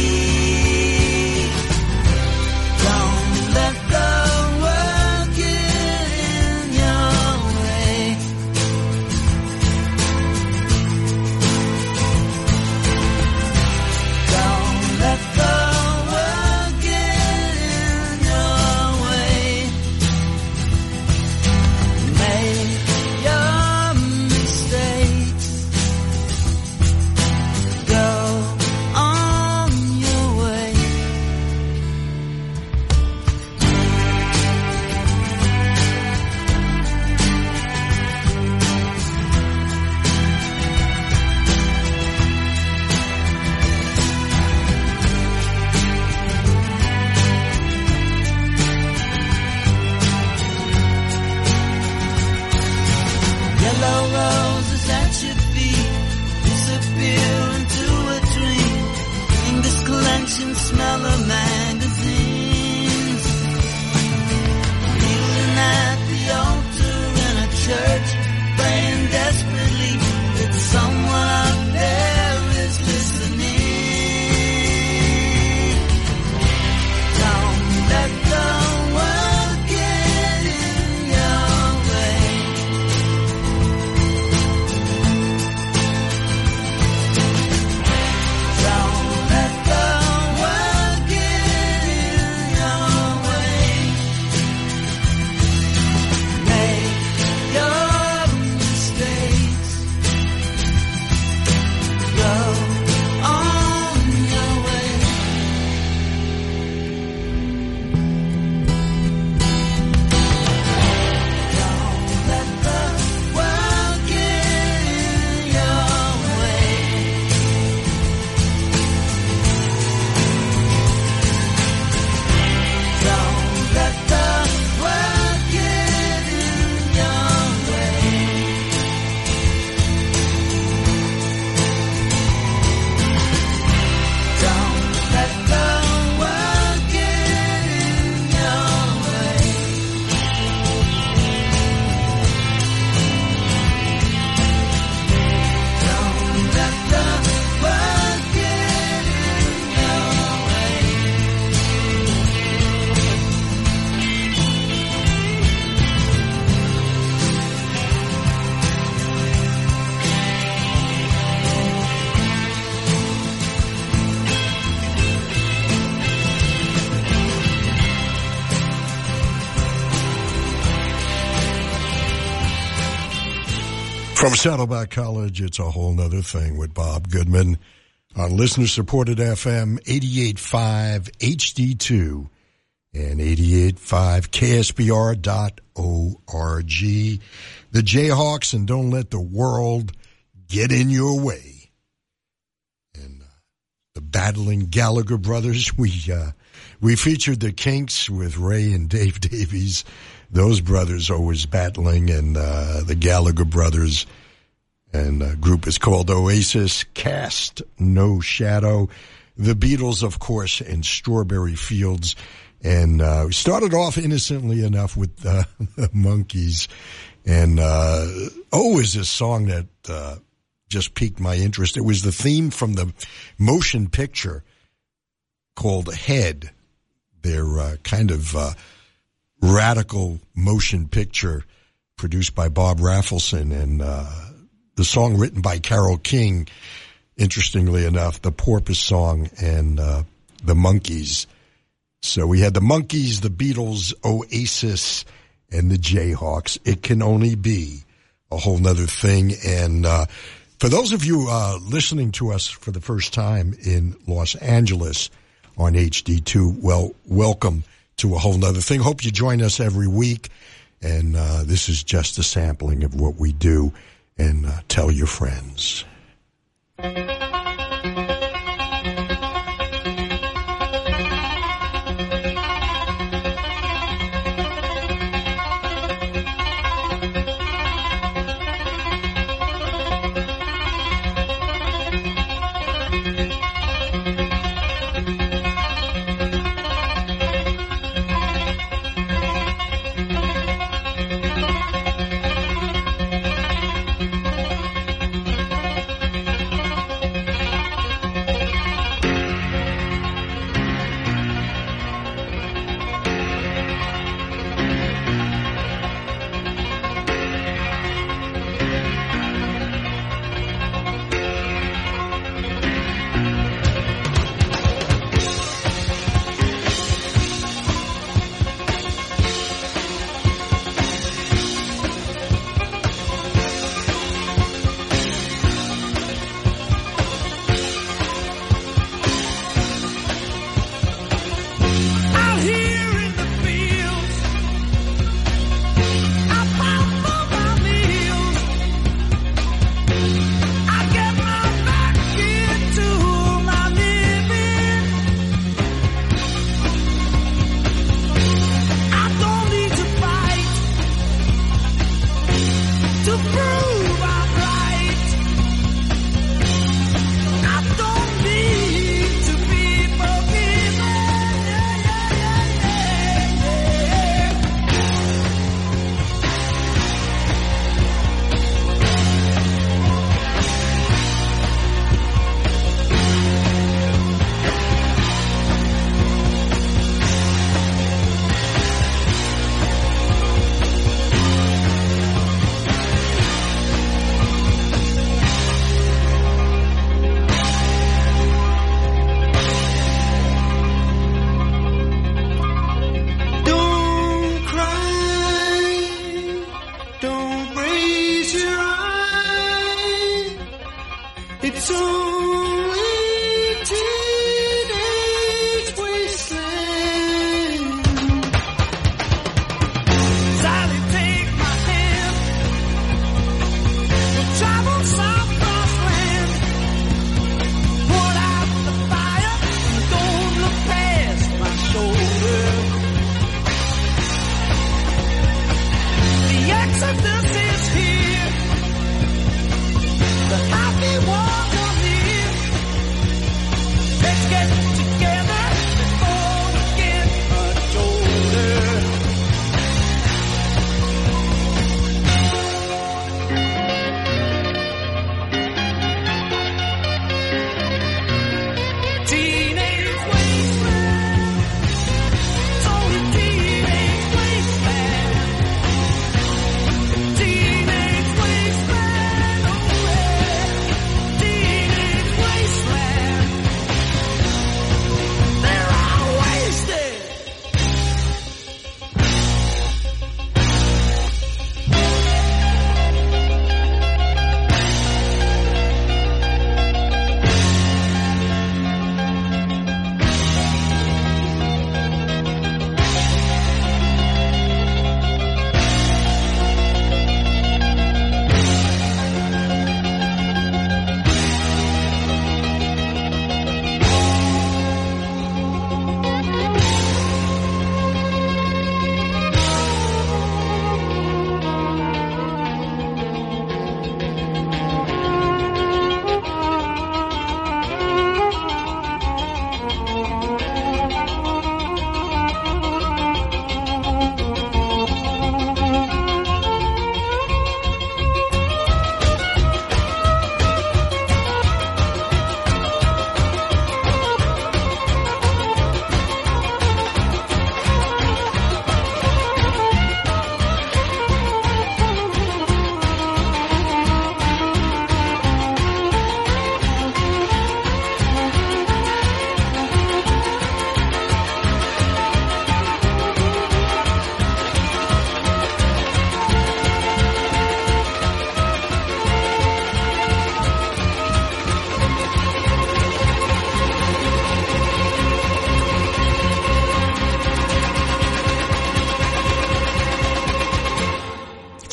Let the world get in your way. Don't let the world get in your way. Make your mistakes. Go on your way. Yellow roses at your feet disappear into a dream. English collection, smell of magazines. Kneeling at the altar in a church, praying desperately that someone up there is listening. Don't let go. From Saddleback College, it's a whole nother thing with Bob Goodman on listener-supported FM 88.5 HD2 and 88.5KSBR.org. The Jayhawks and Don't Let the World Get in Your Way. And the battling Gallagher brothers, we featured the Kinks with Ray and Dave Davies. Those brothers always battling, and the Gallagher brothers, and the group is called Oasis, Cast No Shadow. The Beatles, of course, and Strawberry Fields. And we started off innocently enough with the Monkees. And is this song that just piqued my interest. It was the theme from the motion picture called Head. They're kind of... radical motion picture produced by Bob Rafelson, and the song written by Carole King interestingly enough, the Porpoise Song and the Monkees. So we had the Monkees, the Beatles, Oasis, and the Jayhawks. It Can Only Be a Whole Nother Thing. And for those of you listening to us for the first time in Los Angeles on HD2, well, welcome to A Whole Nother Thing. Hope you join us every week. And this is just a sampling of what we do. And tell your friends.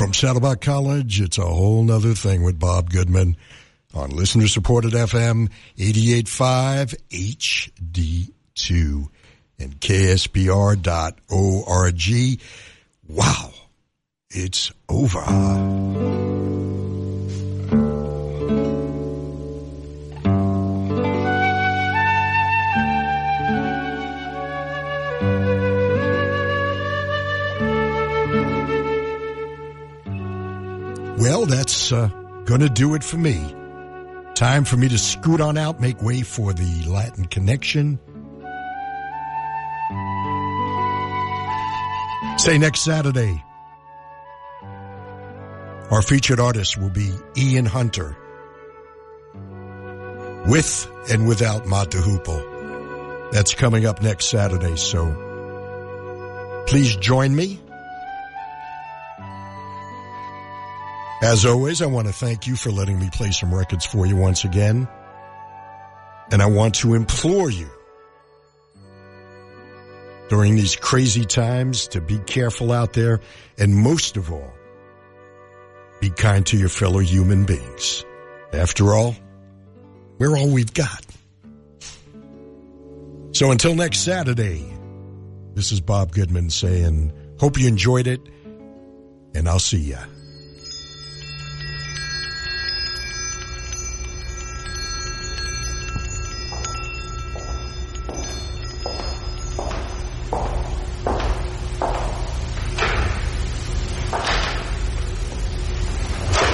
From Saddleback College, it's a whole nother thing with Bob Goodman on listener-supported FM 88.5 HD2 and KSBR.org. Wow, it's over. Well, that's going to do it for me. Time for me to scoot on out, make way for the Latin Connection. Say next Saturday, our featured artist will be Ian Hunter, with and without Mott the Hoople. That's coming up next Saturday, so please join me. As always, I want to thank you for letting me play some records for you once again. And I want to implore you during these crazy times to be careful out there and most of all, be kind to your fellow human beings. After all, we're all we've got. So until next Saturday, this is Bob Goodman saying, hope you enjoyed it, and I'll see ya.